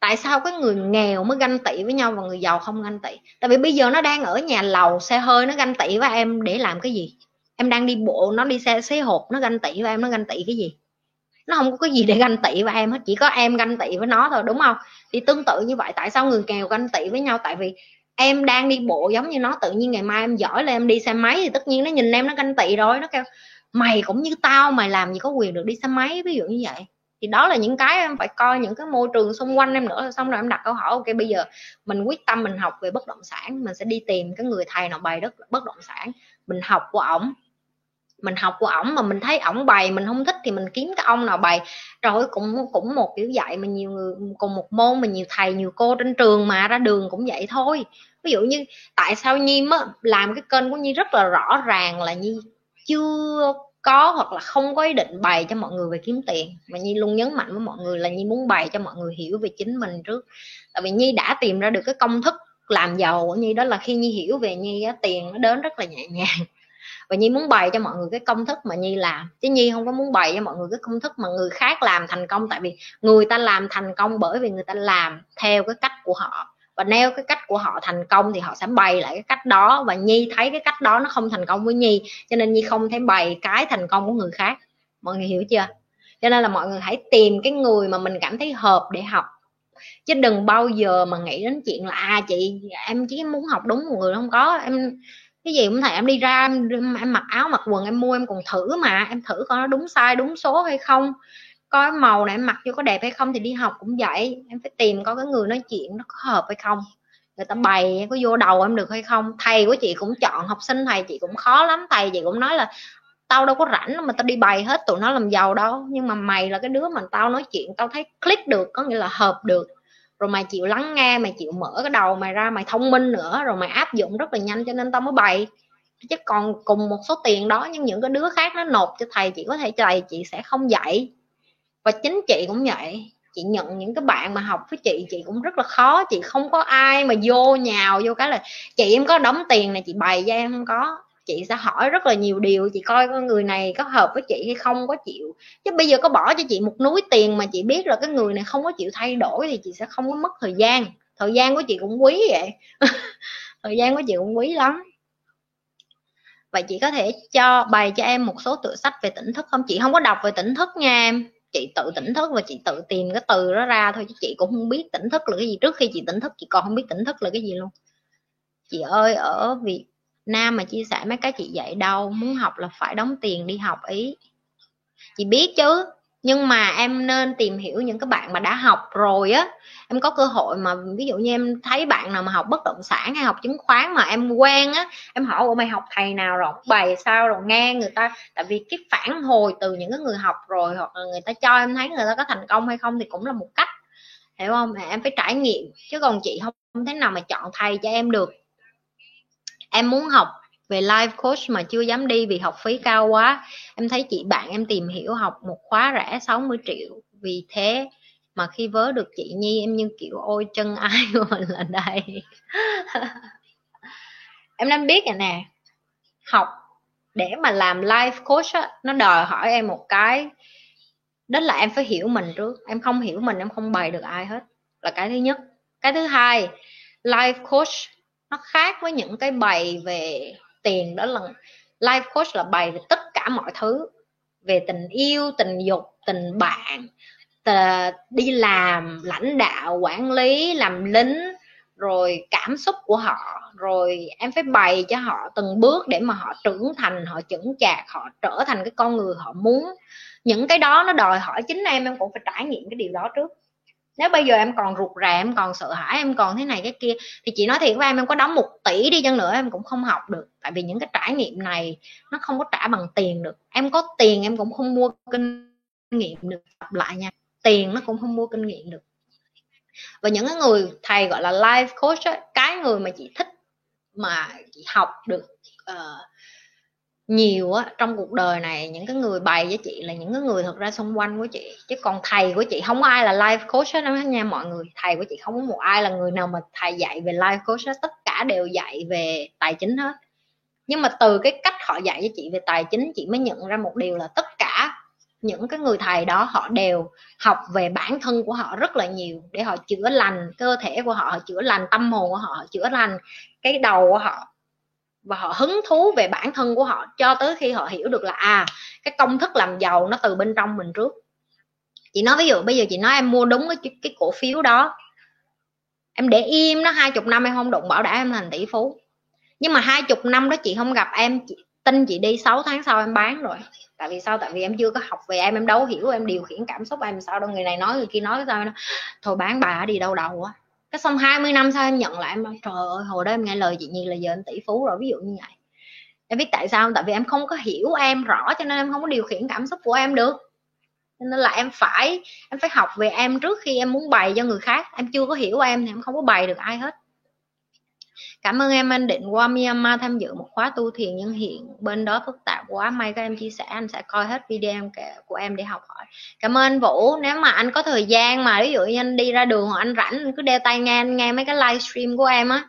tại sao cái người nghèo mới ganh tị với nhau và người giàu không ganh tị? Tại vì bây giờ nó đang ở nhà lầu xe hơi nó ganh tị với em để làm cái gì? Em đang đi bộ nó đi xe xế hộp nó ganh tị với em, nó ganh tị cái gì? Nó không có cái gì để ganh tị với em hết, chỉ có em ganh tị với nó thôi, đúng không? Thì tương tự như vậy, tại sao người nghèo ganh tị với nhau? Tại vì em đang đi bộ giống như nó, tự nhiên ngày mai em giỏi là em đi xe máy thì tất nhiên nó nhìn em nó ganh tị rồi, nó kêu mày cũng như tao, mày làm gì có quyền được đi xe máy, ví dụ như vậy. Thì đó là những cái em phải coi những cái môi trường xung quanh em nữa. Xong rồi em đặt câu hỏi ok bây giờ mình quyết tâm mình học về bất động sản, mình sẽ đi tìm cái người thầy nào bày đất bất động sản, mình học của ổng. Mình học của ổng mà mình thấy ổng bày mình không thích thì mình kiếm cái ông nào bày. Rồi cũng cũng một kiểu dạy mà nhiều người cùng một môn, mình nhiều thầy nhiều cô trên trường mà ra đường cũng vậy thôi. Ví dụ như tại sao Nhi mới làm cái kênh của Nhi rất là rõ ràng là Nhi chưa có hoặc là không có ý định bày cho mọi người về kiếm tiền, mà Nhi luôn nhấn mạnh với mọi người là Nhi muốn bày cho mọi người hiểu về chính mình trước. Tại vì Nhi đã tìm ra được cái công thức làm giàu của Nhi, đó là khi Nhi hiểu về Nhi á, tiền nó đến rất là nhẹ nhàng. Và Nhi muốn bày cho mọi người cái công thức mà Nhi làm, chứ Nhi không có muốn bày cho mọi người cái công thức mà người khác làm thành công. Tại vì người ta làm thành công bởi vì người ta làm theo cái cách của họ, và nêu cái cách của họ thành công thì họ sẽ bày lại cái cách đó. Và Nhi thấy cái cách đó nó không thành công với Nhi, cho nên Nhi không thể bày cái thành công của người khác. Mọi người hiểu chưa? Cho nên là mọi người hãy tìm cái người mà mình cảm thấy hợp để học, chứ đừng bao giờ mà nghĩ đến chuyện là à chị em chỉ muốn học đúng một người. Không có, em cái gì cũng thầy em đi ra em, em mặc áo mặc quần em mua em còn thử mà em thử coi nó đúng sai đúng số hay không, coi màu này em mặc vô có đẹp hay không. Thì đi học cũng vậy, em phải tìm coi cái người nói chuyện nó có hợp hay không, người ta bày có vô đầu em được hay không. Thầy của chị cũng chọn học sinh thầy chị cũng khó lắm, thầy chị cũng nói là tao đâu có rảnh mà tao đi bày hết tụi nó làm giàu đâu, nhưng mà mày là cái đứa mà tao nói chuyện tao thấy click được, có nghĩa là hợp được rồi, mày chịu lắng nghe, mày chịu mở cái đầu mày ra, mày thông minh nữa rồi mày áp dụng rất là nhanh, cho nên tao mới bày. Chứ còn cùng một số tiền đó nhưng những cái đứa khác nó nộp cho thầy chị có thể thầy chị sẽ không dạy. Và chính chị cũng vậy, chị nhận những cái bạn mà học với chị chị cũng rất là khó. Chị không có ai mà vô nhào vô cái là chị em có đóng tiền này chị bày ra, em không có. Chị sẽ hỏi rất là nhiều điều, chị coi con người này có hợp với chị hay không có chịu. Chứ bây giờ có bỏ cho chị một núi tiền mà chị biết là cái người này không có chịu thay đổi thì chị sẽ không có mất thời gian. Thời gian của chị cũng quý vậy. Thời gian của chị cũng quý lắm. Vậy chị có thể cho bày cho em một số tựa sách về tỉnh thức không? Chị không có đọc về tỉnh thức nha em. Chị tự tỉnh thức và chị tự tìm cái từ đó ra thôi, chứ chị cũng không biết tỉnh thức là cái gì. Trước khi chị tỉnh thức chị còn không biết tỉnh thức là cái gì luôn. Chị ơi, ở Việt Nam mà chia sẻ mấy cái chị dạy đâu, muốn học là phải đóng tiền đi học ý. Chị biết chứ, Nhưng mà em nên tìm hiểu những cái bạn mà đã học rồi á. Em có cơ hội mà ví dụ như em thấy bạn nào mà học bất động sản hay học chứng khoán mà em quen á, em hỏi ủa mày học thầy nào rồi, bày sao rồi, nghe người ta. Tại vì cái phản hồi từ những cái người học rồi hoặc là người ta cho em thấy người ta có thành công hay không thì cũng là một cách, hiểu không? Em phải trải nghiệm, chứ còn chị không thế nào mà chọn thầy cho em được. Em muốn học về life coach mà chưa dám đi vì học phí cao quá. Em thấy chị bạn em tìm hiểu học một khóa rẻ sáu mươi triệu. Vì thế mà khi vớ được chị Nhi em như kiểu ôi chân ai của mình là đây. Em đang biết rồi nè, học để mà làm life coach á, nó đòi hỏi em một cái, đó là em phải hiểu mình trước. Em không hiểu mình em không bày được ai hết, là cái thứ nhất. Cái thứ hai, life coach nó khác với những cái bày về tiền, đó là life coach là bày về tất cả mọi thứ, về tình yêu, tình dục, tình bạn, tờ, đi làm, lãnh đạo, quản lý, làm lính, rồi cảm xúc của họ, rồi em phải bày cho họ từng bước để mà họ trưởng thành, họ chững chạc, họ trở thành cái con người họ muốn. Những cái đó nó đòi hỏi chính em, em cũng phải trải nghiệm cái điều đó trước. Nếu bây giờ em còn rụt rè, em còn sợ hãi, em còn thế này cái kia thì chị nói thiệt với em, em có đóng một tỷ đi chăng nữa em cũng không học được. Tại vì những cái trải nghiệm này nó không có trả bằng tiền được. Em có tiền em cũng không mua kinh nghiệm được. Tập lại nha, tiền nó cũng không mua kinh nghiệm được. Và những người thầy gọi là life coach ấy, cái người mà chị thích mà chị học được uh, nhiều á trong cuộc đời này, những cái người bày với chị là những cái người thật ra xung quanh của chị, chứ còn thầy của chị không ai là life coach hết nha mọi người. Thầy của chị không có một ai là người nào mà thầy dạy về life coach hết, tất cả đều dạy về tài chính hết. Nhưng mà từ cái cách họ dạy với chị về tài chính, chị mới nhận ra một điều là tất cả những cái người thầy đó họ đều học về bản thân của họ rất là nhiều, để họ chữa lành cơ thể của họ, họ chữa lành tâm hồn của họ, họ chữa lành cái đầu của họ, và họ hứng thú về bản thân của họ cho tới khi họ hiểu được là à, cái công thức làm giàu nó từ bên trong mình trước. Chị nói ví dụ bây giờ chị nói em mua đúng cái, cái cổ phiếu đó, em để im nó hai chục năm em không đụng, bảo đảm em thành tỷ phú. Nhưng mà hai chục năm đó chị không gặp em, chị, tin chị đi sáu tháng sau em bán rồi. Tại vì sao? Tại vì em chưa có học về em, em đâu hiểu em điều khiển cảm xúc em sao đâu, người này nói người kia nói sao, thôi bán bà đi đâu đầu á. Cái xong hai mươi năm sau em nhận lại em nói, trời ơi hồi đó em nghe lời chị Nhi là giờ em tỷ phú rồi, ví dụ như vậy. Em biết tại sao? Tại vì em không có hiểu em rõ cho nên em không có điều khiển cảm xúc của em được. Cho nên là em phải em phải học về em trước khi em muốn bày cho người khác. Em chưa có hiểu em thì em không có bày được ai hết. Cảm ơn em, anh định qua Myanmar tham dự một khóa tu thiền nhưng hiện bên đó phức tạp quá, may các em chia sẻ, anh sẽ coi hết video của em để học hỏi. Cảm ơn anh Vũ, nếu mà anh có thời gian mà ví dụ như anh đi ra đường hoặc anh rảnh anh cứ đeo tai nghe, anh nghe mấy cái livestream của em á.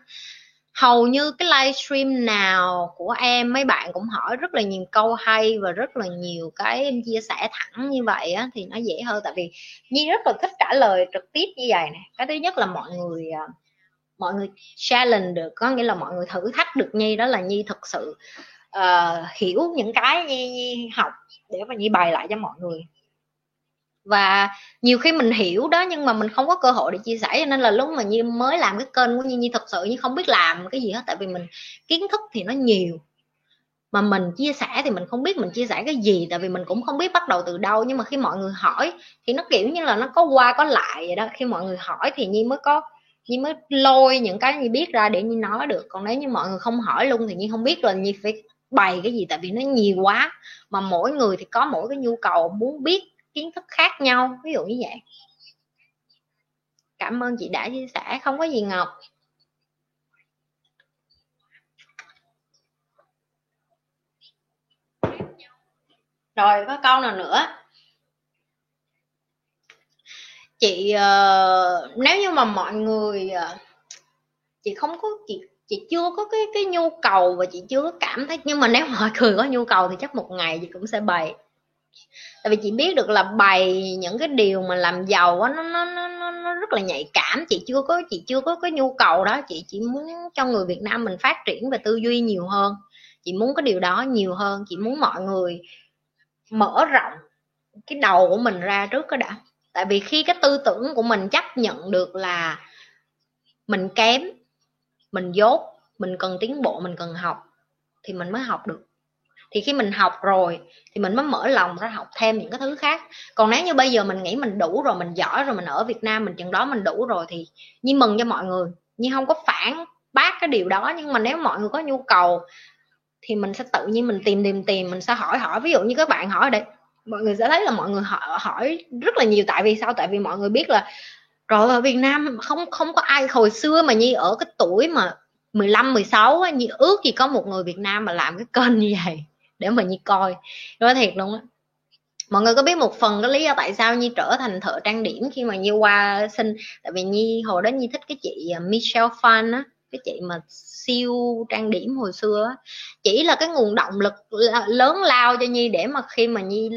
Hầu như cái livestream nào của em mấy bạn cũng hỏi rất là nhiều câu hay và rất là nhiều cái em chia sẻ thẳng như vậy á, thì nó dễ hơn. Tại vì Nhi rất là thích trả lời trực tiếp như vậy nè. Cái thứ nhất là mọi người mọi người challenge được, có nghĩa là mọi người thử thách được Nhi, đó là Nhi thực sự uh, hiểu những cái Nhi, Nhi học để mà Nhi bày lại cho mọi người. Và nhiều khi mình hiểu đó nhưng mà mình không có cơ hội để chia sẻ, cho nên là lúc mà Nhi mới làm cái kênh của Nhi, Nhi thực sự Nhi không biết làm cái gì hết. Tại vì mình kiến thức thì nó nhiều mà mình chia sẻ thì mình không biết mình chia sẻ cái gì, tại vì mình cũng không biết bắt đầu từ đâu. Nhưng mà khi mọi người hỏi thì nó kiểu như là nó có qua có lại vậy đó, khi mọi người hỏi thì Nhi mới có Nhi mới lôi những cái Nhi biết ra để Nhi nói được. Còn nếu như mọi người không hỏi luôn thì Nhi không biết là Nhi phải bày cái gì, tại vì nó nhiều quá mà mỗi người thì có mỗi cái nhu cầu muốn biết kiến thức khác nhau, ví dụ như vậy. Cảm ơn chị đã chia sẻ, không có gì Ngọc. Rồi có câu nào nữa? Chị uh, nếu như mà mọi người uh, chị không có chị chị chưa có cái cái nhu cầu và chị chưa có cảm thấy, nhưng mà nếu mọi người có nhu cầu thì chắc một ngày chị cũng sẽ bày. Tại vì chị biết được là bày những cái điều mà làm giàu á, nó nó nó nó rất là nhạy cảm. Chị chưa có chị chưa có cái nhu cầu đó, chị chỉ muốn cho người Việt Nam mình phát triển về tư duy nhiều hơn. Chị muốn cái điều đó nhiều hơn, chị muốn mọi người mở rộng cái đầu của mình ra trước cái đã. Tại vì khi cái tư tưởng của mình chấp nhận được là mình kém, mình dốt, mình cần tiến bộ, mình cần học thì mình mới học được. Thì khi mình học rồi thì mình mới mở lòng ra học thêm những cái thứ khác. Còn nếu như bây giờ mình nghĩ mình đủ rồi, mình giỏi rồi, mình ở Việt Nam mình chừng đó mình đủ rồi thì Nhi mừng cho mọi người. Nhi không có phản bác cái điều đó, nhưng mà nếu mọi người có nhu cầu thì mình sẽ tự nhiên mình tìm tìm tìm mình sẽ hỏi hỏi. Ví dụ như các bạn hỏi đây, mọi người sẽ thấy là mọi người hỏi, hỏi rất là nhiều. Tại vì sao? Tại vì mọi người biết là rồi ở Việt Nam không không có ai. Hồi xưa mà Nhi ở cái tuổi mà mười lăm, mười sáu á, Nhi ước gì có một người Việt Nam mà làm cái kênh như vậy để mà Nhi coi, nói thiệt luôn á. Mọi người có biết một phần cái lý do tại sao Nhi trở thành thợ trang điểm khi mà Nhi qua sinh, tại vì Nhi hồi đó Nhi thích cái chị Michelle Phan á, cái chị mà siêu trang điểm hồi xưa á, chỉ là cái nguồn động lực lớn lao cho Nhi để mà khi mà Nhi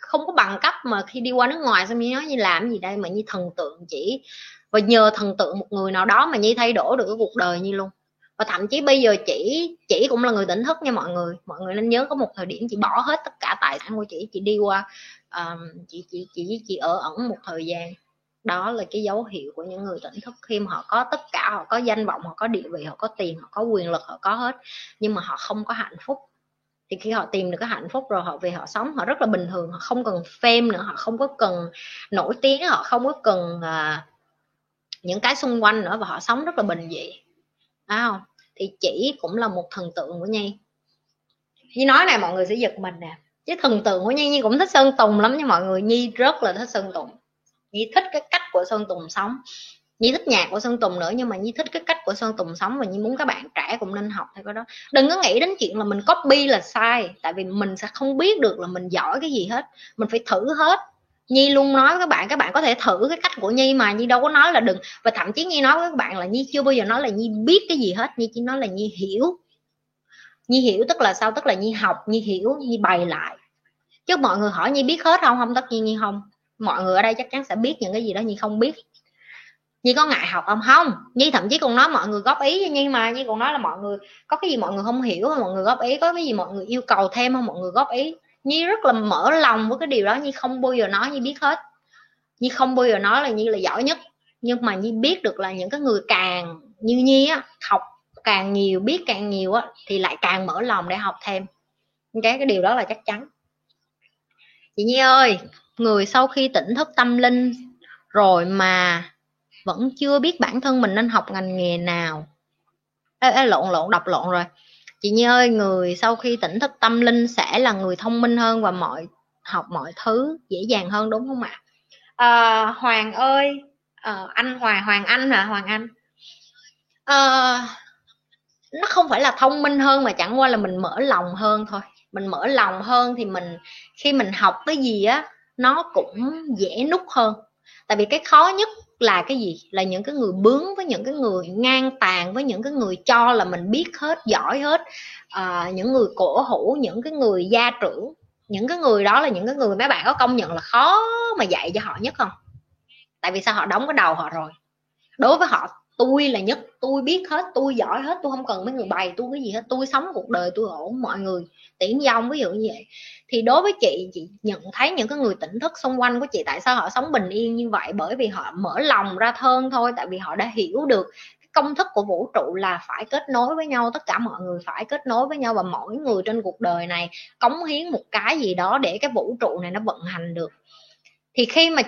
không có bằng cấp mà khi đi qua nước ngoài xong Nhi nói Nhi làm gì đây mà Nhi thần tượng chỉ, và nhờ thần tượng một người nào đó mà Nhi thay đổi được cái cuộc đời Nhi luôn. Và thậm chí bây giờ chị chị cũng là người tỉnh thức nha mọi người. Mọi người nên nhớ có một thời điểm chị bỏ hết tất cả tài sản của chị, chị đi qua um, chị chị chị chị ở ẩn một thời gian. Đó là cái dấu hiệu của những người tỉnh thức, khi mà họ có tất cả, họ có danh vọng, họ có địa vị, họ có tiền, họ có quyền lực, họ có hết, nhưng mà họ không có hạnh phúc. Thì khi họ tìm được cái hạnh phúc rồi họ về họ sống, họ rất là bình thường, họ không cần fame nữa, họ không có cần nổi tiếng, họ không có cần uh, những cái xung quanh nữa, và họ sống rất là bình dị. Không? Thì chỉ cũng là một thần tượng của Nhi. Nhi nói này mọi người sẽ giật mình nè, chứ thần tượng của Nhi, Nhi cũng thích Sơn Tùng lắm nha mọi người. Nhi rất là thích Sơn Tùng, Nhi thích cái cách của Sơn Tùng sống, Nhi thích nhạc của Sơn Tùng nữa, nhưng mà Nhi thích cái cách của Sơn Tùng sống, và Nhi muốn các bạn trẻ cũng nên học theo cái đó. Đừng có nghĩ đến chuyện là mình copy là sai, tại vì mình sẽ không biết được là mình giỏi cái gì hết, mình phải thử hết. Nhi luôn nói với các bạn, các bạn có thể thử cái cách của Nhi mà Nhi đâu có nói là đừng. Và thậm chí Nhi nói với các bạn là Nhi chưa bao giờ nói là Nhi biết cái gì hết, Nhi chỉ nói là Nhi hiểu. Nhi hiểu tức là sao? Tức là Nhi học, Nhi hiểu, Nhi bày lại. Chứ mọi người hỏi Nhi biết hết không? Không, tất nhiên Nhi không. Mọi người ở đây chắc chắn sẽ biết những cái gì đó Nhi không biết. Nhi có ngại học không? Không. Nhi thậm chí còn nói mọi người góp ý cho Nhi mà. Nhi còn nói là mọi người có cái gì mọi người không hiểu không? Mọi người góp ý. Có cái gì mọi người yêu cầu thêm không? Mọi người góp ý. Nhi rất là mở lòng với cái điều đó. Nhi không bao giờ nói Nhi biết hết, Nhi không bao giờ nói là Nhi là giỏi nhất, nhưng mà Nhi biết được là những cái người càng như Nhi á, học càng nhiều, biết càng nhiều á, thì lại càng mở lòng để học thêm. Cái cái điều đó là chắc chắn. Chị Nhi ơi, người sau khi tỉnh thức tâm linh rồi mà vẫn chưa biết bản thân mình nên học ngành nghề nào. Ê, ê, lộn lộn đọc lộn rồi. Chị Nhi ơi, người sau khi tỉnh thức tâm linh sẽ là người thông minh hơn và mọi học mọi thứ dễ dàng hơn, đúng không ạ? À, Hoàng ơi, à, anh Hoài, Hoàng Anh hả? Hoàng Anh. À, nó không phải là thông minh hơn mà chẳng qua là mình mở lòng hơn thôi. Mình mở lòng hơn thì mình khi mình học cái gì á, nó cũng dễ nút hơn. Tại vì cái khó nhất là cái gì? Là những cái người bướng, với những cái người ngang tàn, với những cái người cho là mình biết hết, giỏi hết, à, những người cổ hủ, những cái người gia trưởng. Những cái người đó là những cái người mấy bạn có công nhận là khó mà dạy cho họ nhất không? Tại vì sao? Họ đóng cái đầu họ rồi. Đối với họ, tôi là nhất, tôi biết hết, tôi giỏi hết, tôi không cần mấy người bày tôi cái gì hết, tôi sống cuộc đời tôi ổn, mọi người tiễn dông, ví dụ như vậy. Thì đối với chị, chị nhận thấy những cái người tỉnh thức xung quanh của chị, tại sao họ sống bình yên như vậy? Bởi vì họ mở lòng ra hơn thôi. Tại vì họ đã hiểu được cái công thức của vũ trụ là phải kết nối với nhau, tất cả mọi người phải kết nối với nhau, và mỗi người trên cuộc đời này cống hiến một cái gì đó để cái vũ trụ này nó vận hành được. Thì khi mà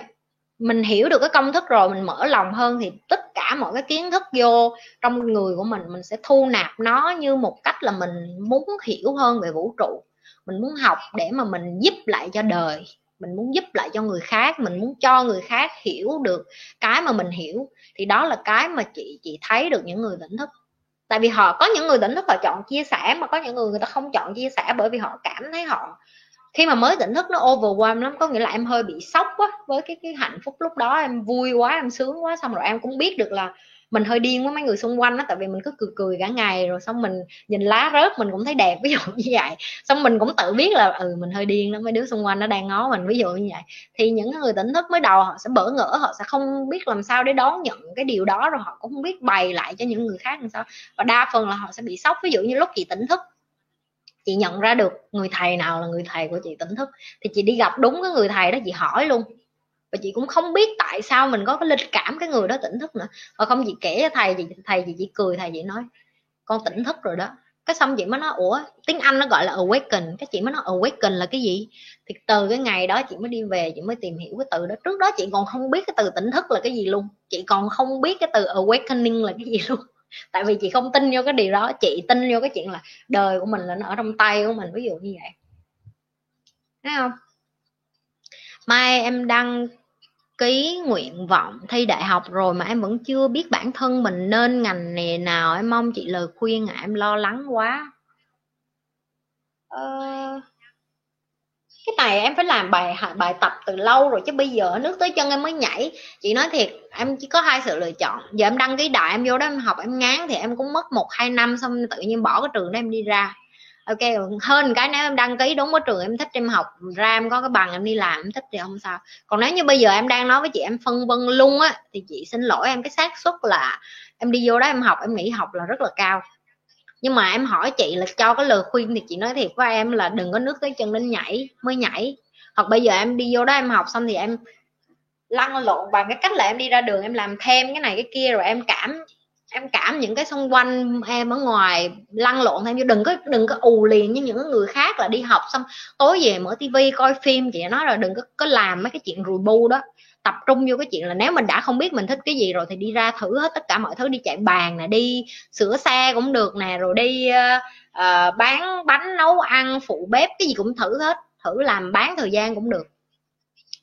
mình hiểu được cái công thức rồi, mình mở lòng hơn, thì tất cả mọi cái kiến thức vô trong người của mình, mình sẽ thu nạp nó như một cách là mình muốn hiểu hơn về vũ trụ, mình muốn học để mà mình giúp lại cho đời, mình muốn giúp lại cho người khác, mình muốn cho người khác hiểu được cái mà mình hiểu. Thì đó là cái mà chị chị thấy được những người tỉnh thức. Tại vì họ có những người tỉnh thức họ chọn chia sẻ, mà có những người người ta không chọn chia sẻ, bởi vì họ cảm thấy họ khi mà mới tỉnh thức nó overwhelm lắm, có nghĩa là em hơi bị sốc á với cái cái hạnh phúc lúc đó, em vui quá, em sướng quá, xong rồi em cũng biết được là mình hơi điên với mấy người xung quanh đó, tại vì mình cứ cười cười cả ngày, rồi xong mình nhìn lá rớt mình cũng thấy đẹp, ví dụ như vậy, xong mình cũng tự biết là ừ mình hơi điên lắm, mấy đứa xung quanh nó đang ngó mình, ví dụ như vậy. Thì những người tỉnh thức mới đầu họ sẽ bỡ ngỡ, họ sẽ không biết làm sao để đón nhận cái điều đó, rồi họ cũng không biết bày lại cho những người khác làm sao, và đa phần là họ sẽ bị sốc. Ví dụ như lúc chị tỉnh thức, chị nhận ra được người thầy nào là người thầy của chị tỉnh thức, thì chị đi gặp đúng cái người thầy đó, chị hỏi luôn, và chị cũng không biết tại sao mình có cái linh cảm cái người đó tỉnh thức nữa. Và không, chị kể cho thầy, chị thầy chị chỉ cười, thầy chị nói con tỉnh thức rồi đó. Cái xong chị mới nói ủa tiếng Anh nó gọi là awaken, cái chị mới nói awaken là cái gì. Thì từ cái ngày đó chị mới đi về chị mới tìm hiểu cái từ đó. Trước đó chị còn không biết cái từ tỉnh thức là cái gì luôn, chị còn không biết cái từ awakening là cái gì luôn, tại vì chị không tin vô cái điều đó. Chị tin vô cái chuyện là đời của mình là nó ở trong tay của mình, ví dụ như vậy, thấy không? Mai em đăng ký nguyện vọng thi đại học rồi mà em vẫn chưa biết bản thân mình nên ngành nghề nào, em mong chị lời khuyên ạ, à, em lo lắng quá. Ờ... cái này em phải làm bài bài tập từ lâu rồi chứ bây giờ nước tới chân em mới nhảy. Chị nói thiệt, em chỉ có hai sự lựa chọn. Giờ em đăng ký đại em vô đó em học em ngán thì em cũng mất một hai năm xong tự nhiên bỏ cái trường đó em đi ra. Ok, hơn cái nếu em đăng ký đúng cái trường em thích em học ra em có cái bằng em đi làm em thích thì không sao. Còn nếu như bây giờ em đang nói với chị em phân vân luôn á thì chị xin lỗi em, cái xác suất là em đi vô đó em học em nghỉ học là rất là cao. Nhưng mà em hỏi chị là cho cái lời khuyên thì chị nói thiệt với em là đừng có nước tới chân đến nhảy mới nhảy. Hoặc bây giờ em đi vô đó em học xong thì em lăn lộn bằng cái cách là em đi ra đường em làm thêm cái này cái kia rồi em cảm em cảm những cái xung quanh em ở ngoài lăn lộn thêm, chứ đừng có đừng có ù liền như những người khác là đi học xong tối về mở tivi coi phim. Chị nói rồi đừng có, có làm mấy cái chuyện rùi bu đó, tập trung vô cái chuyện là nếu mình đã không biết mình thích cái gì rồi thì đi ra thử hết tất cả mọi thứ, đi chạy bàn nè, đi sửa xe cũng được nè, rồi đi uh, bán bánh nấu ăn phụ bếp, cái gì cũng thử hết, thử làm bán thời gian cũng được,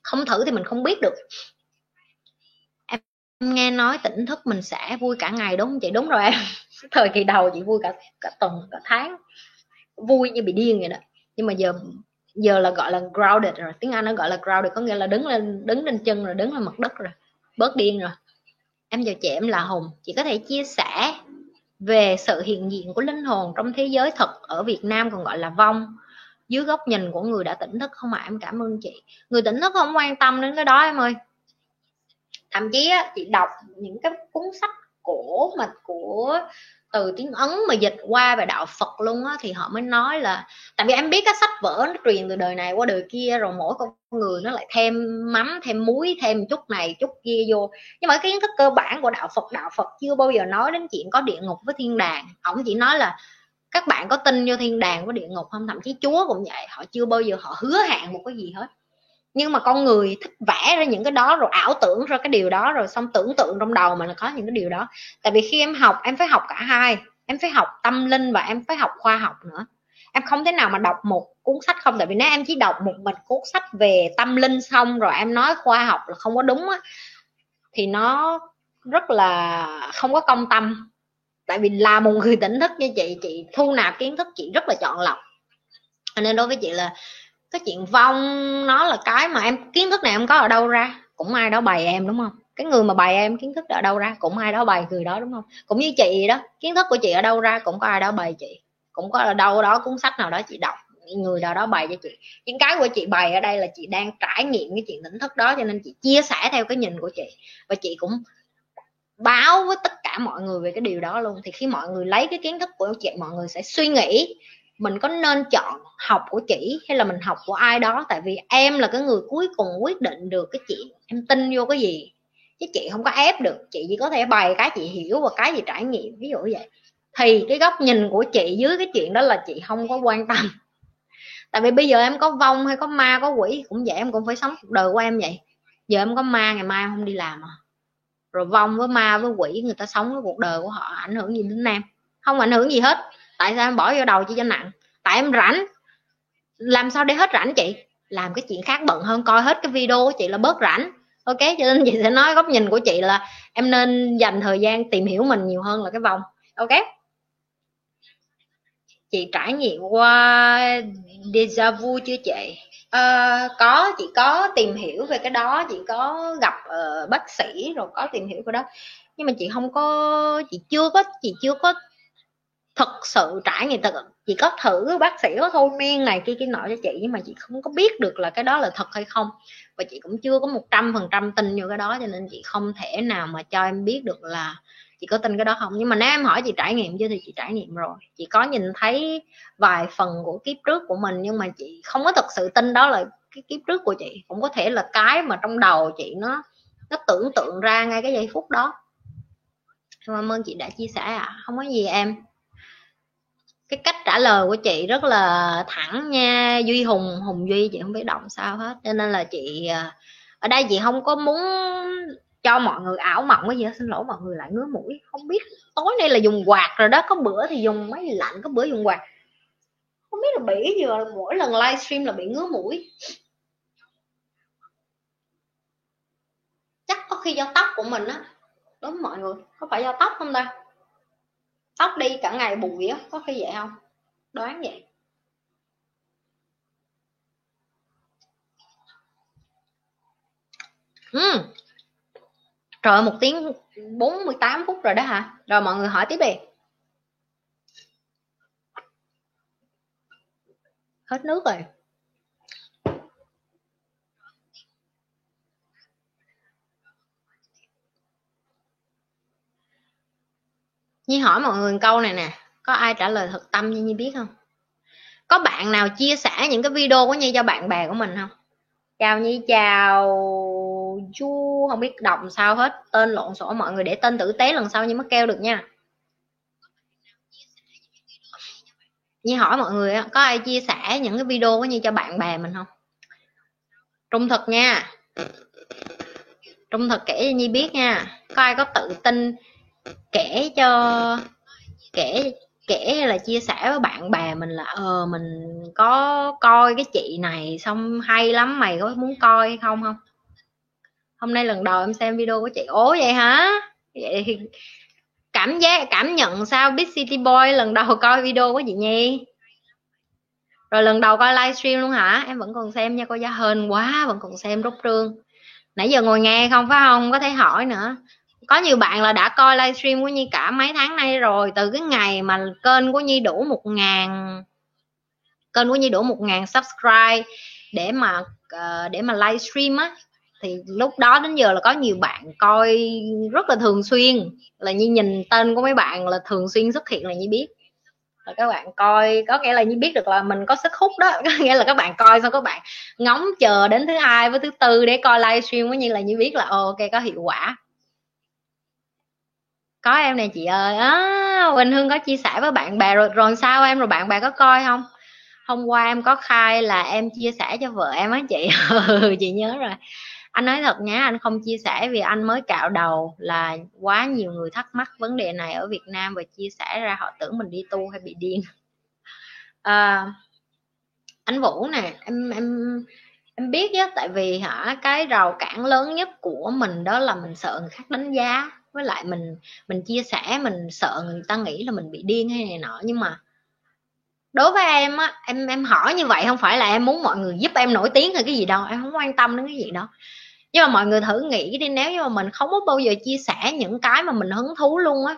không thử thì mình không biết được. Nghe nói tỉnh thức mình sẽ vui cả ngày đúng không chị? Đúng rồi em, thời kỳ đầu chị vui cả, cả tuần cả tháng, vui như bị điên vậy đó. Nhưng mà giờ giờ là gọi là grounded rồi, tiếng Anh nó gọi là grounded, có nghĩa là đứng lên đứng lên chân rồi, đứng lên mặt đất rồi, bớt điên rồi. Em chào chị, em là Hùng, chị có thể chia sẻ về sự hiện diện của linh hồn trong thế giới thực ở Việt Nam còn gọi là vong dưới góc nhìn của người đã tỉnh thức không ạ? Em cảm ơn chị. Người tỉnh thức không quan tâm đến cái đó em ơi. Thậm chí á, chị đọc những cái cuốn sách cổ mà của từ tiếng Ấn mà dịch qua về đạo Phật luôn á, thì họ mới nói là, tại vì em biết các sách vở nó truyền từ đời này qua đời kia rồi, mỗi con người nó lại thêm mắm thêm muối thêm chút này chút kia vô. Nhưng mà cái kiến thức cơ bản của đạo Phật, đạo Phật chưa bao giờ nói đến chuyện có địa ngục với thiên đàng. Ông chỉ nói là các bạn có tin vô thiên đàng với địa ngục không. Thậm chí Chúa cũng vậy, họ chưa bao giờ họ hứa hẹn một cái gì hết. Nhưng mà con người thích vẽ ra những cái đó rồi ảo tưởng ra cái điều đó rồi xong tưởng tượng trong đầu mình là có những cái điều đó. Tại vì khi em học, em phải học cả hai, em phải học tâm linh và em phải học khoa học nữa. Em không thể nào mà đọc một cuốn sách không, tại vì nếu em chỉ đọc một mình cuốn sách về tâm linh xong rồi em nói khoa học là không có đúng á, thì nó rất là không có công tâm. Tại vì là một người tỉnh thức như chị, chị thu nạp kiến thức chị rất là chọn lọc, nên đối với chị là cái chuyện vong nó là cái mà em, kiến thức này em có ở đâu ra, cũng ai đó bày em đúng không? Cái người mà bày em kiến thức ở đâu ra, cũng ai đó bày người đó đúng không? Cũng như chị đó, kiến thức của chị ở đâu ra, cũng có ai đó bày chị, cũng có ở đâu đó cuốn sách nào đó chị đọc, người nào đó bày cho chị. Những cái của chị bày ở đây là chị đang trải nghiệm cái chuyện tỉnh thức đó, cho nên chị chia sẻ theo cái nhìn của chị và chị cũng báo với tất cả mọi người về cái điều đó luôn. Thì khi mọi người lấy cái kiến thức của chị, mọi người sẽ suy nghĩ mình có nên chọn học của chị hay là mình học của ai đó. Tại vì em là cái người cuối cùng quyết định được cái chuyện em tin vô cái gì, chứ chị không có ép được. Chị chỉ có thể bày cái chị hiểu và cái chị trải nghiệm, ví dụ vậy. Thì cái góc nhìn của chị dưới cái chuyện đó là chị không có quan tâm. Tại vì bây giờ em có vong hay có ma có quỷ cũng vậy, em cũng phải sống cuộc đời của em vậy. Giờ em có ma, ngày mai em không đi làm à? Rồi vong với ma với quỷ, người ta sống với cuộc đời của họ, ảnh hưởng gì đến em? Không ảnh hưởng gì hết. Tại sao em bỏ vô đầu chị cho nặng? Tại em rảnh. Làm sao để hết rảnh chị? Làm cái chuyện khác bận hơn, coi hết cái video của chị là bớt rảnh. Ok, cho nên chị sẽ nói góc nhìn của chị là em nên dành thời gian tìm hiểu mình nhiều hơn là cái vòng. Ok, chị trải nghiệm qua déjà vu chưa chị? À, có, chị có tìm hiểu về cái đó, chị có gặp uh, bác sĩ rồi có tìm hiểu về đó. Nhưng mà chị không có, chị chưa có, chị chưa có thực sự trải nghiệm. Thật chị có thử bác sĩ có thôi miên này kia kia nọ cho chị, nhưng mà chị không có biết được là cái đó là thật hay không, và chị cũng chưa có một trăm phần trăm tin vô cái đó, cho nên chị không thể nào mà cho em biết được là chị có tin cái đó không. Nhưng mà nếu em hỏi chị trải nghiệm chưa thì chị trải nghiệm rồi, chị có nhìn thấy vài phần của kiếp trước của mình, nhưng mà chị không có thực sự tin đó là cái kiếp trước của chị. Cũng có thể là cái mà trong đầu chị nó nó tưởng tượng ra ngay cái giây phút đó. Cảm ơn chị đã chia sẻ ạ. À, không có gì em. Cái cách trả lời của chị rất là thẳng nha Duy Hùng, Hùng Duy, chị không biết động sao hết. Cho nên là chị ở đây chị không có muốn cho mọi người ảo mộng cái gì hết. Xin lỗi mọi người lại ngứa mũi, không biết tối nay là dùng quạt rồi đó, có bữa thì dùng máy lạnh, có bữa dùng quạt, không biết là bị vừa mỗi lần livestream là bị ngứa mũi. Chắc có khi do tóc của mình á, đúng mọi người, có phải do tóc không ta? Tóc đi cả ngày bụi á, có khi vậy không? Đoán vậy. Ừ. Trời ơi, một tiếng bốn mươi tám phút rồi đó hả? Rồi mọi người hỏi tiếp đi. Hết nước rồi. Nhi hỏi mọi người câu này nè, có ai trả lời thật tâm như Nhi biết không? Có bạn nào chia sẻ những cái video của Nhi cho bạn bè của mình không? Chào Nhi, chào Chu, không biết đọc sao hết, tên lộn xổ mọi người, để tên tử tế lần sau Nhi mới kêu được nha. Nhi hỏi mọi người có ai chia sẻ những cái video của Nhi cho bạn bè mình không? Trung thực nha, trung thực kể cho Nhi biết nha. Có ai có tự tin kể cho kể kể hay là chia sẻ với bạn bè mình là ờ mình có coi cái chị này xong hay lắm, mày có muốn coi hay không? Không, hôm nay lần đầu em xem video của chị. Ố vậy hả? Vậy thì cảm giác cảm nhận sao? Big City Boy lần đầu coi video của chị Nhi rồi, lần đầu coi livestream luôn hả? Em vẫn còn xem nha, cô Gia Hên quá, vẫn còn xem rút rương, nãy giờ ngồi nghe không phải không có thể hỏi nữa. Có nhiều bạn là đã coi livestream của Nhi cả mấy tháng nay rồi, từ cái ngày mà kênh của Nhi đủ một ngàn kênh của Nhi đủ một ngàn subscribe để mà để mà livestream á, thì lúc đó đến giờ là có nhiều bạn coi rất là thường xuyên, là Nhi nhìn tên của mấy bạn là thường xuyên xuất hiện là Nhi biết là các bạn coi, có nghĩa là Nhi biết được là mình có sức hút đó, có nghĩa là các bạn coi xong các bạn ngóng chờ đến thứ hai với thứ tư để coi livestream của Nhi là Nhi biết là ok có hiệu quả. Có em nè chị ơi, à, Quỳnh Hương có chia sẻ với bạn bè rồi, rồi sao em, rồi bạn bè có coi không? Hôm qua em có khai là em chia sẻ cho vợ em á chị. Chị nhớ rồi. Anh nói thật nhá, anh không chia sẻ vì anh mới cạo đầu là quá nhiều người thắc mắc vấn đề này ở Việt Nam, và chia sẻ ra họ tưởng mình đi tu hay bị điên. À, anh Vũ nè, em em em biết á, tại vì hả cái rào cản lớn nhất của mình đó là mình sợ người khác đánh giá. Với lại mình mình chia sẻ mình sợ người ta nghĩ là mình bị điên hay này nọ. Nhưng mà đối với em á, em em hỏi như vậy không phải là em muốn mọi người giúp em nổi tiếng hay cái gì đâu, em không quan tâm đến cái gì đâu. Nhưng mà mọi người thử nghĩ đi, nếu như mà mình không có bao giờ chia sẻ những cái mà mình hứng thú luôn á,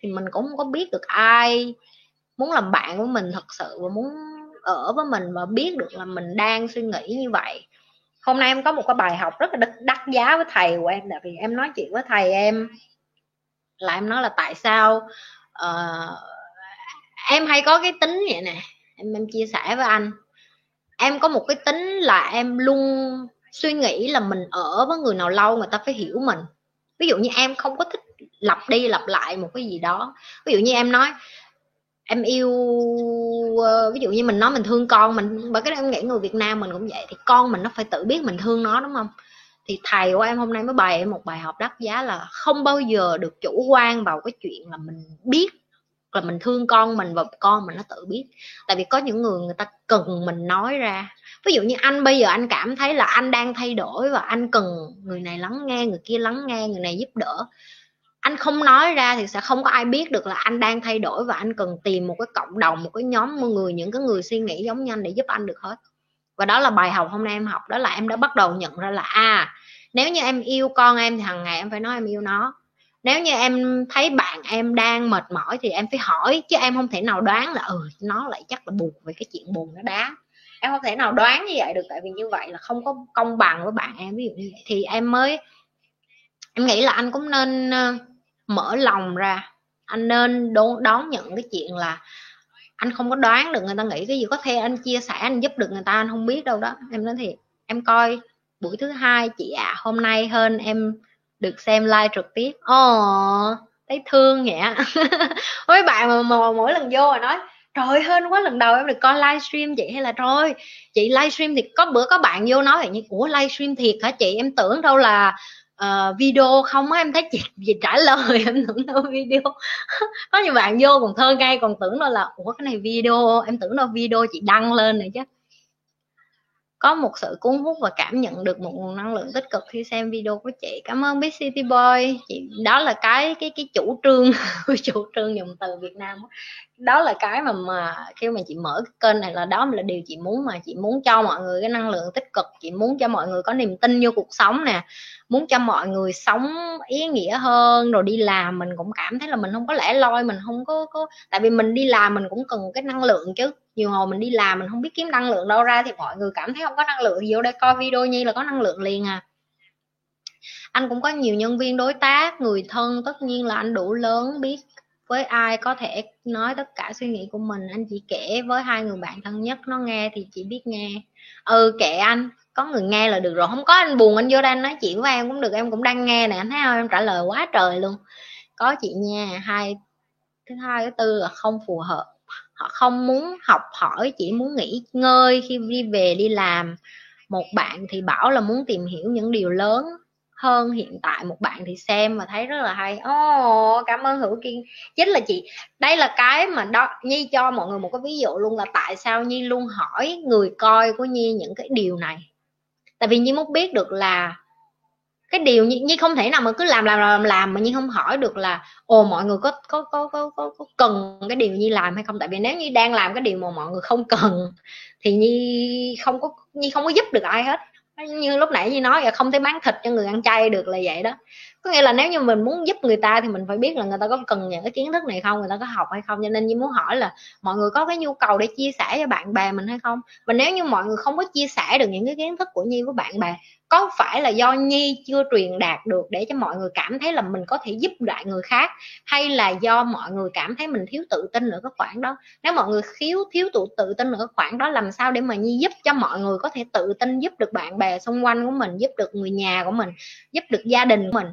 thì mình cũng không có biết được ai muốn làm bạn của mình thật sự và muốn ở với mình và biết được là mình đang suy nghĩ như vậy. Hôm nay em có một cái bài học rất là đắt giá với thầy của em, tại vì em nói chuyện với thầy em là em nói là tại sao uh, em hay có cái tính vậy nè, em em chia sẻ với anh, em có một cái tính là em luôn suy nghĩ là mình ở với người nào lâu người ta phải hiểu mình. Ví dụ như em không có thích lặp đi lặp lại một cái gì đó, ví dụ như em nói em yêu, ví dụ như mình nói mình thương con mình, bởi cái đó em nghĩ người Việt Nam mình cũng vậy, thì con mình nó phải tự biết mình thương nó, đúng không? Thì thầy của em hôm nay mới bày em một bài học đắt giá là không bao giờ được chủ quan vào cái chuyện là mình biết là mình thương con mình và con mình nó tự biết. Tại vì có những người người ta cần mình nói ra, ví dụ như anh bây giờ anh cảm thấy là anh đang thay đổi và anh cần người này lắng nghe, người kia lắng nghe, người này giúp đỡ, anh không nói ra thì sẽ không có ai biết được là anh đang thay đổi, và anh cần tìm một cái cộng đồng, một cái nhóm người, những cái người suy nghĩ giống như anh để giúp anh được hết. Và đó là bài học hôm nay em học, đó là em đã bắt đầu nhận ra là à, nếu như em yêu con em thì hàng ngày em phải nói em yêu nó. Nếu như em thấy bạn em đang mệt mỏi thì em phải hỏi, chứ em không thể nào đoán là ừ nó lại chắc là buồn về cái chuyện buồn nó đá. Em không thể nào đoán như vậy được, tại vì như vậy là không có công bằng với bạn em, ví dụ như vậy. Thì em mới em nghĩ là anh cũng nên mở lòng ra, anh nên đón nhận cái chuyện là anh không có đoán được người ta nghĩ cái gì, có thể anh chia sẻ anh giúp được người ta, anh không biết đâu đó. Em nói thiệt, em coi buổi thứ hai chị ạ, à, hôm nay hơn em được xem live trực tiếp, ồ oh, thấy thương nhẹ. Mấy bạn mà mỗi lần vô rồi nói trời ơi, hên quá lần đầu em được coi livestream chị, hay là thôi chị livestream thì có bữa có bạn vô nói như ủa livestream thiệt hả chị, em tưởng đâu là uh, video không á, em thấy chị, chị trả lời em tưởng đâu video. Có nhiều bạn vô còn thơ ngay còn tưởng đâu là ủa cái này video, em tưởng đâu video chị đăng lên này chứ. Có một sự cuốn hút và cảm nhận được một nguồn năng lượng tích cực khi xem video của chị. Cảm ơn Big City Boy. Chị, đó là cái cái cái chủ trương chủ trương dùng từ Việt Nam. Đó là cái mà mà khi mà chị mở cái kênh này là đó là điều chị muốn, mà chị muốn cho mọi người cái năng lượng tích cực, chị muốn cho mọi người có niềm tin vô cuộc sống nè, muốn cho mọi người sống ý nghĩa hơn, rồi đi làm mình cũng cảm thấy là mình không có lẻ loi, mình không có có tại vì mình đi làm mình cũng cần cái năng lượng chứ. Nhiều hồi mình đi làm mình không biết kiếm năng lượng đâu ra thì mọi người cảm thấy không có năng lượng, vô đây coi video Nhi là có năng lượng liền à. Anh cũng có nhiều nhân viên, đối tác, người thân, tất nhiên là anh đủ lớn biết với ai có thể nói tất cả suy nghĩ của mình. Anh chỉ kể với hai người bạn thân nhất, nó nghe thì chỉ biết nghe. Ừ kệ anh, có người nghe là được rồi, không có anh buồn anh vô đây anh nói chuyện với em cũng được, em cũng đang nghe nè, anh thấy không, em trả lời quá trời luôn. Có chị nha, hai thứ hai thứ tư là không phù hợp, họ không muốn học hỏi, chỉ muốn nghỉ ngơi khi đi về đi làm. Một bạn thì bảo là muốn tìm hiểu những điều lớn hơn hiện tại, một bạn thì xem và thấy rất là hay. Ồ, cảm ơn Hữu Kiên. Chính là chị, đây là cái mà đó, Nhi cho mọi người một cái ví dụ luôn là tại sao Nhi luôn hỏi người coi của Nhi những cái điều này. Tại vì Nhi muốn biết được là cái điều Nhi, Nhi không thể nào mà cứ làm làm làm làm mà Nhi không hỏi được là ồ mọi người có có có có có, có cần cái điều Nhi làm hay không. Tại vì nếu Nhi đang làm cái điều mà mọi người không cần thì Nhi không có Nhi không có giúp được ai hết. Như lúc nãy Nhi nói là không thể bán thịt cho người ăn chay được là vậy đó. Có nghĩa là nếu như mình muốn giúp người ta thì mình phải biết là người ta có cần những cái kiến thức này không, người ta có học hay không. Cho nên Nhi muốn hỏi là mọi người có cái nhu cầu để chia sẻ cho bạn bè mình hay không. Và nếu như mọi người không có chia sẻ được những cái kiến thức của Nhi với bạn bè, có phải là do Nhi chưa truyền đạt được để cho mọi người cảm thấy là mình có thể giúp đỡ người khác, hay là do mọi người cảm thấy mình thiếu tự tin ở cái khoảng đó. Nếu mọi người thiếu thiếu tự, tự tin ở cái khoảng đó, làm sao để mà Nhi giúp cho mọi người có thể tự tin, giúp được bạn bè xung quanh của mình, giúp được người nhà của mình, giúp được gia đình của mình.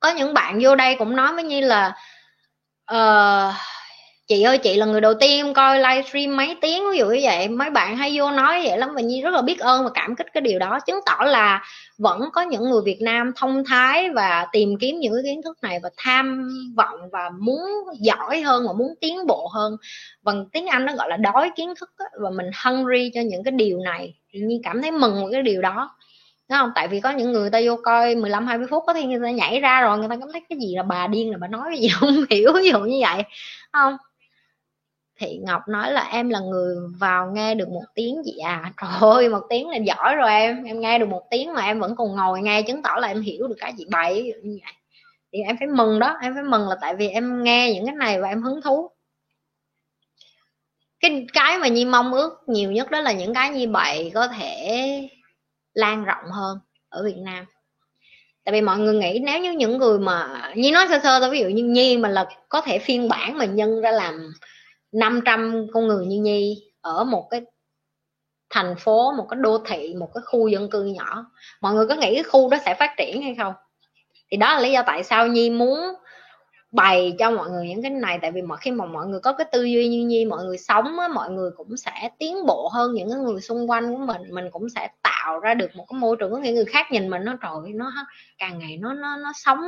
Có những bạn vô đây cũng nói với Nhi là uh, chị ơi chị là người đầu tiên coi livestream mấy tiếng ví dụ như vậy, mấy bạn hay vô nói vậy lắm, và Nhi rất là biết ơn và cảm kích cái điều đó. Chứng tỏ là vẫn có những người Việt Nam thông thái và tìm kiếm những cái kiến thức này và tham vọng và muốn giỏi hơn và muốn tiến bộ hơn. Bằng tiếng Anh nó gọi là đói kiến thức đó, và mình hungry cho những cái điều này thì Nhi cảm thấy mừng với cái điều đó. Đúng không? Tại vì có những người ta vô coi mười lăm hai mươi phút có thể người ta nhảy ra rồi, người ta cảm thấy cái gì là bà điên rồi, bà nói cái gì không hiểu, ví dụ như vậy. Đúng không? Thị Ngọc nói là em là người vào nghe được một tiếng gì à. Trời ơi, một tiếng là giỏi rồi em. Em nghe được một tiếng mà em vẫn còn ngồi nghe, chứng tỏ là em hiểu được cái gì bậy, ví dụ như vậy. Thì em phải mừng đó, em phải mừng là tại vì em nghe những cái này và em hứng thú. Cái, cái mà Nhi mong ước nhiều nhất đó là những cái như vậy có thể lan rộng hơn ở Việt Nam. Tại vì mọi người nghĩ nếu như những người mà Nhi nói sơ sơ thôi, ví dụ như Nhi mà là có thể phiên bản mà nhân ra làm năm trăm con người như Nhi ở một cái thành phố, một cái đô thị, một cái khu dân cư nhỏ, mọi người có nghĩ cái khu đó sẽ phát triển hay không? Thì đó là lý do tại sao Nhi muốn bày cho mọi người những cái này. Tại vì mà khi mà mọi người có cái tư duy như Nhi, mọi người sống á, mọi người cũng sẽ tiến bộ hơn những cái người xung quanh của mình. Mình cũng sẽ tạo ra được một cái môi trường có những người khác nhìn mình, nó trời, nó càng ngày nó nó nó sống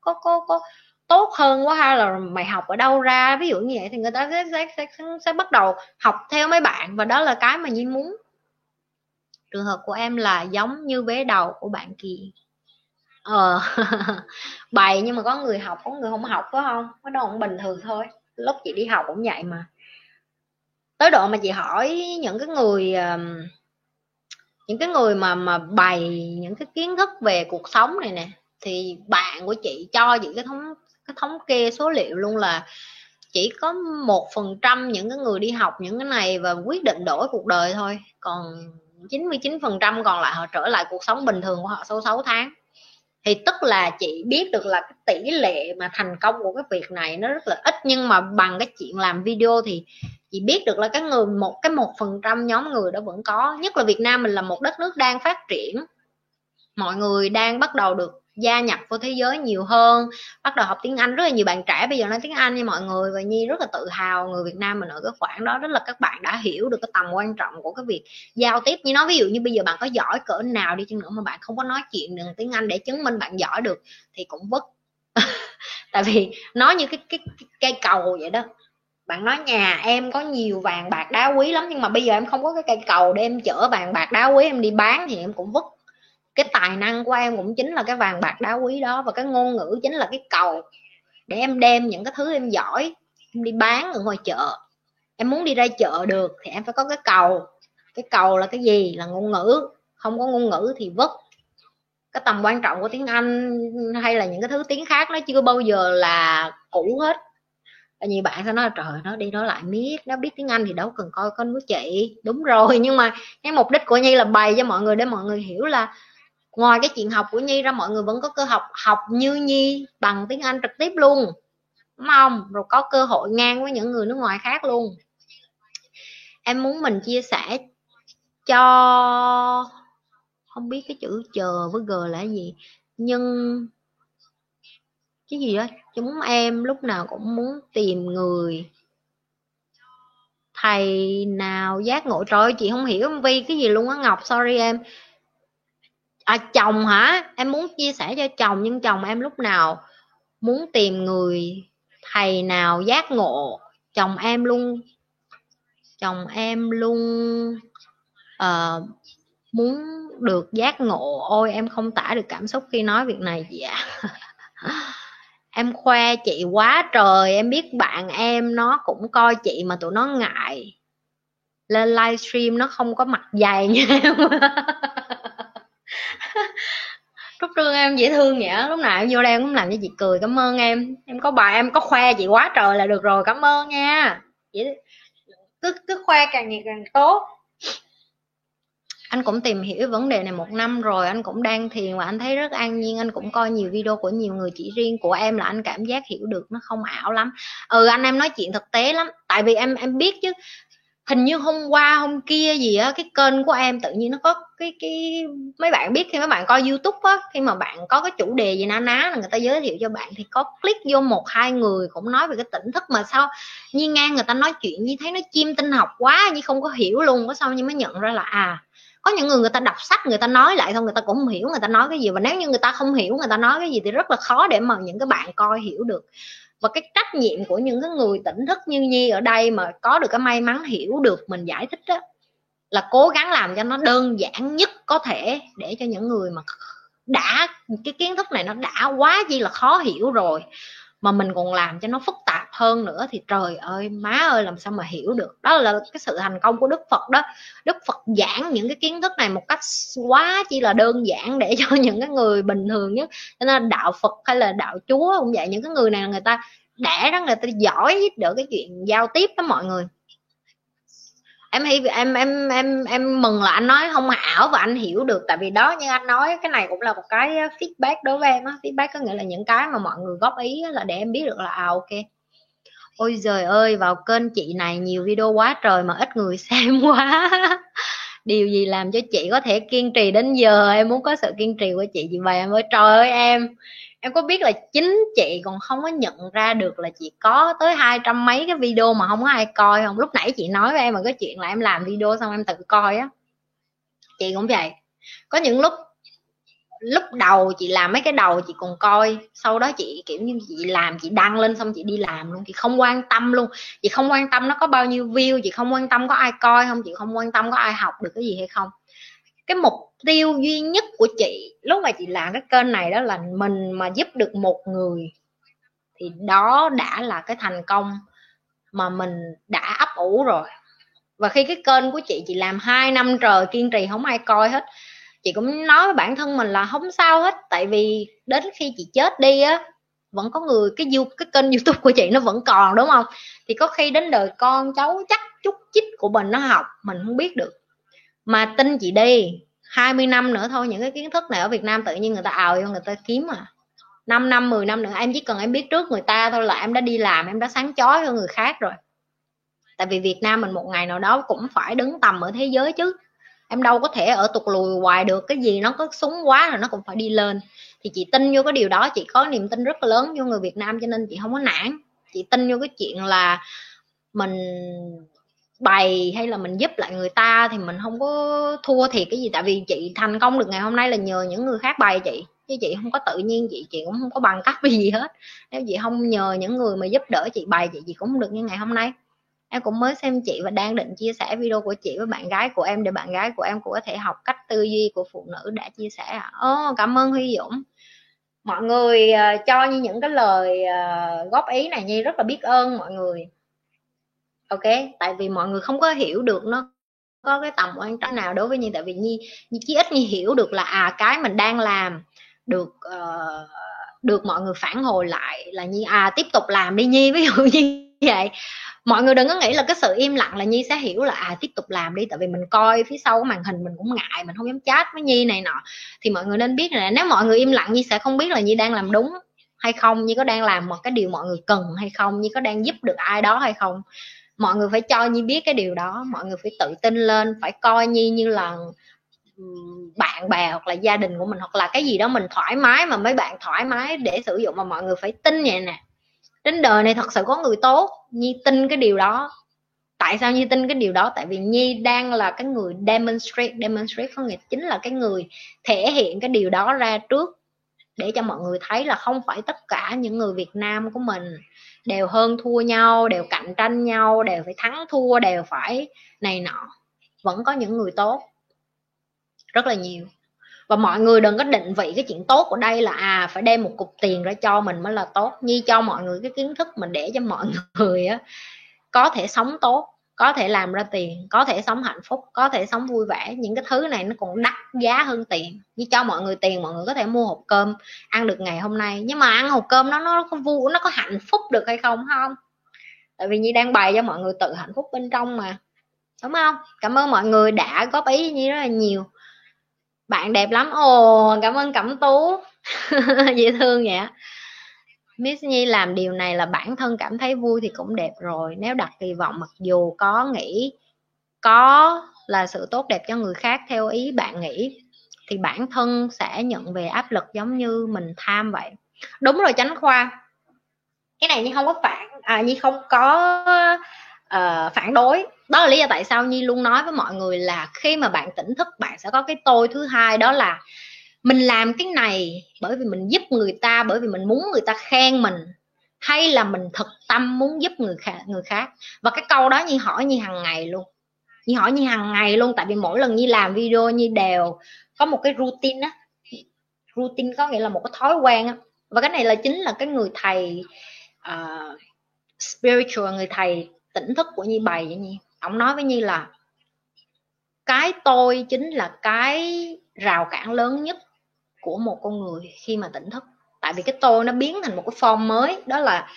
có có có tốt hơn quá ha, là mày học ở đâu ra, ví dụ như vậy. Thì người ta sẽ, sẽ, sẽ, sẽ bắt đầu học theo mấy bạn, và đó là cái mà Nhi muốn. Trường hợp của em là giống như vế đầu của bạn kia. Ờ bày, nhưng mà có người học, có người không học, phải không? Cái đó cũng bình thường thôi. Lúc chị đi học cũng vậy mà. Tới độ mà chị hỏi những cái người những cái người mà mà bày những cái kiến thức về cuộc sống này nè, thì bạn của chị cho chị cái thống cái thống kê số liệu luôn là chỉ có một phần trăm những cái người đi học những cái này và quyết định đổi cuộc đời thôi, còn chín mươi chín phần trăm còn lại họ trở lại cuộc sống bình thường của họ sau sáu tháng. Thì tức là chị biết được là cái tỷ lệ mà thành công của cái việc này nó rất là ít, nhưng mà bằng cái chuyện làm video thì chị biết được là cái người một cái một phần trăm nhóm người đó vẫn có. Nhất là Việt Nam mình là một đất nước đang phát triển, mọi người đang bắt đầu được gia nhập vào thế giới nhiều hơn, bắt đầu học tiếng Anh. Rất là nhiều bạn trẻ bây giờ nói tiếng Anh nha mọi người, và Nhi rất là tự hào người Việt Nam mình ở cái khoảng đó. Rất là các bạn đã hiểu được cái tầm quan trọng của cái việc giao tiếp. Như nói ví dụ như bây giờ bạn có giỏi cỡ nào đi chăng nữa mà bạn không có nói chuyện được tiếng Anh để chứng minh bạn giỏi được thì cũng vứt. Tại vì nó như cái, cái, cái cây cầu vậy đó. Bạn nói nhà em có nhiều vàng bạc đá quý lắm, nhưng mà bây giờ em không có cái cây cầu để em chở vàng bạc đá quý em đi bán thì em cũng vứt. Cái tài năng của em cũng chính là cái vàng bạc đá quý đó, và cái ngôn ngữ chính là cái cầu để em đem những cái thứ em giỏi em đi bán ở ngoài chợ. Em muốn đi ra chợ được thì em phải có cái cầu. Cái cầu là cái gì? Là ngôn ngữ. Không có ngôn ngữ thì vứt. Cái tầm quan trọng của tiếng Anh hay là những cái thứ tiếng khác nó chưa bao giờ là cũ hết. Nhiều bạn sẽ nói trời, nó đi nó lại miết, nó biết tiếng Anh thì đâu cần coi con của chị. Đúng rồi, nhưng mà cái mục đích của Nhi là bày cho mọi người để mọi người hiểu là ngoài cái chuyện học của Nhi ra, mọi người vẫn có cơ học học như Nhi bằng tiếng Anh trực tiếp luôn, đúng không? Rồi có cơ hội ngang với những người nước ngoài khác luôn. Em muốn mình chia sẻ cho, không biết cái chữ chờ với g là gì, nhưng cái gì đó chúng em lúc nào cũng muốn tìm người thầy nào giác ngộ. Trời ơi, chị không hiểu em Vi cái gì luôn á Ngọc, sorry em. À, chồng hả? Em muốn chia sẻ cho chồng, nhưng chồng em lúc nào muốn tìm người thầy nào giác ngộ. Chồng em luôn chồng em luôn uh, muốn được giác ngộ. Ôi em không tả được cảm xúc khi nói việc này chị ạ. Em khoe chị quá trời, em biết bạn em nó cũng coi chị mà tụi nó ngại lên livestream, nó không có mặt dày như em. Lúc trước em dễ thương nhỉ, lúc nào em vô đây em cũng làm cho chị cười. Cảm ơn em, em có bài em có khoe chị quá trời là được rồi, cảm ơn nha. Cứ, cứ khoe càng nhiều càng tốt. Anh cũng tìm hiểu vấn đề này một năm rồi, anh cũng đang thiền và anh thấy rất an nhiên. Anh cũng coi nhiều video của nhiều người, chỉ riêng của em là anh cảm giác hiểu được nó không ảo lắm. Ừ, anh em nói chuyện thực tế lắm, tại vì em em biết chứ. Hình như hôm qua hôm kia gì á, cái kênh của em tự nhiên nó có cái cái mấy bạn biết khi mấy bạn coi YouTube á, khi mà bạn có cái chủ đề gì na ná là người ta giới thiệu cho bạn thì có click vô một hai người cũng nói về cái tỉnh thức mà sao Nhi ngang người ta nói chuyện như thấy nó chiêm tinh học quá, như không có hiểu luôn. Có sao nhưng mới nhận ra là à, có những người người ta đọc sách người ta nói lại thôi, người ta cũng không hiểu người ta nói cái gì, và nếu như người ta không hiểu người ta nói cái gì thì rất là khó để mà những cái bạn coi hiểu được. Và cái trách nhiệm của những cái người tỉnh thức như Nhi ở đây mà có được cái may mắn hiểu được mình giải thích đó, là cố gắng làm cho nó đơn giản nhất có thể để cho những người mà đã cái kiến thức này nó đã quá chi là khó hiểu rồi mà mình còn làm cho nó phức tạp hơn nữa thì trời ơi má ơi, làm sao mà hiểu được. Đó là cái sự thành công của Đức Phật đó. Đức Phật giảng những cái kiến thức này một cách quá chỉ là đơn giản để cho những cái người bình thường nhất. Cho nên đạo Phật hay là đạo Chúa cũng vậy, những cái người này người ta đẻ đó, người ta giỏi được cái chuyện giao tiếp đó mọi người. Em hy em em em em mừng là anh nói không ảo và anh hiểu được, tại vì đó như anh nói cái này cũng là một cái feedback đối với em á. Feedback có nghĩa là những cái mà mọi người góp ý là để em biết được là à, ok. Ôi giời ơi, vào kênh chị này nhiều video quá trời mà ít người xem quá. Điều gì làm cho chị có thể kiên trì đến giờ? Em muốn có sự kiên trì của chị. Chị về em ơi, trời ơi em em có biết là chính chị còn không có nhận ra được là chị có tới hai trăm mấy cái video mà không có ai coi không? Lúc nãy chị nói với em mà cái chuyện là em làm video xong em tự coi á, chị cũng vậy. Có những lúc lúc đầu chị làm mấy cái đầu chị còn coi, sau đó chị kiểu như chị làm chị đăng lên xong chị đi làm luôn, chị không quan tâm luôn. Chị không quan tâm nó có bao nhiêu view, chị không quan tâm có ai coi không, chị không quan tâm có ai học được cái gì hay không. Cái mục tiêu duy nhất của chị lúc mà chị làm cái kênh này đó là mình mà giúp được một người thì đó đã là cái thành công mà mình đã ấp ủ rồi. Và khi cái kênh của chị chị làm hai năm trời kiên trì không ai coi hết, chị cũng nói với bản thân mình là không sao hết, tại vì đến khi chị chết đi á vẫn có người, cái cái kênh YouTube của chị nó vẫn còn, đúng không? Thì có khi đến đời con cháu chắc chút chít của mình nó học, mình không biết được. Mà tin chị đi, hai mươi năm nữa thôi, những cái kiến thức này ở Việt Nam tự nhiên người ta ào vô, người ta kiếm à. năm năm, mười năm nữa, em chỉ cần em biết trước người ta thôi là em đã đi làm, em đã sáng chói hơn người khác rồi. Tại vì Việt Nam mình một ngày nào đó cũng phải đứng tầm ở thế giới chứ. Em đâu có thể ở tụt lùi hoài được, cái gì nó có súng quá rồi nó cũng phải đi lên. thì chị tin vô cái điều đó, chị có niềm tin rất là lớn vô người Việt Nam, cho nên chị không có nản. Chị tin vô cái chuyện là mình bày hay là mình giúp lại người ta thì mình không có thua thiệt cái gì, tại vì chị thành công được ngày hôm nay là nhờ những người khác bày chị, chứ chị không có tự nhiên, chị chị cũng không có bằng cấp gì hết. Nếu chị không nhờ những người mà giúp đỡ chị bày chị, chị cũng không được như ngày hôm nay. Em cũng mới xem chị và đang định chia sẻ video của chị với bạn gái của em để bạn gái của em cũng có thể học cách tư duy của phụ nữ đã chia sẻ. À, oh, cảm ơn Huy Dũng. Mọi người uh, cho như những cái lời uh, góp ý này, Nhi rất là biết ơn mọi người. Ok, tại vì mọi người không có hiểu được nó có cái tầm quan trọng nào đối với Nhi, tại vì Nhi chỉ ít Nhi hiểu được là à cái mình đang làm được uh, được mọi người phản hồi lại là Nhi à tiếp tục làm đi Nhi, ví dụ như vậy. Mọi người đừng có nghĩ là cái sự im lặng là Nhi sẽ hiểu là à tiếp tục làm đi, tại vì mình coi phía sau cái màn hình mình cũng ngại, mình không dám chat với Nhi này nọ. Thì mọi người nên biết là nếu mọi người im lặng, Nhi sẽ không biết là Nhi đang làm đúng hay không, Nhi có đang làm một cái điều mọi người cần hay không, Nhi có đang giúp được ai đó hay không. Mọi người phải cho Nhi biết cái điều đó, mọi người phải tự tin lên, phải coi Nhi như là bạn bè hoặc là gia đình của mình, hoặc là cái gì đó mình thoải mái mà mấy bạn thoải mái để sử dụng, mà mọi người phải tin vậy nè. Đến đời này thật sự có người tốt, Nhi tin cái điều đó. Tại sao Nhi tin cái điều đó? Tại vì Nhi đang là cái người demonstrate, demonstrate có nghĩa chính là cái người thể hiện cái điều đó ra trước để cho mọi người thấy là không phải tất cả những người Việt Nam của mình đều hơn thua nhau, đều cạnh tranh nhau, đều phải thắng thua, đều phải này nọ. Vẫn có những người tốt rất là nhiều. Và mọi người đừng có định vị cái chuyện tốt của đây là à phải đem một cục tiền ra cho mình mới là tốt. Nhi cho mọi người cái kiến thức mình để cho mọi người á, có thể sống tốt, có thể làm ra tiền, có thể sống hạnh phúc, có thể sống vui vẻ. Những cái thứ này nó còn đắt giá hơn tiền. Nhi cho mọi người tiền, mọi người có thể mua hộp cơm ăn được ngày hôm nay, nhưng mà ăn hộp cơm nó nó không vui, nó có hạnh phúc được hay không không? Tại vì Nhi đang bày cho mọi người tự hạnh phúc bên trong mà, đúng không? Cảm ơn mọi người đã góp ý Nhi rất là nhiều. Bạn đẹp lắm. Ồ, cảm ơn Cẩm Tú. Dễ thương vậy. Miss Nhi làm điều này là bản thân cảm thấy vui thì cũng đẹp rồi. Nếu đặt kỳ vọng mặc dù có nghĩ có là sự tốt đẹp cho người khác theo ý bạn nghĩ thì bản thân sẽ nhận về áp lực giống như mình tham vậy. Đúng rồi Chánh Khoa. Cái này Nhi không có phản à, Nhi không có uh, phản đối. Đó là lý do tại sao Nhi luôn nói với mọi người là khi mà bạn tỉnh thức bạn sẽ có cái tôi thứ hai, đó là mình làm cái này bởi vì mình giúp người ta, bởi vì mình muốn người ta khen mình, hay là mình thực tâm muốn giúp người khác, người khác. Và cái câu đó Nhi hỏi Nhi hàng ngày luôn. Nhi hỏi Nhi hàng ngày luôn tại vì mỗi lần Nhi làm video Nhi đều có một cái routine á. Routine có nghĩa là một cái thói quen á. Và cái này là chính là cái người thầy uh, spiritual, người thầy tỉnh thức của Nhi bày vậy Nhi. Ông nói với Nhi là cái tôi chính là cái rào cản lớn nhất của một con người khi mà tỉnh thức. Tại vì cái tôi nó biến thành một cái form mới. Đó là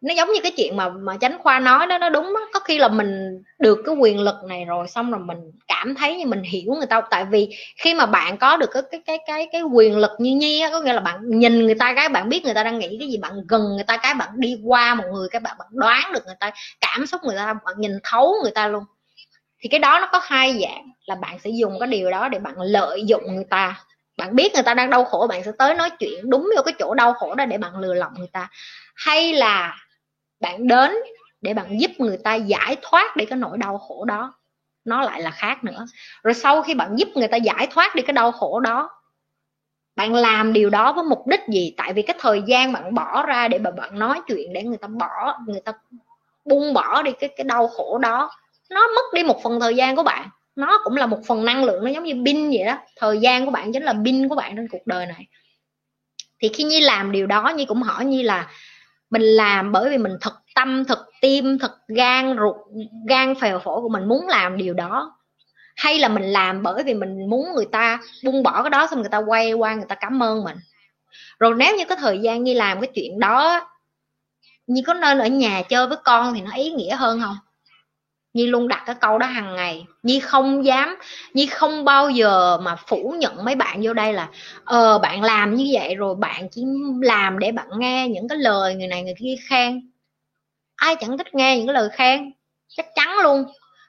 nó giống như cái chuyện mà, mà Chánh Khoa nói đó, nó đúng đó. Có khi là mình được cái quyền lực này rồi, xong rồi mình cảm thấy như mình hiểu người ta. Tại vì khi mà bạn có được cái, cái, cái, cái, cái quyền lực như Nhi á, có nghĩa là bạn nhìn người ta cái bạn biết người ta đang nghĩ cái gì, bạn gần người ta cái bạn đi qua một người cái bạn, bạn đoán được người ta, cảm xúc người ta, bạn nhìn thấu người ta luôn. Thì cái đó nó có hai dạng, là bạn sẽ dùng cái điều đó để bạn lợi dụng người ta. Bạn biết người ta đang đau khổ, bạn sẽ tới nói chuyện đúng vô cái chỗ đau khổ đó để bạn lừa lọc người ta. Hay là bạn đến để bạn giúp người ta giải thoát đi cái nỗi đau khổ đó. Nó lại là khác nữa. Rồi sau khi bạn giúp người ta giải thoát đi cái đau khổ đó, bạn làm điều đó với mục đích gì? Tại vì cái thời gian bạn bỏ ra để mà bạn nói chuyện để người ta bỏ, người ta buông bỏ đi cái, cái đau khổ đó, nó mất đi một phần thời gian của bạn. Nó cũng là một phần năng lượng, nó giống như pin vậy đó. Thời gian của bạn chính là pin của bạn trên cuộc đời này. Thì khi Nhi làm điều đó, Nhi cũng hỏi Nhi là mình làm bởi vì mình thực tâm, thực tim, thực gan, ruột, gan phèo phổi của mình muốn làm điều đó, hay là mình làm bởi vì mình muốn người ta buông bỏ cái đó xong người ta quay qua người ta cảm ơn mình. Rồi nếu như có thời gian Nhi làm cái chuyện đó, Nhi có nên ở nhà chơi với con thì nó ý nghĩa hơn không? Nhi luôn đặt cái câu đó hàng ngày. Nhi không dám, Nhi không bao giờ mà phủ nhận mấy bạn vô đây là ờ bạn làm như vậy rồi bạn chỉ làm để bạn nghe những cái lời người này người kia khen. Ai chẳng thích nghe những cái lời khen, chắc chắn luôn.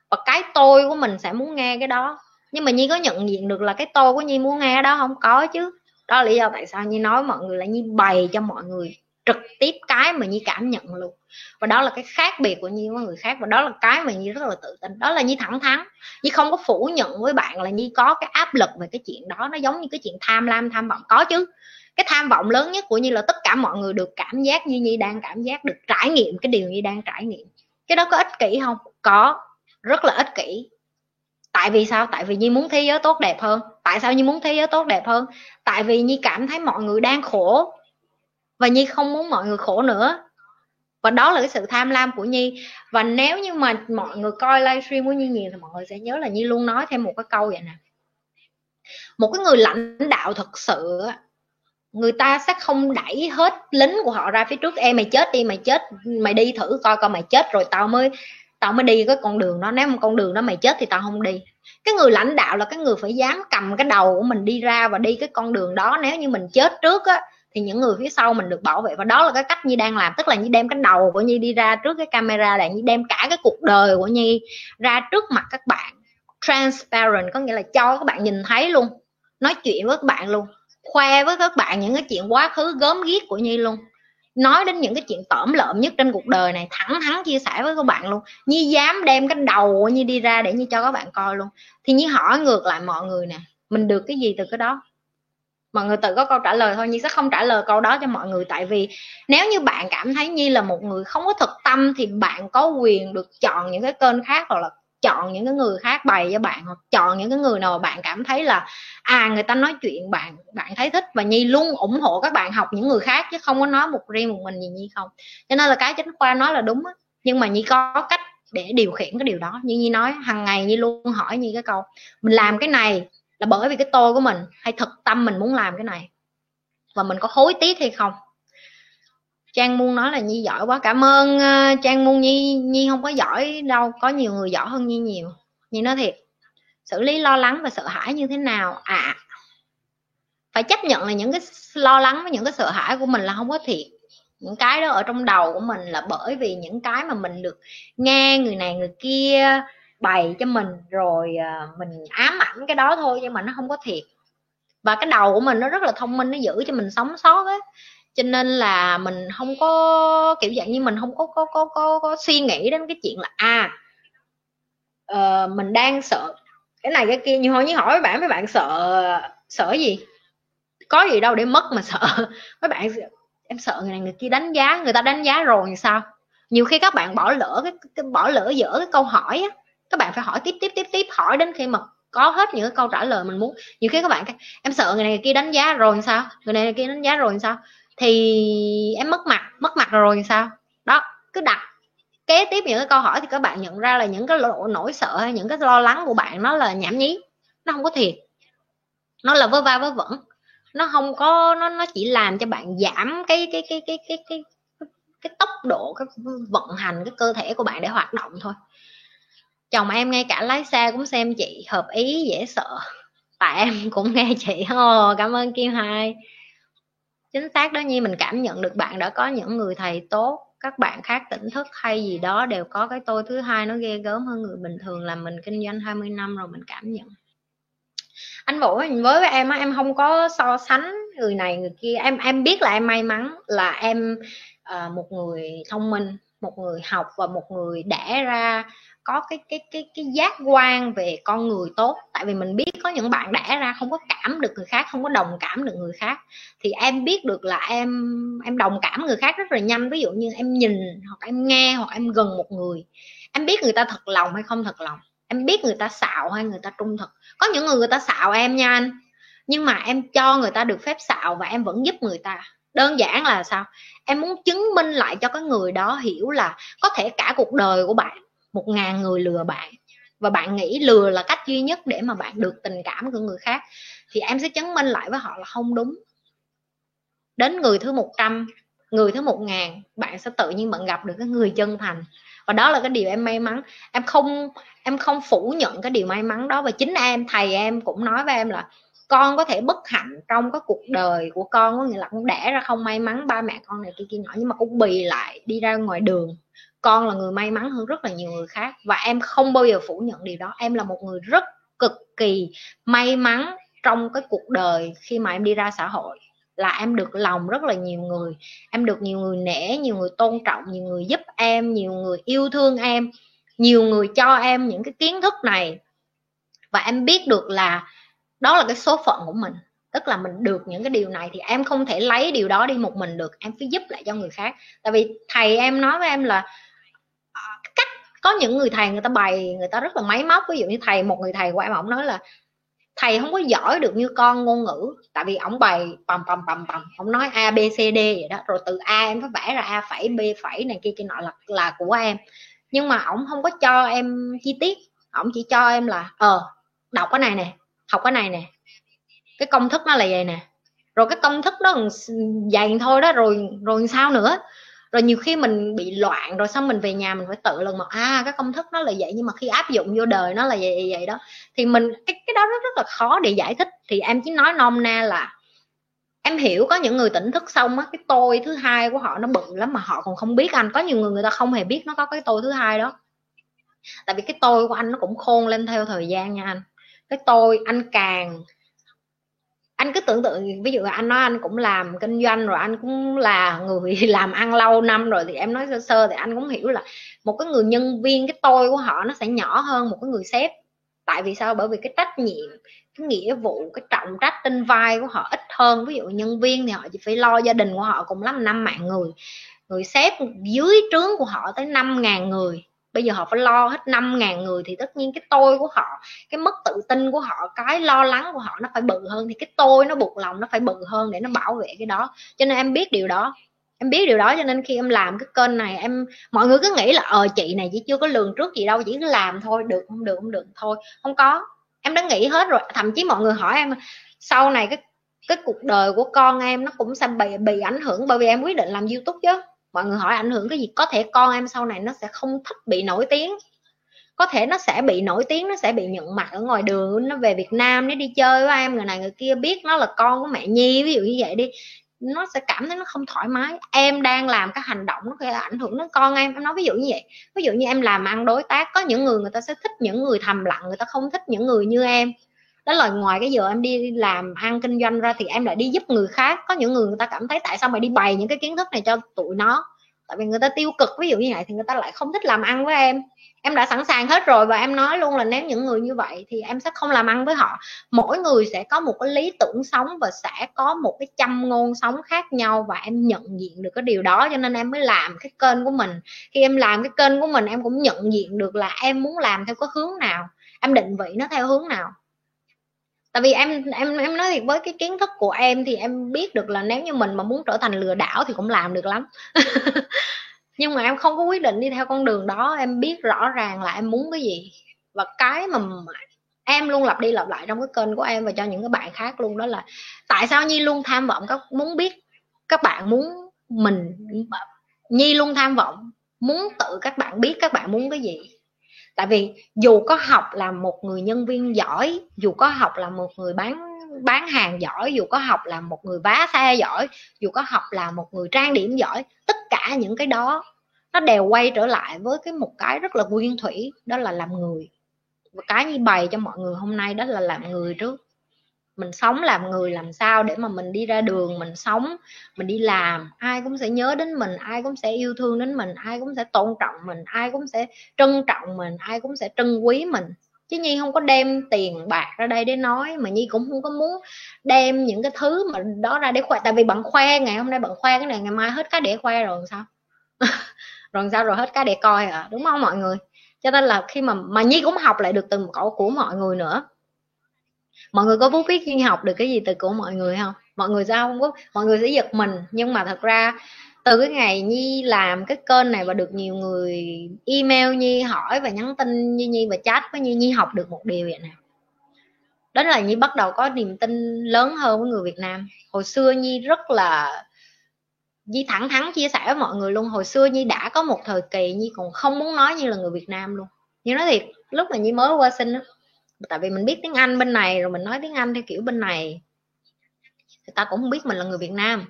Và cái tôi của mình sẽ muốn nghe cái đó. Nhưng mà Nhi có nhận diện được là cái tôi của Nhi muốn nghe đó không? Có chứ. Đó là lý do tại sao Nhi nói mọi người là Nhi bày cho mọi người trực tiếp cái mà Nhi cảm nhận luôn. Và đó là cái khác biệt của Nhi với người khác. Và đó là cái mà Nhi rất là tự tin. Đó là Nhi thẳng thắn. Nhi không có phủ nhận với bạn là Nhi có cái áp lực về cái chuyện đó. Nó giống như cái chuyện tham lam, tham vọng. Có chứ. Cái tham vọng lớn nhất của Nhi là tất cả mọi người được cảm giác như Nhi đang cảm giác, được trải nghiệm cái điều Nhi đang trải nghiệm. Cái đó có ích kỷ không? Có. Rất là ích kỷ. Tại vì sao? Tại vì Nhi muốn thế giới tốt đẹp hơn. Tại sao Nhi muốn thế giới tốt đẹp hơn? Tại vì Nhi cảm thấy mọi người đang khổ. Và Nhi không muốn mọi người khổ nữa. Và đó là cái sự tham lam của Nhi. Và nếu như mà mọi người coi livestream của Nhi nhiều thì mọi người sẽ nhớ là Nhi luôn nói thêm một cái câu vậy nè. Một cái người lãnh đạo thật sự, người ta sẽ không đẩy hết lính của họ ra phía trước. Em mày chết đi, mày chết, mày đi thử coi coi mày chết rồi tao mới tao mới đi cái con đường đó. Nếu mà con đường đó mày chết thì tao không đi. Cái người lãnh đạo là cái người phải dám cầm cái đầu của mình đi ra và đi cái con đường đó. Nếu như mình chết trước á thì những người phía sau mình được bảo vệ. Và đó là cái cách Nhi đang làm. Tức là Nhi đem cái đầu của Nhi đi ra trước cái camera, là Nhi đem cả cái cuộc đời của Nhi ra trước mặt các bạn. Transparent có nghĩa là cho các bạn nhìn thấy luôn, nói chuyện với các bạn luôn, khoe với các bạn những cái chuyện quá khứ gớm ghiếc của Nhi luôn, nói đến những cái chuyện tởm lợm nhất trên cuộc đời này, thẳng thắn chia sẻ với các bạn luôn. Nhi dám đem cái đầu của Nhi đi ra để Nhi cho các bạn coi luôn. Thì Nhi hỏi ngược lại mọi người nè, mình được cái gì từ cái đó? Mọi người tự có câu trả lời thôi. Nhi sẽ không trả lời câu đó cho mọi người. Tại vì nếu như bạn cảm thấy Nhi là một người không có thực tâm thì bạn có quyền được chọn những cái kênh khác, hoặc là chọn những cái người khác bày cho bạn, hoặc chọn những cái người nào bạn cảm thấy là à người ta nói chuyện bạn bạn thấy thích. Và Nhi luôn ủng hộ các bạn học những người khác, chứ không có nói một riêng một mình gì Nhi không. Cho nên là cái Chính Khoa nói là đúng á, nhưng mà Nhi có cách để điều khiển cái điều đó. Như Nhi nói hàng ngày, Nhi luôn hỏi Nhi cái câu mình làm cái này là bởi vì cái tôi của mình, hay thực tâm mình muốn làm cái này, và mình có hối tiếc hay không. Trang Muôn nói là Nhi giỏi quá. Cảm ơn Trang Muôn. Nhi Nhi không có giỏi đâu, có nhiều người giỏi hơn Nhi nhiều. Nhi nói thiệt, xử lý lo lắng và sợ hãi như thế nào? À, phải chấp nhận là những cái lo lắng với những cái sợ hãi của mình là không có thiệt. Những cái đó ở trong đầu của mình là bởi vì những cái mà mình được nghe người này người kia bày cho mình, rồi mình ám ảnh cái đó thôi, nhưng mà nó không có thiệt. Và cái đầu của mình nó rất là thông minh, nó giữ cho mình sống sót á. Cho nên là mình không có kiểu dạng như mình không có có có có, có suy nghĩ đến cái chuyện là à uh, mình đang sợ cái này cái kia. Như hồi như hỏi với bạn, mấy bạn sợ sợ gì, có gì đâu để mất mà sợ. Mấy bạn em sợ người này người kia đánh giá, người ta đánh giá rồi thì sao? Nhiều khi các bạn bỏ lỡ cái, cái bỏ lỡ dở cái câu hỏi á. Các bạn phải hỏi tiếp tiếp tiếp tiếp hỏi đến khi mà có hết những cái câu trả lời mình muốn. Nhiều khi các bạn em sợ người này người kia đánh giá rồi thì sao, người này người kia đánh giá rồi thì sao, thì em mất mặt mất mặt rồi thì sao. Đó, cứ đặt kế tiếp những cái câu hỏi thì các bạn nhận ra là những cái nỗi sợ hay những cái lo lắng của bạn nó là nhảm nhí, nó không có thiệt, nó là vớ va vớ vẩn, nó không có nó nó chỉ làm cho bạn giảm cái cái cái cái cái cái cái, cái tốc độ, cái vận hành cái cơ thể của bạn để hoạt động thôi. Chồng em ngay cả lái xe cũng xem chị, hợp ý dễ sợ, tại em cũng nghe chị. Oh, cảm ơn Kim Hai. Chính xác đó Nhi, mình cảm nhận được bạn đã có những người thầy tốt, các bạn khác tỉnh thức hay gì đó đều có cái tôi thứ hai nó ghê gớm hơn người bình thường. Là mình kinh doanh hai mươi năm rồi mình cảm nhận. Anh Vũ, với em á, em không có so sánh người này người kia. Em em biết là em may mắn là em à, một người thông minh, một người học và một người đẻ ra có cái cái cái cái giác quan về con người tốt. Tại vì mình biết có những bạn đẻ ra không có cảm được người khác, không có đồng cảm được người khác, thì em biết được là em em đồng cảm người khác rất là nhanh. Ví dụ như em nhìn hoặc em nghe hoặc em gần một người, em biết người ta thật lòng hay không thật lòng, em biết người ta xạo hay người ta trung thực. Có những người người ta xạo em nha anh, nhưng mà em cho người ta được phép xạo và em vẫn giúp người ta. Đơn giản là sao? Em muốn chứng minh lại cho cái người đó hiểu là có thể cả cuộc đời của bạn một ngàn người lừa bạn, và bạn nghĩ lừa là cách duy nhất để mà bạn được tình cảm của người khác, thì em sẽ chứng minh lại với họ là không đúng. Đến người thứ một trăm, người thứ một ngàn, bạn sẽ tự nhiên bạn gặp được cái người chân thành. Và đó là cái điều em may mắn. Em không em không phủ nhận cái điều may mắn đó. Và chính em, thầy em cũng nói với em là con có thể bất hạnh trong cái cuộc đời của con, có nghĩa là con đẻ ra không may mắn, ba mẹ con này kia kia nhỏ, nhưng mà cũng bì lại đi ra ngoài đường, con là người may mắn hơn rất là nhiều người khác. Và em không bao giờ phủ nhận điều đó. Em là một người rất cực kỳ may mắn trong cái cuộc đời khi mà em đi ra xã hội là em được lòng rất là nhiều người, em được nhiều người nể, nhiều người tôn trọng, nhiều người giúp em, nhiều người yêu thương em, nhiều người cho em những cái kiến thức này. Và em biết được là đó là cái số phận của mình, tức là mình được những cái điều này thì em không thể lấy điều đó đi một mình được, em phải giúp lại cho người khác. Tại vì thầy em nói với em là cách, có những người thầy người ta bày, người ta rất là máy móc. Ví dụ như thầy, một người thầy của em, ổng nói là thầy không có giỏi được như con ngôn ngữ, tại vì ổng bày pầm pầm pầm pầm, ổng nói a b c d vậy đó, rồi từ a em phải vẽ ra a phẩy b phẩy này kia kia nọ là là của em. Nhưng mà ổng không có cho em chi tiết, ổng chỉ cho em là ờ đọc cái này nè, học cái này nè, cái công thức nó là vậy nè, rồi cái công thức đó dày thôi đó, rồi rồi sao nữa. Rồi nhiều khi mình bị loạn, rồi xong mình về nhà mình phải tự lần một, à cái công thức nó là vậy nhưng mà khi áp dụng vô đời nó là vậy vậy đó. Thì mình cái, cái đó rất, rất là khó để giải thích. Thì em chỉ nói nôm na là em hiểu có những người tỉnh thức xong á, cái tôi thứ hai của họ nó bự lắm mà họ còn không biết. Anh có nhiều người người ta không hề biết nó có cái tôi thứ hai đó, tại vì cái tôi của anh nó cũng khôn lên theo thời gian nha anh. Cái tôi anh càng anh cứ tưởng tượng, ví dụ là anh nói anh cũng làm kinh doanh rồi, anh cũng là người làm ăn lâu năm rồi, thì em nói sơ sơ thì anh cũng hiểu là một cái người nhân viên, cái tôi của họ nó sẽ nhỏ hơn một cái người sếp. Tại vì sao? Bởi vì cái trách nhiệm, cái nghĩa vụ, cái trọng trách trên vai của họ ít hơn. Ví dụ nhân viên thì họ chỉ phải lo gia đình của họ cùng lắm năm mạng người, người sếp dưới trướng của họ tới năm ngàn người, bây giờ họ phải lo hết năm ngàn người thì tất nhiên cái tôi của họ, cái mất tự tin của họ, cái lo lắng của họ nó phải bự hơn. Thì cái tôi nó buộc lòng nó phải bự hơn để nó bảo vệ cái đó. Cho nên em biết điều đó, em biết điều đó cho nên khi em làm cái kênh này, em mọi người cứ nghĩ là ờ chị này chỉ chưa có lường trước gì đâu, chỉ cứ làm thôi, được không được không được thôi. Không có, em đã nghĩ hết rồi. Thậm chí mọi người hỏi em sau này cái cái cuộc đời của con em nó cũng sẽ bị bị ảnh hưởng bởi vì em quyết định làm YouTube chứ. Mọi người hỏi ảnh hưởng cái gì? Có thể con em sau này nó sẽ không thích bị nổi tiếng, có thể nó sẽ bị nổi tiếng, nó sẽ bị nhận mặt ở ngoài đường, nó về Việt Nam nó đi chơi với em, người này người kia biết nó là con của mẹ Nhi, ví dụ như vậy đi, nó sẽ cảm thấy nó không thoải mái. Em đang làm cái hành động nó sẽ ảnh hưởng đến con em. Em nói ví dụ như vậy. Ví dụ như em làm ăn đối tác, có những người người ta sẽ thích những người thầm lặng, người ta không thích những người như em. Đó là ngoài cái giờ em đi làm ăn kinh doanh ra thì em lại đi giúp người khác. Có những người người ta cảm thấy tại sao mày đi bày những cái kiến thức này cho tụi nó, tại vì người ta tiêu cực ví dụ như vậy thì người ta lại không thích làm ăn với em. Em đã sẵn sàng hết rồi và em nói luôn là nếu những người như vậy thì em sẽ không làm ăn với họ. Mỗi người sẽ có một cái lý tưởng sống và sẽ có một cái châm ngôn sống khác nhau và em nhận diện được cái điều đó cho nên em mới làm cái kênh của mình. Khi em làm cái kênh của mình em cũng nhận diện được là em muốn làm theo cái hướng nào, em định vị nó theo hướng nào. Tại vì em em em nói thiệt, với cái kiến thức của em thì em biết được là nếu như mình mà muốn trở thành lừa đảo thì cũng làm được lắm nhưng mà em không có quyết định đi theo con đường đó. Em biết rõ ràng là em muốn cái gì, và cái mà em luôn lặp đi lặp lại trong cái kênh của em và cho những cái bạn khác luôn đó là tại sao Nhi luôn tham vọng các muốn biết các bạn muốn mình Nhi luôn tham vọng muốn tự các bạn biết các bạn muốn cái gì. Tại vì dù có học là một người nhân viên giỏi, dù có học là một người bán bán hàng giỏi, dù có học là một người vá xe giỏi, dù có học là một người trang điểm giỏi, tất cả những cái đó nó đều quay trở lại với cái một cái rất là nguyên thủy, đó là làm người. Và cái như bày cho mọi người hôm nay đó là làm người trước. Mình sống làm người làm sao để mà mình đi ra đường, mình sống, mình đi làm, ai cũng sẽ nhớ đến mình, ai cũng sẽ yêu thương đến mình, ai cũng sẽ tôn trọng mình, ai cũng sẽ trân trọng mình, ai cũng sẽ trân quý mình. Chứ Nhi không có đem tiền bạc ra đây để nói, mà Nhi cũng không có muốn đem những cái thứ mà đó ra để khoe. Tại vì bạn khoe, ngày hôm nay bạn khoe cái này, ngày mai hết cá để khoe rồi làm sao rồi làm sao rồi hết cá để coi à, đúng không mọi người? Cho nên là khi mà, mà Nhi cũng học lại được từ cổ của mọi người nữa. Mọi người có vú viết khi học được cái gì từ của mọi người không? Mọi người sao không có? Mọi người sẽ giật mình. Nhưng mà thật ra từ cái ngày Nhi làm cái kênh này và được nhiều người email Nhi hỏi và nhắn tin như Nhi và chat với Nhi, Nhi học được một điều vậy nè. Đó là Nhi bắt đầu có niềm tin lớn hơn với người Việt Nam. Hồi xưa Nhi rất là Nhi thẳng thắn chia sẻ với mọi người luôn. Hồi xưa Nhi đã có một thời kỳ Nhi còn không muốn nói Nhi là người Việt Nam luôn. Nhi nói thiệt, lúc mà Nhi mới qua sinh đó, tại vì mình biết tiếng Anh bên này rồi mình nói tiếng Anh theo kiểu bên này, người ta cũng không biết mình là người Việt Nam.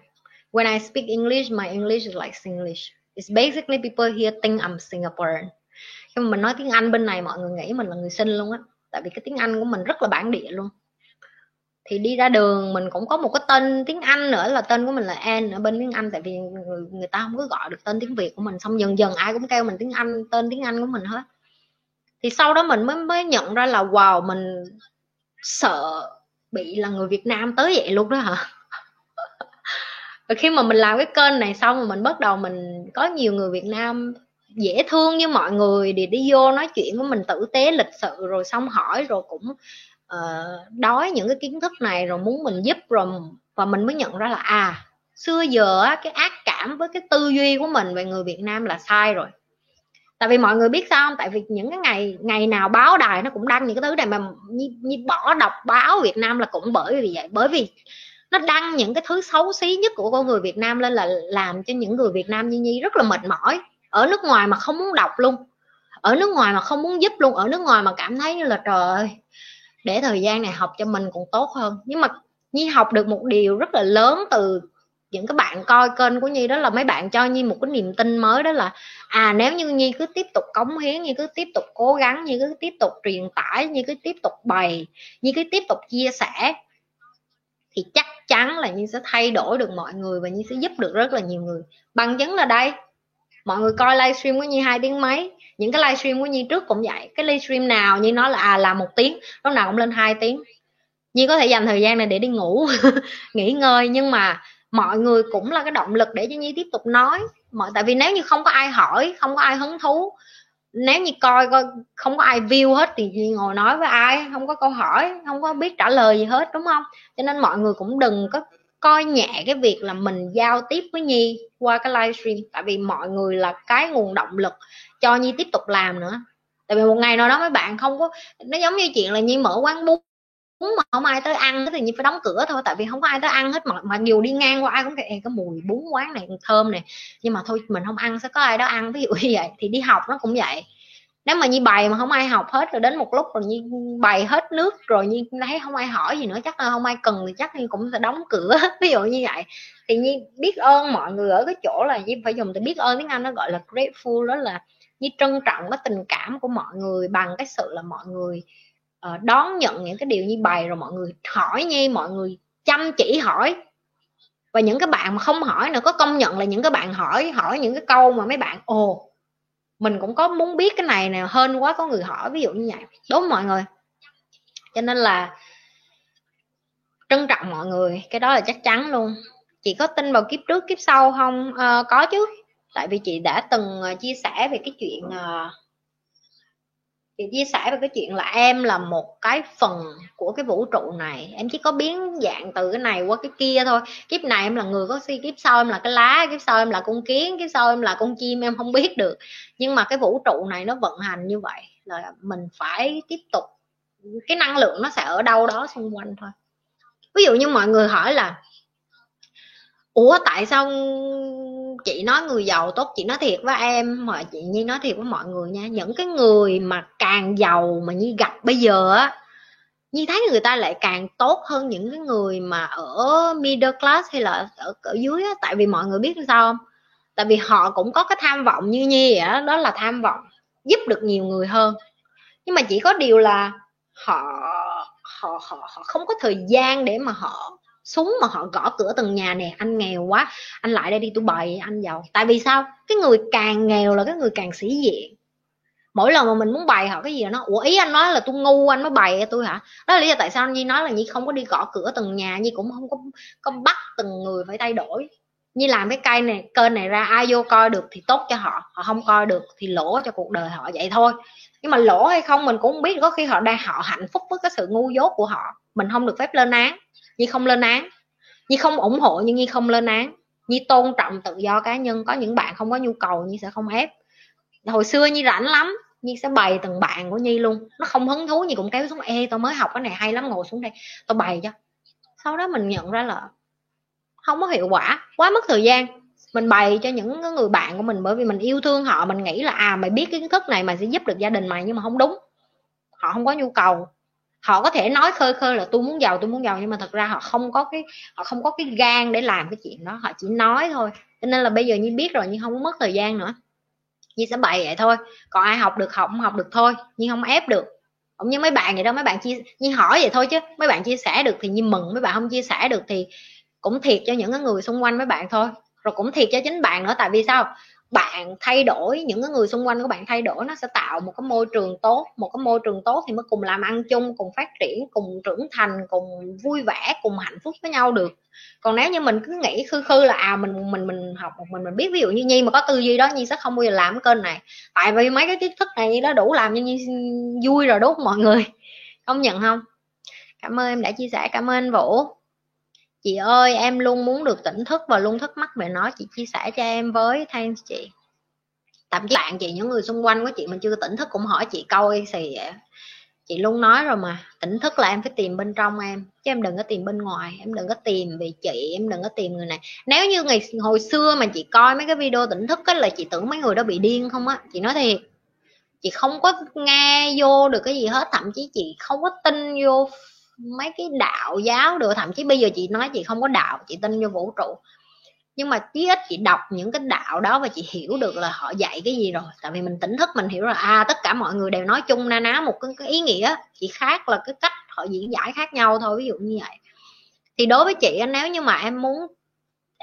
When I speak English, my English is like Singlish. It's basically people here think I'm Singaporean. Khi mà mình nói tiếng Anh bên này mọi người nghĩ mình là người sinh luôn á, tại vì cái tiếng Anh của mình rất là bản địa luôn. thì đi ra đường mình cũng có một cái tên tiếng Anh nữa, là tên của mình là An ở bên tiếng Anh, tại vì người, người ta không có gọi được tên tiếng Việt của mình. Xong dần dần ai cũng kêu mình tiếng Anh, tên tiếng Anh của mình hết. Thì sau đó mình mới mới nhận ra là wow, mình sợ bị là người Việt Nam tới vậy luôn đó hả. Và khi mà mình làm cái kênh này xong rồi mình bắt đầu mình có nhiều người Việt Nam dễ thương như mọi người để đi vô nói chuyện với mình tử tế lịch sự, rồi xong hỏi, rồi cũng uh, đói những cái kiến thức này, rồi muốn mình giúp. Rồi và mình mới nhận ra là à, xưa giờ cái ác cảm với cái tư duy của mình về người Việt Nam là sai rồi. Tại vì mọi người biết sao không, tại vì những cái ngày ngày nào báo đài nó cũng đăng những cái thứ này mà như, như bỏ đọc báo Việt Nam là cũng bởi vì vậy, bởi vì nó đăng những cái thứ xấu xí nhất của con người Việt Nam lên, là làm cho những người Việt Nam như Nhi rất là mệt mỏi. Ở nước ngoài mà không muốn đọc luôn, ở nước ngoài mà không muốn giúp luôn, ở nước ngoài mà cảm thấy như là trời ơi, để thời gian này học cho mình còn tốt hơn. Nhưng mà Nhi học được một điều rất là lớn từ những các bạn coi kênh của Nhi, đó là mấy bạn cho Nhi một cái niềm tin mới, đó là à, nếu như Nhi cứ tiếp tục cống hiến, Nhi cứ tiếp tục cố gắng, Nhi cứ tiếp tục truyền tải, Nhi cứ tiếp tục bày, Nhi cứ tiếp tục chia sẻ, thì chắc chắn là Nhi sẽ thay đổi được mọi người và Nhi sẽ giúp được rất là nhiều người. Bằng chứng là đây, mọi người coi livestream của Nhi hai tiếng mấy, những cái livestream của Nhi trước cũng vậy, cái livestream nào Nhi nói là à là một tiếng, lúc nào cũng lên hai tiếng. Nhi có thể dành thời gian này để đi ngủ nghỉ ngơi, nhưng mà mọi người cũng là cái động lực để cho Nhi tiếp tục nói. Mọi tại vì nếu như không có ai hỏi, không có ai hứng thú, nếu như coi, coi không có ai view hết thì Nhi ngồi nói với ai, không có câu hỏi, không có biết trả lời gì hết, đúng không? Cho nên mọi người cũng đừng có coi nhẹ cái việc là mình giao tiếp với Nhi qua cái livestream, tại vì mọi người là cái nguồn động lực cho Nhi tiếp tục làm nữa. Tại vì một ngày nào đó mấy bạn không có, nó giống như chuyện là Nhi mở quán bún mà không ai tới ăn thì Nhi phải đóng cửa thôi, tại vì không có ai tới ăn hết. Mặc dù đi ngang qua ai cũng thấy cái mùi bún quán này thơm này, nhưng mà thôi mình không ăn sẽ có ai đó ăn, ví dụ như vậy. Thì đi học nó cũng vậy, nếu mà Nhi bày mà không ai học hết, rồi đến một lúc rồi Nhi bày hết nước rồi Nhi thấy không ai hỏi gì nữa, chắc là không ai cần thì chắc Nhi cũng sẽ đóng cửa, ví dụ như vậy. Thì Nhi biết ơn mọi người ở cái chỗ là Nhi phải dùng từ biết ơn, tiếng Anh nó gọi là grateful, đó là Nhi trân trọng cái tình cảm của mọi người bằng cái sự là mọi người đón nhận những cái điều Nhi bày, rồi mọi người hỏi Nhi, mọi người chăm chỉ hỏi. Và những cái bạn mà không hỏi nữa, có công nhận là những cái bạn hỏi hỏi những cái câu mà mấy bạn ồ mình cũng có muốn biết cái này nè, hên quá có người hỏi, ví dụ như vậy, đúng mọi người. Cho nên là trân trọng mọi người, cái đó là chắc chắn luôn. Chị có tin vào kiếp trước kiếp sau không? À, có chứ, tại vì chị đã từng chia sẻ về cái chuyện uh, chị chia sẻ về cái chuyện là em là một cái phần của cái vũ trụ này, em chỉ có biến dạng từ cái này qua cái kia thôi. Kiếp này em là người có suy, kiếp sau em là cái lá, kiếp sau em là con kiến, kiếp sau em là con chim, em không biết được. Nhưng mà cái vũ trụ này nó vận hành như vậy, là mình phải tiếp tục, cái năng lượng nó sẽ ở đâu đó xung quanh thôi. Ví dụ như mọi người hỏi là ủa tại sao chị nói người giàu tốt? Chị nói thiệt với em, mà chị Nhi nói thiệt với mọi người nha, những cái người mà càng giàu mà Nhi gặp bây giờ á, Nhi thấy người ta lại càng tốt hơn những cái người mà ở middle class hay là ở, ở dưới á. Tại vì mọi người biết sao không? Tại vì họ cũng có cái tham vọng như Nhi vậy đó, đó là tham vọng giúp được nhiều người hơn. Nhưng mà chỉ có điều là họ họ họ, họ không có thời gian để mà họ súng mà họ gõ cửa từng nhà nè, anh nghèo quá, anh lại đây đi tôi bày anh giàu. Tại vì sao? Cái người càng nghèo là cái người càng sĩ diện. Mỗi lần mà mình muốn bày họ cái gì nó, ủa ý anh nói là tôi ngu anh mới bày tôi hả? Đó là lý do tại sao Nhi nói là Nhi không có đi gõ cửa từng nhà, Nhi cũng không có, không bắt từng người phải thay đổi. Nhi làm cái cây này, kênh này ra ai vô coi được thì tốt cho họ, họ không coi được thì lỗ cho cuộc đời họ vậy thôi. Nhưng mà lỗ hay không mình cũng không biết, có khi họ đang họ hạnh phúc với cái sự ngu dốt của họ. Mình không được phép lên án, Nhi không lên án, Nhi không ủng hộ nhưng Nhi không lên án, Nhi tôn trọng tự do cá nhân. Có những bạn không có nhu cầu Nhi sẽ không ép. Hồi xưa Nhi rảnh lắm, Nhi sẽ bày từng bạn của Nhi luôn, nó không hứng thú Nhi cũng kéo xuống, ê tao mới học cái này hay lắm, ngồi xuống đây tao bày cho. Sau đó mình nhận ra là không có hiệu quả, quá mất thời gian. Mình bày cho những người bạn của mình bởi vì mình yêu thương họ, mình nghĩ là à mày biết kiến thức này mày sẽ giúp được gia đình mày, nhưng mà không đúng. Họ không có nhu cầu. Họ có thể nói khơi khơi là tôi muốn giàu, tôi muốn giàu, nhưng mà thật ra họ không có cái họ không có cái gan để làm cái chuyện đó, họ chỉ nói thôi. Cho nên là bây giờ Nhi biết rồi, nhưng không có mất thời gian nữa, Nhi sẽ bày vậy thôi. Còn ai học được học, không học được thôi, nhưng không ép được. Cũng như mấy bạn vậy đó, mấy bạn chia Nhi hỏi vậy thôi chứ mấy bạn chia sẻ được thì Nhi mừng, mấy bạn không chia sẻ được thì cũng thiệt cho những người xung quanh mấy bạn thôi, rồi cũng thiệt cho chính bạn nữa. Tại vì sao? Bạn thay đổi, những người xung quanh của bạn thay đổi, nó sẽ tạo một cái môi trường tốt. Một cái môi trường tốt thì mới cùng làm ăn chung, cùng phát triển, cùng trưởng thành, cùng vui vẻ, cùng hạnh phúc với nhau được. Còn nếu như mình cứ nghĩ khư khư là à mình mình mình học một mình mình biết, ví dụ như Nhi mà có tư duy đó Nhi sẽ không bao giờ làm cái kênh này. Tại vì mấy cái kiến thức này Nhi đã đủ làm cho Nhi vui rồi đúng không mọi người? Công nhận không? Cảm ơn em đã chia sẻ, cảm ơn Vũ. Chị ơi, em luôn muốn được tỉnh thức và luôn thắc mắc về nó, chị chia sẻ cho em với, thanks chị. Tạm chí bạn chị, những người xung quanh của chị mình chưa tỉnh thức cũng hỏi chị câu ấy xì vậy. Chị luôn nói rồi mà, tỉnh thức là em phải tìm bên trong em, chứ em đừng có tìm bên ngoài, em đừng có tìm về chị, em đừng có tìm người này. Nếu như ngày hồi xưa mà chị coi mấy cái video tỉnh thức ấy, là chị tưởng mấy người đó bị điên không á, chị nói thiệt. Chị không có nghe vô được cái gì hết, thậm chí chị không có tin vô mấy cái đạo giáo được, thậm chí bây giờ chị nói chị không có đạo, chị tin vô vũ trụ. Nhưng mà chí ít chị đọc những cái đạo đó và chị hiểu được là họ dạy cái gì rồi. Tại vì mình tỉnh thức mình hiểu là à, tất cả mọi người đều nói chung na ná một cái, cái ý nghĩa, chỉ khác là cái cách họ diễn giải khác nhau thôi, ví dụ như vậy. Thì đối với chị, nếu như mà em muốn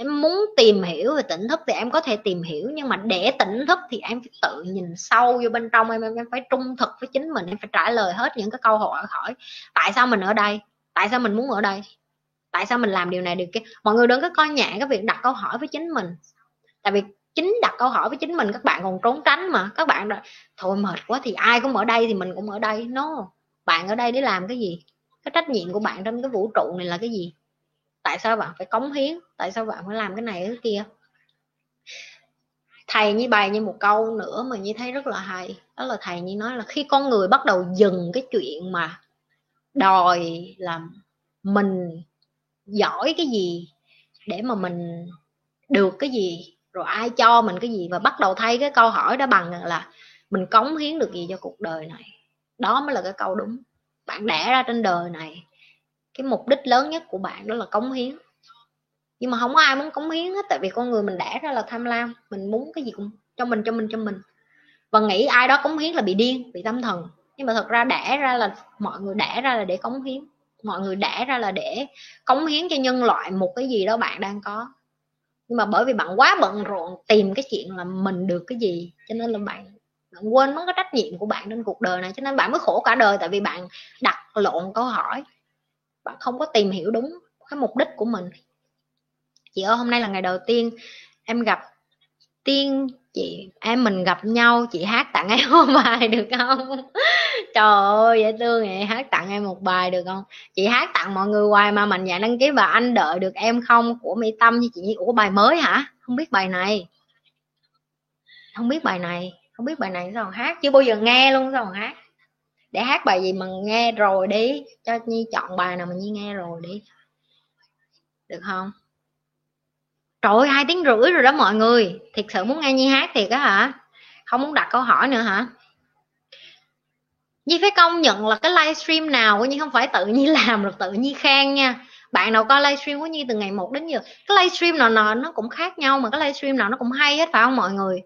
em muốn tìm hiểu về tỉnh thức thì em có thể tìm hiểu, nhưng mà để tỉnh thức thì em phải tự nhìn sâu vô bên trong em, em phải trung thực với chính mình, em phải trả lời hết những cái câu hỏi hỏi tại sao mình ở đây, tại sao mình muốn ở đây, tại sao mình làm điều này điều kia. Mọi người đừng có coi nhẹ cái việc đặt câu hỏi với chính mình, tại vì chính đặt câu hỏi với chính mình các bạn còn trốn tránh mà, các bạn đã, thôi mệt quá thì ai cũng ở đây thì mình cũng ở đây. No, bạn ở đây để làm cái gì? Cái trách nhiệm của bạn trong cái vũ trụ này là cái gì? Tại sao bạn phải cống hiến? Tại sao bạn phải làm cái này cái kia? Thầy như bài như một câu nữa mà như thấy rất là hay. Đó là thầy như nói là khi con người bắt đầu dừng cái chuyện mà đòi là mình giỏi cái gì để mà mình được cái gì, rồi ai cho mình cái gì, và bắt đầu thay cái câu hỏi đó bằng là mình cống hiến được gì cho cuộc đời này. Đó mới là cái câu đúng. Bạn đẻ ra trên đời này, cái mục đích lớn nhất của bạn đó là cống hiến. Nhưng mà không có ai muốn cống hiến hết, tại vì con người mình đẻ ra là tham lam, mình muốn cái gì cũng cho mình cho mình cho mình. Và nghĩ ai đó cống hiến là bị điên, bị tâm thần. Nhưng mà thật ra đẻ ra là mọi người đẻ ra là để cống hiến. Mọi người đẻ ra là để cống hiến cho nhân loại một cái gì đó bạn đang có. Nhưng mà bởi vì bạn quá bận rộn tìm cái chuyện là mình được cái gì, cho nên là bạn bạn quên mất cái trách nhiệm của bạn trên cuộc đời này, cho nên bạn mới khổ cả đời, tại vì bạn đặt lộn câu hỏi. Bạn không có tìm hiểu đúng cái mục đích của mình. Chị ơi, hôm nay là ngày đầu tiên em gặp Tiên, chị em mình gặp nhau, chị hát tặng em một bài được không? Trời ơi, dễ thương vậy, hát tặng em một bài được không? Chị hát tặng mọi người hoài mà mạnh dạn đăng ký và anh đợi được em không của Mỹ Tâm như chị Nhi. Ủa, bài mới hả? Không biết bài này. Không biết bài này, không biết bài này sao còn hát, chưa bao giờ nghe luôn sao còn hát. Để hát bài gì mà nghe rồi đi, cho Nhi chọn bài nào mà Nhi nghe rồi đi, được không? Trời ơi, hai tiếng rưỡi rồi đó mọi người. Thiệt sự muốn nghe Nhi hát thiệt á hả? Không muốn đặt câu hỏi nữa hả? Nhi phải công nhận là cái livestream nào của Nhi không phải tự Nhi làm rồi tự Nhi khen nha. Bạn nào coi livestream của Nhi từ ngày một đến giờ, cái livestream nào, nào nó cũng khác nhau, mà cái livestream nào nó cũng hay hết phải không mọi người?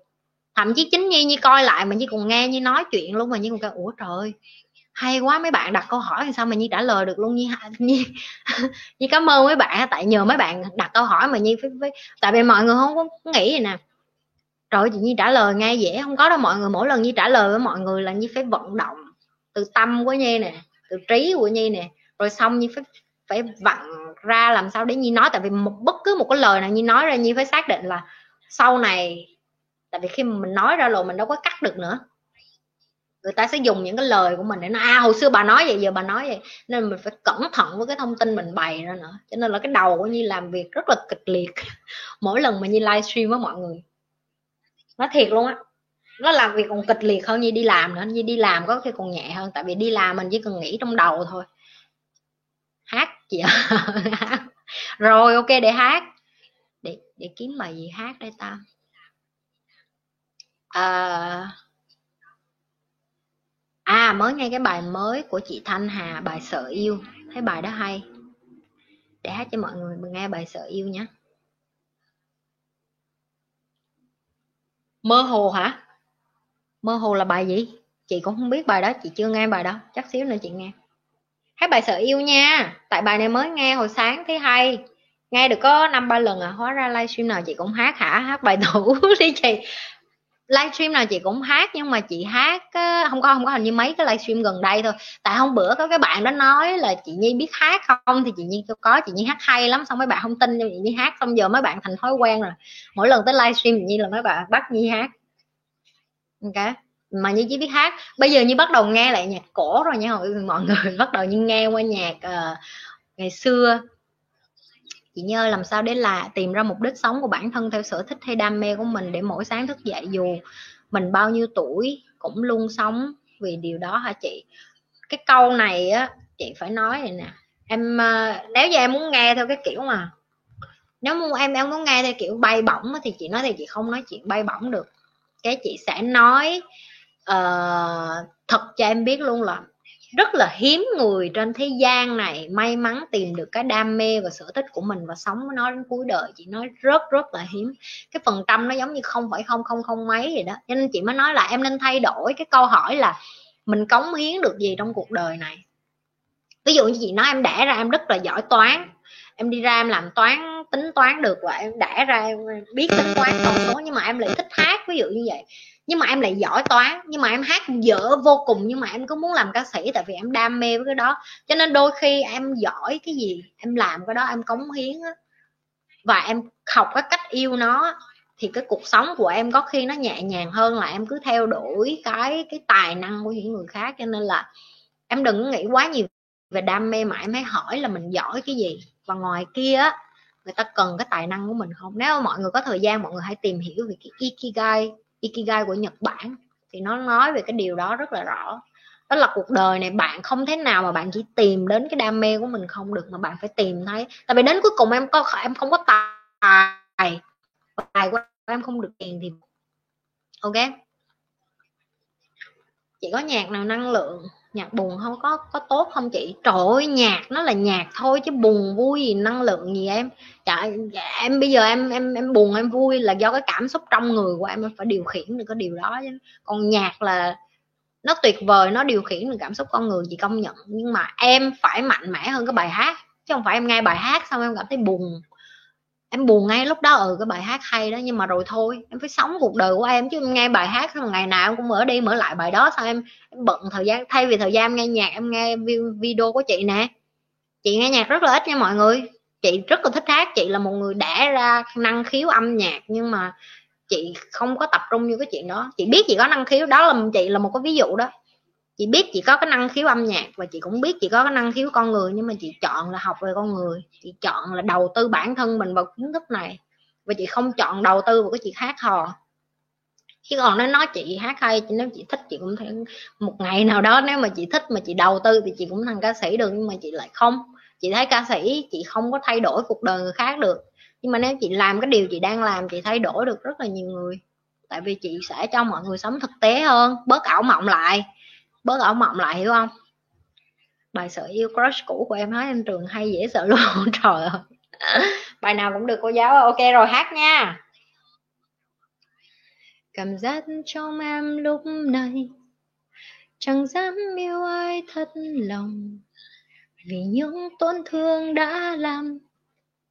Thậm chí chính Nhi Nhi coi lại mà Nhi còn nghe Nhi nói chuyện luôn, mà Nhi còn kêu ủa trời ơi, hay quá, mấy bạn đặt câu hỏi làm sao mà Nhi trả lời được luôn. Nhi Nhi, Nhi cảm ơn mấy bạn, tại nhờ mấy bạn đặt câu hỏi mà Nhi phải, phải tại vì mọi người không có nghĩ vậy nè. Trời ơi, chị Nhi trả lời nghe dễ không có đâu mọi người. Mỗi lần Nhi trả lời với mọi người là Nhi phải vận động từ tâm của Nhi nè, từ trí của Nhi nè, rồi xong Nhi phải phải vặn ra làm sao để Nhi nói, tại vì một bất cứ một cái lời nào Nhi nói ra Nhi phải xác định là sau này, tại vì khi mình nói ra rồi mình đâu có cắt được nữa, người ta sẽ dùng những cái lời của mình để nói à hồi xưa bà nói vậy giờ bà nói vậy, nên mình phải cẩn thận với cái thông tin mình bày ra nữa. Cho nên là cái đầu của Nhi làm việc rất là kịch liệt mỗi lần mà Nhi livestream với mọi người, nói thiệt luôn á, nó làm việc còn kịch liệt hơn Nhi đi làm nữa. Nhi đi làm có khi còn nhẹ hơn, tại vì đi làm mình chỉ cần nghĩ trong đầu thôi. Hát chị à? Rồi ok, để hát để để kiếm bài gì hát đây ta. À, à mới nghe cái bài mới của chị Thanh Hà, bài Sợ Yêu, thấy bài đó hay, để hát cho mọi người nghe bài Sợ Yêu nhé. Mơ Hồ hả? Mơ Hồ là bài gì? Chị cũng không biết bài đó, chị chưa nghe bài đó, chắc xíu nữa chị nghe. Hát bài Sợ Yêu nha, tại bài này mới nghe hồi sáng thấy hay, nghe được có năm ba lần à. Hóa ra livestream nào chị cũng hát hả? Hát bài tủ đi chị. Livestream nào chị cũng hát, nhưng mà chị hát không có không có hình như mấy cái livestream gần đây thôi. Tại hôm bữa có cái bạn đó nói là chị Nhi biết hát không, thì chị Nhi kêu có, chị Nhi hát hay lắm, xong mấy bạn không tin cho chị Nhi hát, xong giờ mấy bạn thành thói quen rồi, mỗi lần tới livestream chị Nhi là mấy bạn bắt Nhi hát. Ok, mà Nhi chỉ biết hát. Bây giờ Nhi bắt đầu nghe lại nhạc cổ rồi nha mọi người, bắt đầu Nhi nghe qua nhạc uh, ngày xưa. Chị Nhơ làm sao để là tìm ra mục đích sống của bản thân theo sở thích hay đam mê của mình, để mỗi sáng thức dậy dù mình bao nhiêu tuổi cũng luôn sống vì điều đó hả chị? Cái câu này á chị phải nói này nè em, nếu như em muốn nghe theo cái kiểu mà nếu muốn em em muốn nghe theo kiểu bay bổng thì chị nói, thì chị không nói chuyện bay bổng được. Cái chị sẽ nói uh, thật cho em biết luôn là rất là hiếm người trên thế gian này may mắn tìm được cái đam mê và sở thích của mình và sống với nó đến cuối đời. Chị nói rất rất là hiếm, cái phần trăm nó giống như không phải không không không mấy gì đó. Cho nên chị mới nói là em nên thay đổi cái câu hỏi là mình cống hiến được gì trong cuộc đời này. Ví dụ như chị nói em đẻ ra em rất là giỏi toán, em đi ra em làm toán, tính toán được, và em đẻ ra em biết tính toán con số, nhưng mà em lại thích hát ví dụ như vậy, nhưng mà em lại giỏi toán nhưng mà em hát dở vô cùng, nhưng mà em cứ muốn làm ca sĩ tại vì em đam mê với cái đó. Cho nên đôi khi em giỏi cái gì em làm cái đó, em cống hiến đó, và em học cái cách yêu nó, thì cái cuộc sống của em có khi nó nhẹ nhàng hơn là em cứ theo đuổi cái cái tài năng của những người khác. Cho nên là em đừng nghĩ quá nhiều về đam mê mà em hãy hỏi là mình giỏi cái gì, và ngoài kia á người ta cần cái tài năng của mình không. Nếu mọi người có thời gian, mọi người hãy tìm hiểu về cái Ikigai Ikigai của Nhật Bản, thì nó nói về cái điều đó rất là rõ. Đó là cuộc đời này bạn không thế nào mà bạn chỉ tìm đến cái đam mê của mình không được, mà bạn phải tìm thấy. Tại vì đến cuối cùng em có em không có tài, tài của em không được tiền thì ok. Chị có nhạc nào năng lượng, nhạc buồn không, có có tốt không chị? Trời ơi, nhạc nó là nhạc thôi chứ buồn vui gì, năng lượng gì em. Trời, em bây giờ em em em buồn em vui là do cái cảm xúc trong người của em, em phải điều khiển được cái điều đó chứ. Còn nhạc là nó tuyệt vời, nó điều khiển được cảm xúc con người, chị công nhận, nhưng mà em phải mạnh mẽ hơn cái bài hát, chứ không phải em nghe bài hát xong em cảm thấy buồn, em buồn ngay lúc đó. Ừ, cái bài hát hay đó nhưng mà rồi thôi, em phải sống cuộc đời của em chứ em nghe bài hát xong ngày nào em cũng mở đi mở lại bài đó, sao em, em bận thời gian. Thay vì thời gian em nghe nhạc, em nghe video của chị nè. Chị nghe nhạc rất là ít nha mọi người, chị rất là thích hát, chị là một người đẻ ra năng khiếu âm nhạc nhưng mà chị không có tập trung như cái chuyện đó. Chị biết chị có năng khiếu đó, là chị là một cái ví dụ đó. Chị biết chị có cái năng khiếu âm nhạc và chị cũng biết chị có cái năng khiếu con người, nhưng mà chị chọn là học về con người, chị chọn là đầu tư bản thân mình vào kiến thức này, và chị không chọn đầu tư vào cái chị hát hò. Chứ còn nó nói chị hát hay, nếu chị thích chị cũng thể một ngày nào đó, nếu mà chị thích mà chị đầu tư thì chị cũng thành ca sĩ được, nhưng mà chị lại không. Chị thấy ca sĩ chị không có thay đổi cuộc đời người khác được, nhưng mà nếu chị làm cái điều chị đang làm, chị thay đổi được rất là nhiều người, tại vì chị sẽ cho mọi người sống thực tế hơn, bớt ảo mộng lại. Bớt ảo mộng lại, hiểu không? Bài Sợ Yêu crush cũ của em nói em trường hay dễ sợ luôn. Trời ơi, bài nào cũng được cô giáo. Ok rồi, hát nha. Cảm giác trong em lúc này chẳng dám yêu ai thật lòng, vì những tổn thương đã làm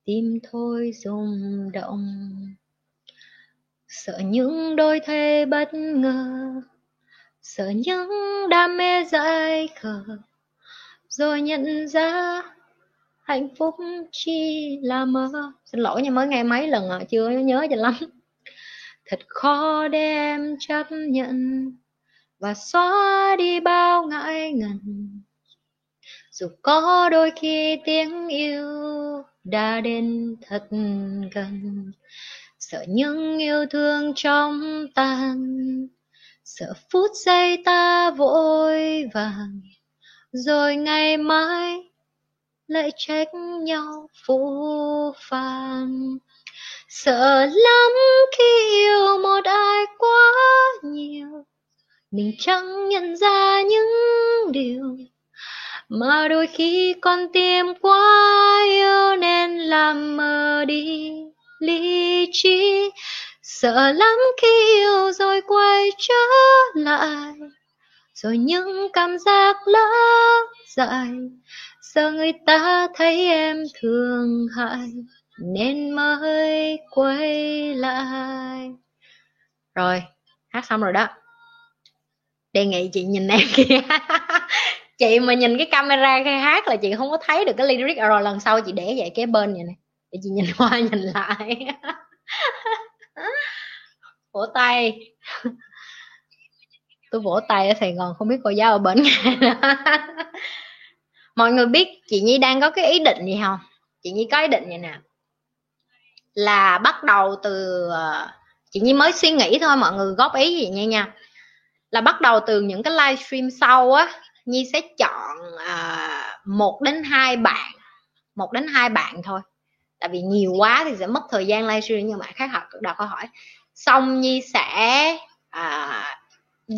tim thôi rung động. Sợ những đôi thê bất ngờ, sợ những đam mê dại khờ, rồi nhận ra hạnh phúc chỉ là mơ. Xin lỗi nha, mới nghe mấy lần à, chưa nhớ cho lắm. Thật khó để em chấp nhận và xóa đi bao ngại ngần, dù có đôi khi tiếng yêu đã đến thật gần. Sợ những yêu thương trong tàn, sợ phút giây ta vội vàng, rồi ngày mai lại trách nhau phũ phàng. Sợ lắm khi yêu một ai quá nhiều, mình chẳng nhận ra những điều mà đôi khi con tim quá yêu nên làm mờ đi lý trí. Sợ lắm khi yêu rồi quay trở lại, rồi những cảm giác lỡ dại. Giờ người ta thấy em thương hại nên mới quay lại. Rồi, hát xong rồi đó. Đề nghị chị nhìn em kìa. Chị mà nhìn cái camera khi hát là chị không có thấy được cái lyric. Rồi lần sau chị để vậy cái bên vậy này để chị nhìn qua nhìn lại. Vỗ tay. Tôi vỗ tay ở Sài Gòn, không biết cô giáo ở bên nghe. Mọi người biết chị Nhi đang có cái ý định gì không? Chị Nhi có ý định vậy nè, là bắt đầu từ, chị Nhi mới suy nghĩ thôi, mọi người góp ý gì nha nha. Là bắt đầu từ những cái livestream sau á, Nhi sẽ chọn một đến hai bạn, một đến hai bạn thôi. Tại vì nhiều quá thì sẽ mất thời gian livestream, nhưng mà khác họ đọc câu hỏi. Xong Nhi sẽ à,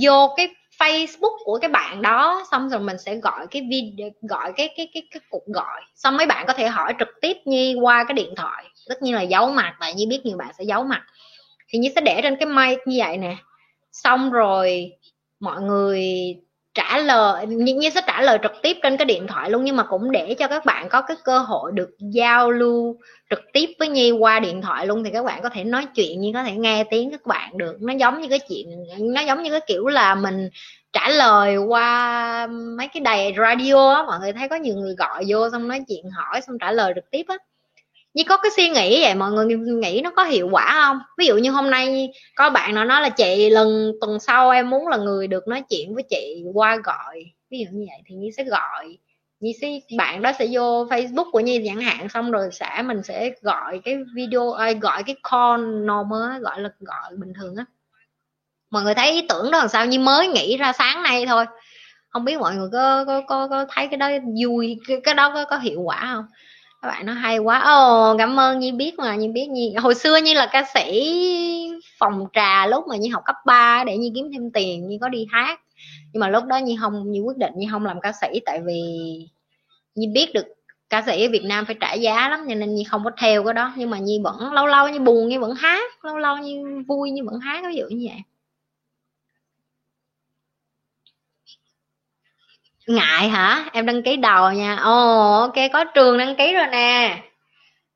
vô cái Facebook của cái bạn đó, xong rồi mình sẽ gọi cái video, gọi cái cái cái, cái cuộc gọi. Xong mấy bạn có thể hỏi trực tiếp Nhi qua cái điện thoại. Tất nhiên là giấu mặt, tại Nhi biết nhiều bạn sẽ giấu mặt. Thì Nhi sẽ để trên cái mic như vậy nè. Xong rồi mọi người trả lời, Nhi sẽ trả lời trực tiếp trên cái điện thoại luôn, nhưng mà cũng để cho các bạn có cái cơ hội được giao lưu trực tiếp với Nhi qua điện thoại luôn. Thì các bạn có thể nói chuyện, Nhi có thể nghe tiếng các bạn được. Nó giống như cái chuyện, nó giống như cái kiểu là mình trả lời qua mấy cái đài radio á, mọi người thấy có nhiều người gọi vô xong nói chuyện hỏi xong trả lời trực tiếp á. Nhi có cái suy nghĩ vậy, mọi người nghĩ nó có hiệu quả không? Ví dụ như hôm nay có bạn nào nói là chị lần tuần sau em muốn là người được nói chuyện với chị qua gọi, ví dụ như vậy, thì Nhi sẽ gọi, Nhi sẽ, bạn đó sẽ vô Facebook của Nhi chẳng hạn, xong rồi sẽ mình sẽ gọi cái video, gọi cái call normal, gọi là gọi bình thường á. Mọi người thấy ý tưởng đó làm sao? Nhi mới nghĩ ra sáng nay thôi, không biết mọi người có có có, có thấy cái đó vui, cái, cái đó có, có hiệu quả không? Các bạn nó hay quá. Ồ, cảm ơn Nhi biết mà, Nhi biết Nhi. Hồi xưa Nhi là ca sĩ phòng trà lúc mà Nhi học cấp ba để Nhi kiếm thêm tiền, Nhi có đi hát. Nhưng mà lúc đó Nhi không, Nhi quyết định Nhi không làm ca sĩ, tại vì Nhi biết được ca sĩ ở Việt Nam phải trả giá lắm, cho nên Nhi không có theo cái đó. Nhưng mà Nhi vẫn lâu lâu Nhi buồn Nhi vẫn hát, lâu lâu Nhi vui Nhi vẫn hát, ví dụ như vậy. Ngại hả? Em đăng ký đầu nha. Ồ, oh, ok, có trường đăng ký rồi nè.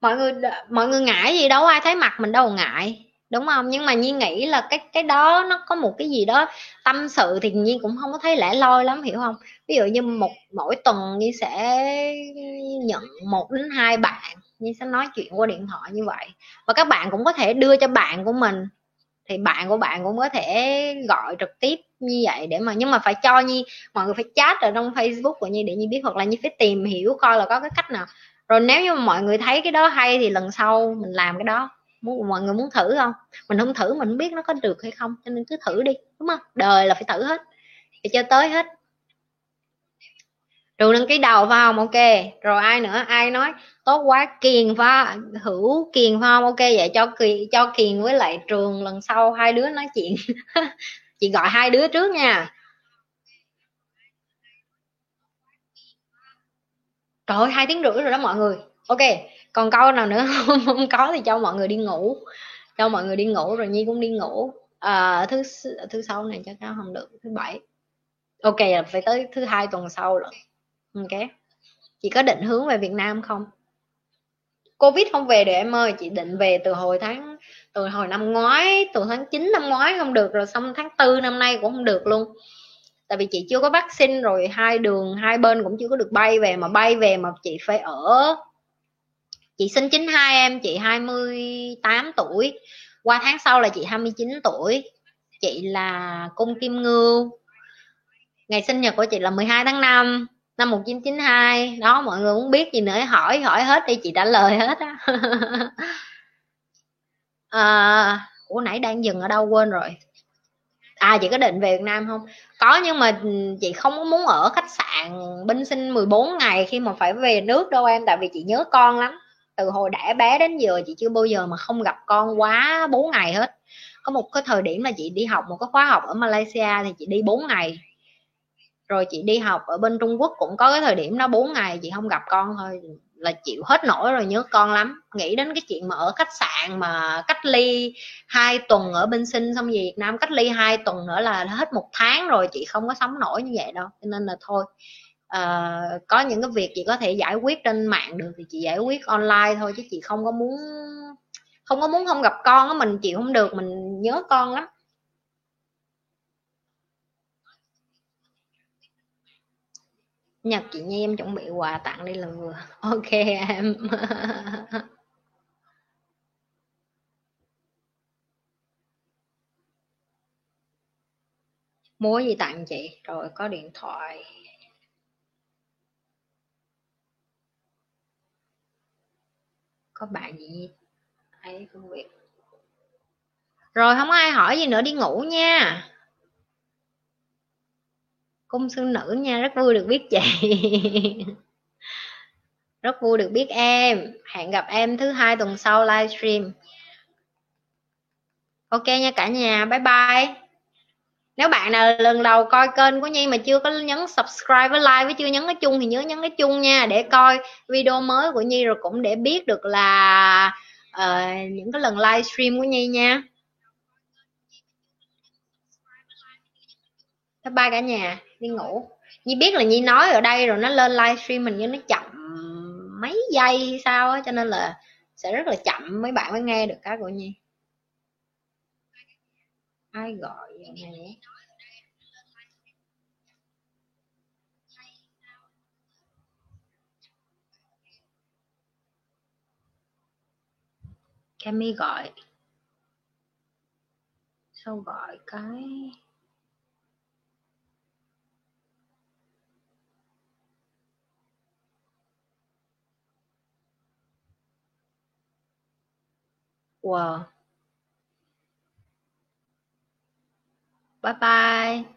Mọi người mọi người ngại gì đâu, ai thấy mặt mình đâu ngại, đúng không? Nhưng mà Nhi nghĩ là cái cái đó nó có một cái gì đó tâm sự thì Nhi cũng không có thấy lẻ loi lắm, hiểu không? Ví dụ như một mỗi tuần Nhi sẽ nhận một đến hai bạn, Nhi sẽ nói chuyện qua điện thoại như vậy. Và các bạn cũng có thể đưa cho bạn của mình, thì bạn của bạn cũng có thể gọi trực tiếp như vậy để mà, nhưng mà phải cho Nhi, mọi người phải chat ở trong Facebook của Nhi để Nhi biết, hoặc là Nhi phải tìm hiểu coi là có cái cách nào. Rồi nếu như mà mọi người thấy cái đó hay thì lần sau mình làm cái đó. Muốn, mọi người muốn thử không? Mình không thử mình không biết nó có được hay không, cho nên cứ thử đi, đúng không? Đời là phải thử hết, phải chơi tới hết. Trường đăng ký đầu phải không? Ok. Rồi ai nữa? Ai nói tốt quá, Kiền phải, Hữu Kiền phải không? Ok, vậy cho Kiền, cho Kiền với lại Trường lần sau hai đứa nói chuyện. Chị gọi hai đứa trước nha. Trời ơi, hai tiếng rưỡi rồi đó mọi người. Ok, còn câu nào nữa không? Không có thì cho mọi người đi ngủ, cho mọi người đi ngủ rồi Nhi cũng đi ngủ. À, thứ thứ sáu này cho tao không được, thứ bảy. Ok, là phải tới thứ hai tuần sau rồi. Ok, chị có định hướng về Việt Nam không? Covid không về được em ơi, chị định về từ hồi tháng từ hồi năm ngoái, từ tháng chín năm ngoái không được rồi, xong tháng tư năm nay cũng không được luôn. Tại vì chị chưa có vaccine, rồi hai đường hai bên cũng chưa có được bay về, mà bay về mà chị phải ở. Chị sinh chín hai em, chị hai mươi tám tuổi, qua tháng sau là chị hai mươi chín tuổi. Chị là cung Kim Ngưu. Ngày sinh nhật của chị là mười hai tháng năm năm một chín chín hai. Đó, mọi người muốn biết gì nữa hỏi hỏi hết đi, chị trả lời hết á. À, ủa nãy đang dừng ở đâu quên rồi. À, chị có định về Việt Nam không? Có, nhưng mà chị không muốn ở khách sạn binh sinh mười bốn ngày khi mà phải về nước đâu em. Tại vì chị nhớ con lắm. Từ hồi đẻ bé đến giờ chị chưa bao giờ mà không gặp con quá bốn ngày hết. Có một cái thời điểm là chị đi học một cái khóa học ở Malaysia thì chị đi bốn ngày. Rồi chị đi học ở bên Trung Quốc cũng có cái thời điểm đó bốn ngày chị không gặp con thôi. là chịu hết nổi rồi, nhớ con lắm. Nghĩ đến cái chuyện mà ở khách sạn mà cách ly hai tuần ở bên Sinh, xong về Việt Nam cách ly hai tuần nữa là hết một tháng rồi, chị không có sống nổi như vậy đâu. Cho nên là thôi, à, có những cái việc chị có thể giải quyết trên mạng được thì chị giải quyết online thôi, chứ chị không có muốn không có muốn không gặp con á, mình chịu không được, mình nhớ con lắm. Nhật chị Nhi em chuẩn bị quà tặng đi là vừa. Ok em. Mua gì tặng chị? Rồi có điện thoại. Có bạn gì ấy công việc. Rồi không ai hỏi gì nữa, đi ngủ nha. Cung sư nữ nha, rất vui được biết chị. Rất vui được biết em. Hẹn gặp em thứ hai tuần sau livestream. Ok nha cả nhà, bye bye. Nếu bạn nào lần đầu coi kênh của Nhi mà chưa có nhấn subscribe với like, với chưa nhấn cái chuông thì nhớ nhấn cái chuông nha, để coi video mới của Nhi, rồi cũng để biết được là uh, những cái lần livestream của Nhi nha. Bye bye cả nhà, đi ngủ. Nhi biết là Nhi nói ở đây rồi nó lên livestream mình như nó chậm mấy giây hay sao á, cho nên là sẽ rất là chậm mấy bạn mới nghe được cái của Nhi. Ai gọi vậy này? Cammy gọi. Sao gọi cái wow. Bye bye.